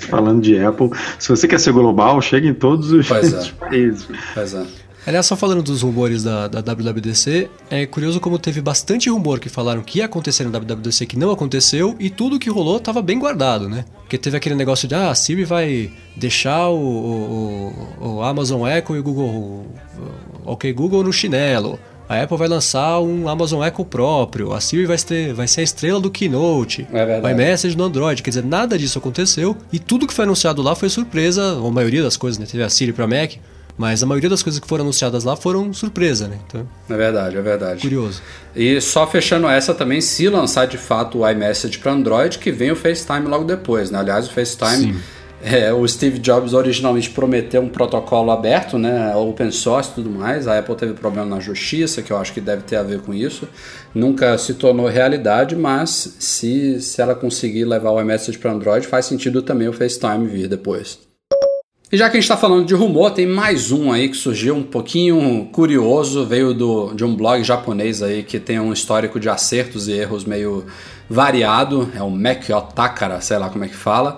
Falando de Apple, se você quer ser global, chega em todos os países. Pois é. Aliás, só falando dos rumores da WWDC, é curioso como teve bastante rumor que falaram que ia acontecer na WWDC, que não aconteceu, e tudo que rolou estava bem guardado, né? Porque teve aquele negócio de, a Siri vai deixar o Amazon Echo e o Google... Ok Google no chinelo. A Apple vai lançar um Amazon Echo próprio, a Siri vai ser a estrela do Keynote, o iMessage no Android, quer dizer, nada disso aconteceu, e tudo que foi anunciado lá foi surpresa, ou a maioria das coisas, né? Teve a Siri para Mac, mas a maioria das coisas que foram anunciadas lá foram surpresa, né? Então, é verdade. Curioso. E só fechando essa também, se lançar de fato o iMessage para Android, que vem o FaceTime logo depois, né? Aliás, o FaceTime... Sim. O Steve Jobs originalmente prometeu um protocolo aberto, né, open source e tudo mais. A Apple teve problema na justiça, que eu acho que deve ter a ver com isso. Nunca se tornou realidade, mas se ela conseguir levar o iMessage para Android, faz sentido também o FaceTime vir depois. E já que a gente está falando de rumor, tem mais um aí que surgiu um pouquinho curioso, veio de um blog japonês aí que tem um histórico de acertos e erros meio variado, é o Mac Otakara, sei lá como é que fala,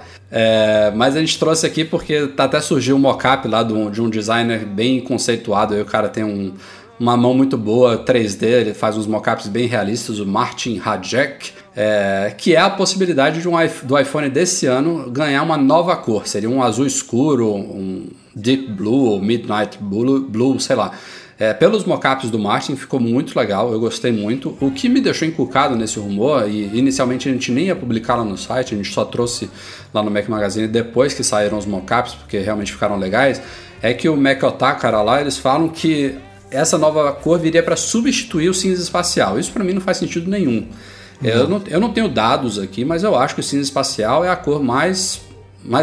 mas a gente trouxe aqui porque até surgiu um mock-up lá de um designer bem conceituado, aí o cara tem uma mão muito boa, 3D, ele faz uns mockups bem realistas, o Martin Hajek. que é a possibilidade de do iPhone desse ano ganhar uma nova cor. Seria um azul escuro, um deep blue ou midnight blue, sei lá. Pelos mockups do Martin ficou muito legal, eu gostei muito. O que me deixou encucado nesse rumor, e inicialmente a gente nem ia publicar lá no site, a gente só trouxe lá no Mac Magazine depois que saíram os mockups, porque realmente ficaram legais, é que o Mac Otakara lá, eles falam que essa nova cor viria para substituir o cinza espacial. Isso para mim não faz sentido nenhum. Uhum. Eu não tenho dados aqui, mas eu acho que o cinza espacial é a cor mais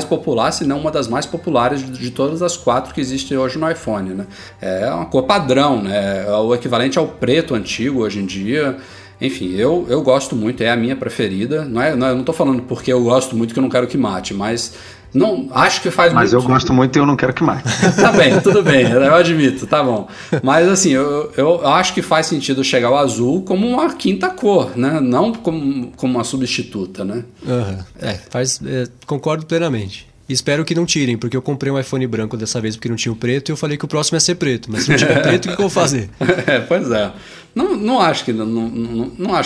popular, se não uma das mais populares de todas as 4 que existem hoje no iPhone, né? É uma cor padrão, né? É o equivalente ao preto antigo hoje em dia. Enfim, eu gosto muito, é a minha preferida. Eu não estou falando porque eu gosto muito que eu não quero que mate, mas não, acho que faz mas muito... Mas eu gosto muito e eu não quero que mate. Tá bem, tudo bem, eu admito, tá bom. Mas assim, eu acho que faz sentido chegar ao azul como uma quinta cor, né? Não como uma substituta, né? Uhum. Concordo plenamente. Espero que não tirem, porque eu comprei um iPhone branco dessa vez porque não tinha o preto e eu falei que o próximo ia ser preto. Mas se não tiver preto, o que eu vou fazer? Pois é. Não acho que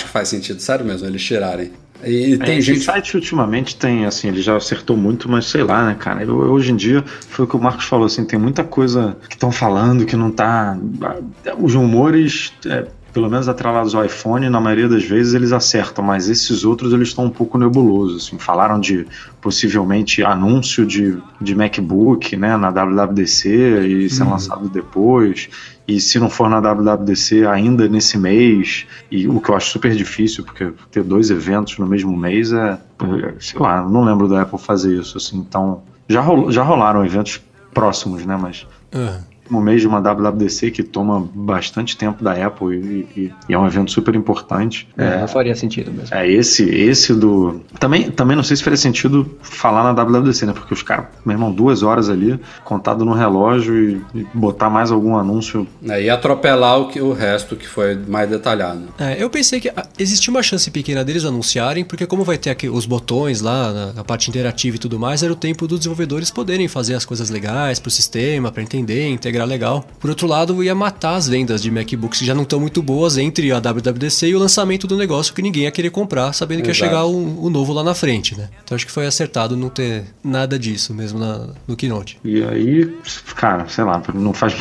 faz sentido, sério mesmo, eles tirarem. E tem gente... O site ultimamente tem, assim, ele já acertou muito, mas sei lá, né, cara? Hoje em dia, foi o que o Marcos falou, assim, tem muita coisa que estão falando que não tá... Os rumores... Pelo menos atrelados ao iPhone, na maioria das vezes eles acertam, mas esses outros eles estão um pouco nebulosos, assim. Falaram de possivelmente anúncio de MacBook, né, na WWDC e ser lançado depois, e se não for na WWDC ainda nesse mês, e o que eu acho super difícil, porque ter 2 eventos no mesmo mês é, sei lá, não lembro da Apple fazer isso, assim, então já rolaram eventos próximos, né, mas... No mês de uma WWDC que toma bastante tempo da Apple e é um evento super importante. Não faria sentido mesmo. Esse do... Também não sei se faria sentido falar na WWDC, né? Porque os caras, meu irmão, 2 horas ali, contado no relógio e botar mais algum anúncio. E atropelar o resto que foi mais detalhado. Eu pensei que existia uma chance pequena deles anunciarem, porque como vai ter aqui os botões lá, na parte interativa e tudo mais, era o tempo dos desenvolvedores poderem fazer as coisas legais pro sistema, para entender, legal. Por outro lado, ia matar as vendas de MacBooks que já não estão muito boas entre a WWDC e o lançamento do negócio que ninguém ia querer comprar, sabendo que ia chegar o novo lá na frente, né? Então acho que foi acertado não ter nada disso mesmo no Keynote. E aí, cara, sei lá, não faz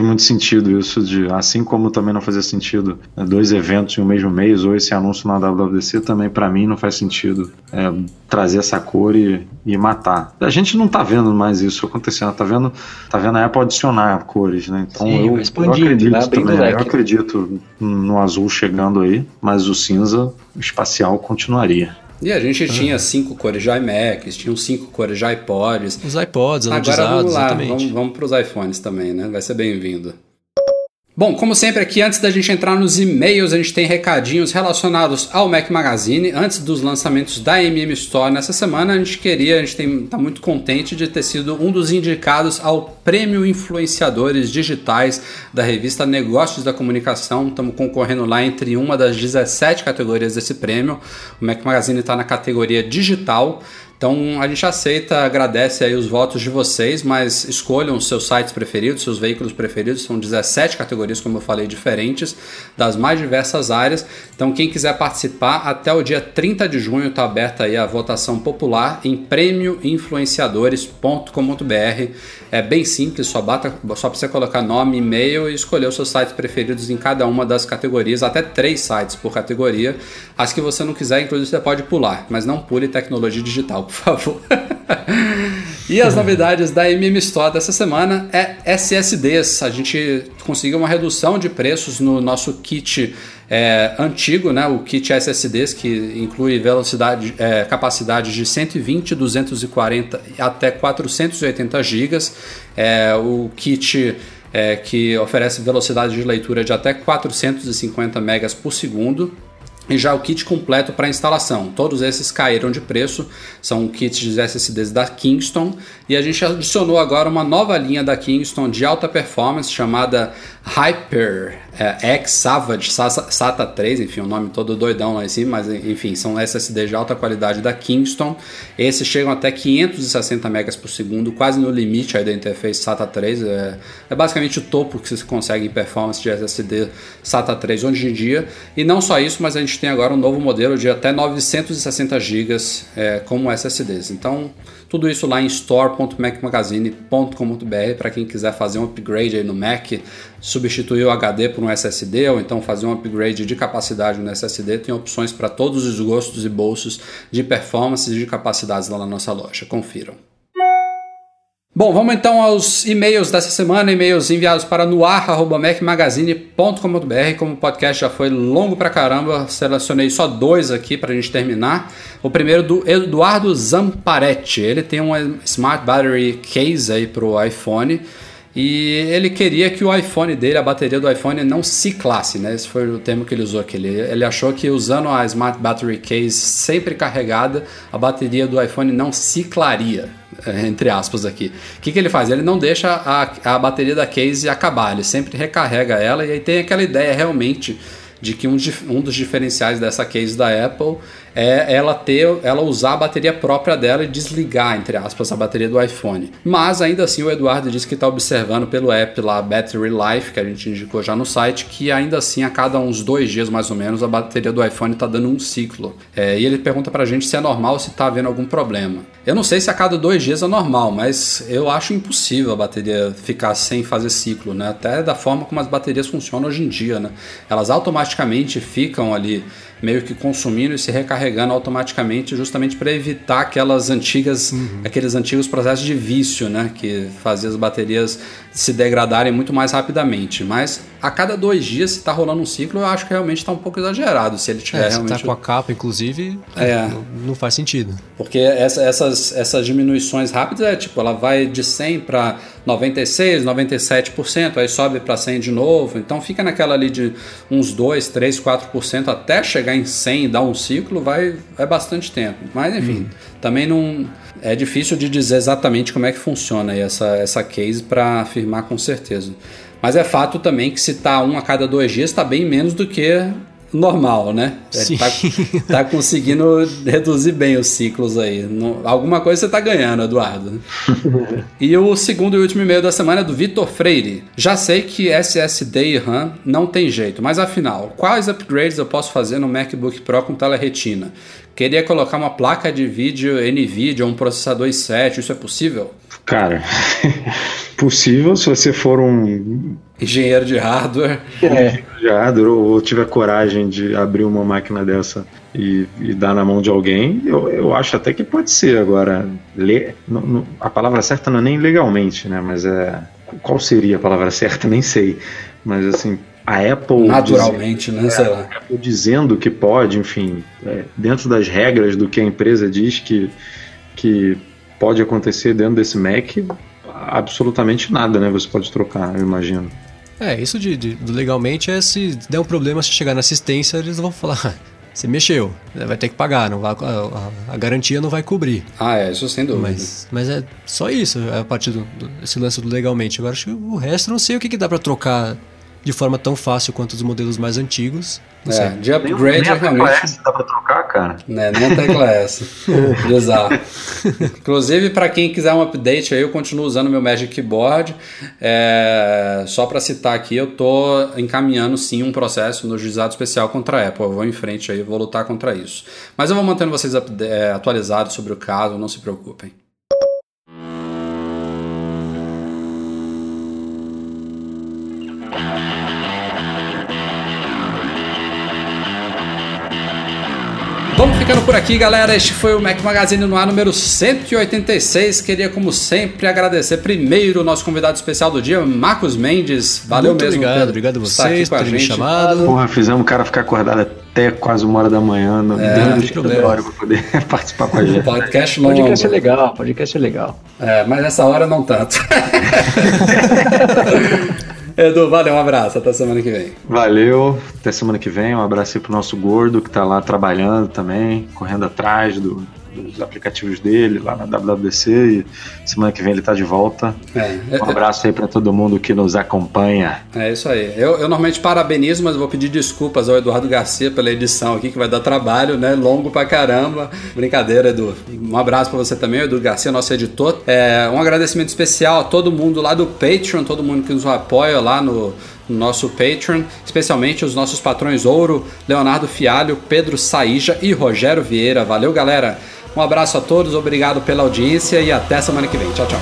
muito sentido isso, assim como também não fazia sentido 2 eventos em um mesmo mês, ou esse anúncio na WWDC também, pra mim, não faz sentido trazer essa cor e matar. A gente não tá vendo mais isso acontecendo, tá vendo a Apple adicionar cores, né? Então sim, eu acredito também, eu acredito no azul chegando aí, mas o cinza espacial continuaria. E a gente tinha 5 cores de iMacs, tinham 5 cores de iPods. Os iPods, agora vamos lá, vamos para os iPhones também, né? Vai ser bem-vindo. Bom, como sempre aqui, antes da gente entrar nos e-mails, a gente tem recadinhos relacionados ao Mac Magazine. Antes dos lançamentos da MM Store nessa semana, a gente está muito contente de ter sido um dos indicados ao Prêmio Influenciadores Digitais da revista Negócios da Comunicação. Estamos concorrendo lá entre uma das 17 categorias desse prêmio. O Mac Magazine está na categoria digital. Então a gente aceita, agradece aí os votos de vocês, mas escolham os seus sites preferidos, seus veículos preferidos, são 17 categorias, como eu falei, diferentes, das mais diversas áreas. Então quem quiser participar, até o dia 30 de junho está aberta aí a votação popular em prêmioinfluenciadores.com.br. É bem simples, só para você colocar nome, e-mail e escolher os seus sites preferidos em cada uma das categorias, até 3 sites por categoria. As que você não quiser, inclusive, você pode pular, mas não pule tecnologia digital, por favor. E as novidades da MM Store dessa semana é SSDs. A gente conseguiu uma redução de preços no nosso kit antigo, né? O kit SSDs, que inclui capacidade de 120, 240 até 480 GB. O kit que oferece velocidade de leitura de até 450 MB por segundo. E já o kit completo para instalação. Todos esses caíram de preço, são kits de SSDs da Kingston. E a gente adicionou agora uma nova linha da Kingston de alta performance chamada Hyper X-Savage, SATA 3, enfim, o nome todo doidão lá em cima, mas enfim, são SSD de alta qualidade da Kingston. Esses chegam até 560 megas por segundo, quase no limite aí da interface SATA 3, é basicamente o topo que se consegue em performance de SSD SATA 3 hoje em dia. E não só isso, mas a gente tem agora um novo modelo de até 960 GB como SSDs. Então, tudo isso lá em store.macmagazine.com.br para quem quiser fazer um upgrade aí no Mac, substituir o HD por um SSD ou então fazer um upgrade de capacidade no SSD. Tem opções para todos os gostos e bolsos de performances e de capacidades lá na nossa loja. Confiram. Bom, vamos então aos e-mails dessa semana, e-mails enviados para noar@macmagazine.com.br. Como o podcast já foi longo pra caramba, selecionei só dois aqui pra gente terminar. O primeiro do Eduardo Zamparetti, ele tem uma Smart Battery Case aí pro iPhone e ele queria que o iPhone dele, a bateria do iPhone não ciclasse, né? Esse foi o termo que ele usou aqui. Ele achou que usando a Smart Battery Case sempre carregada, a bateria do iPhone não ciclaria, entre aspas aqui. O que ele faz? Ele não deixa a bateria da case acabar, ele sempre recarrega ela, e aí tem aquela ideia realmente de que um dos diferenciais dessa case da Apple é ela usar a bateria própria dela e desligar, entre aspas, a bateria do iPhone. Mas ainda assim o Eduardo disse que está observando pelo app lá, Battery Life, que a gente indicou já no site, que ainda assim a cada uns 2 dias mais ou menos a bateria do iPhone está dando um ciclo. E ele pergunta pra gente se é normal ou se está havendo algum problema. Eu não sei se a cada 2 dias é normal, mas eu acho impossível a bateria ficar sem fazer ciclo, né? Até da forma como as baterias funcionam hoje em dia, né? Elas automaticamente ficam ali meio que consumindo e se recarregando automaticamente, justamente para evitar aqueles antigos processos de vício, né, que fazia as baterias se degradarem muito mais rapidamente. Mas a cada 2 dias, se está rolando um ciclo, eu acho que realmente está um pouco exagerado. Se ele tiver realmente... está com a capa, inclusive, não faz sentido. Porque essas diminuições rápidas ela vai de 100 para 96, 97%, aí sobe para 100 de novo. Então fica naquela ali de uns 2, 3, 4% até chegar em 100 e dar um ciclo, vai bastante tempo. Mas enfim, também não... é difícil de dizer exatamente como é que funciona aí essa case para afirmar com certeza. Mas é fato também que se está 1 a cada 2 dias, está bem menos do que normal, né? Tá conseguindo reduzir bem os ciclos aí. Alguma coisa você tá ganhando, Eduardo. E o segundo e último e-mail da semana é do Vitor Freire. Já sei que SSD e RAM não tem jeito, mas afinal, quais upgrades eu posso fazer no MacBook Pro com tela retina? Queria colocar uma placa de vídeo NVIDIA, um processador i7, isso é possível? Cara, possível se você for um engenheiro de hardware. Engenheiro de hardware, ou tiver coragem de abrir uma máquina dessa e dar na mão de alguém, eu acho até que pode ser. Agora, a palavra certa não é nem legalmente, né? Mas qual seria a palavra certa? Nem sei. Mas assim, a Apple... naturalmente, né? Sei lá. A Apple dizendo que pode, enfim, dentro das regras do que a empresa diz que pode acontecer dentro desse Mac, absolutamente nada, né? Você pode trocar, eu imagino. Isso de legalmente se der um problema, se chegar na assistência, eles vão falar... você mexeu, vai ter que pagar, não vai, a garantia não vai cobrir. Isso sem dúvida. Mas é só isso, a partir desse lance do legalmente. Agora, acho que o resto, não sei o que dá pra trocar de forma tão fácil quanto os modelos mais antigos. Não sei. De upgrade nem realmente... Nem a tecla S dá pra trocar, cara. Nem a tecla S. Bizarro. Inclusive, pra quem quiser um update, eu continuo usando meu Magic Keyboard. Só pra citar aqui, eu tô encaminhando sim um processo no juizado especial contra a Apple. Eu vou em frente aí, vou lutar contra isso. Mas eu vou mantendo vocês atualizados sobre o caso, não se preocupem. Vamos ficando por aqui, galera. Este foi o Mac Magazine no ar número 186. Queria, como sempre, agradecer primeiro o nosso convidado especial do dia, Marcus Mendes. Valeu muito mesmo. Obrigado a vocês por terem me chamado. Porra, fizemos o cara ficar acordado até quase 1 hora da manhã. Não tem problema para poder participar com a gente. Podcast longo. Podcast é legal, podcast é legal. Mas nessa hora não tanto. Edu, valeu, um abraço, até semana que vem. Valeu, até semana que vem, um abraço aí pro nosso gordo que tá lá trabalhando também, correndo atrás do dos aplicativos dele lá na WWDC, e semana que vem ele está de volta. Um abraço aí para todo mundo que nos acompanha. É isso aí. Eu normalmente parabenizo, mas vou pedir desculpas ao Eduardo Garcia pela edição aqui, que vai dar trabalho, né? Longo pra caramba. Brincadeira, Edu. Um abraço para você também, Edu Garcia, nosso editor. Um agradecimento especial a todo mundo lá do Patreon, todo mundo que nos apoia lá no nosso Patreon, especialmente os nossos patrões Ouro, Leonardo Fialho, Pedro Saíja e Rogério Vieira. Valeu, galera. Um abraço a todos, obrigado pela audiência e até semana que vem. Tchau, tchau.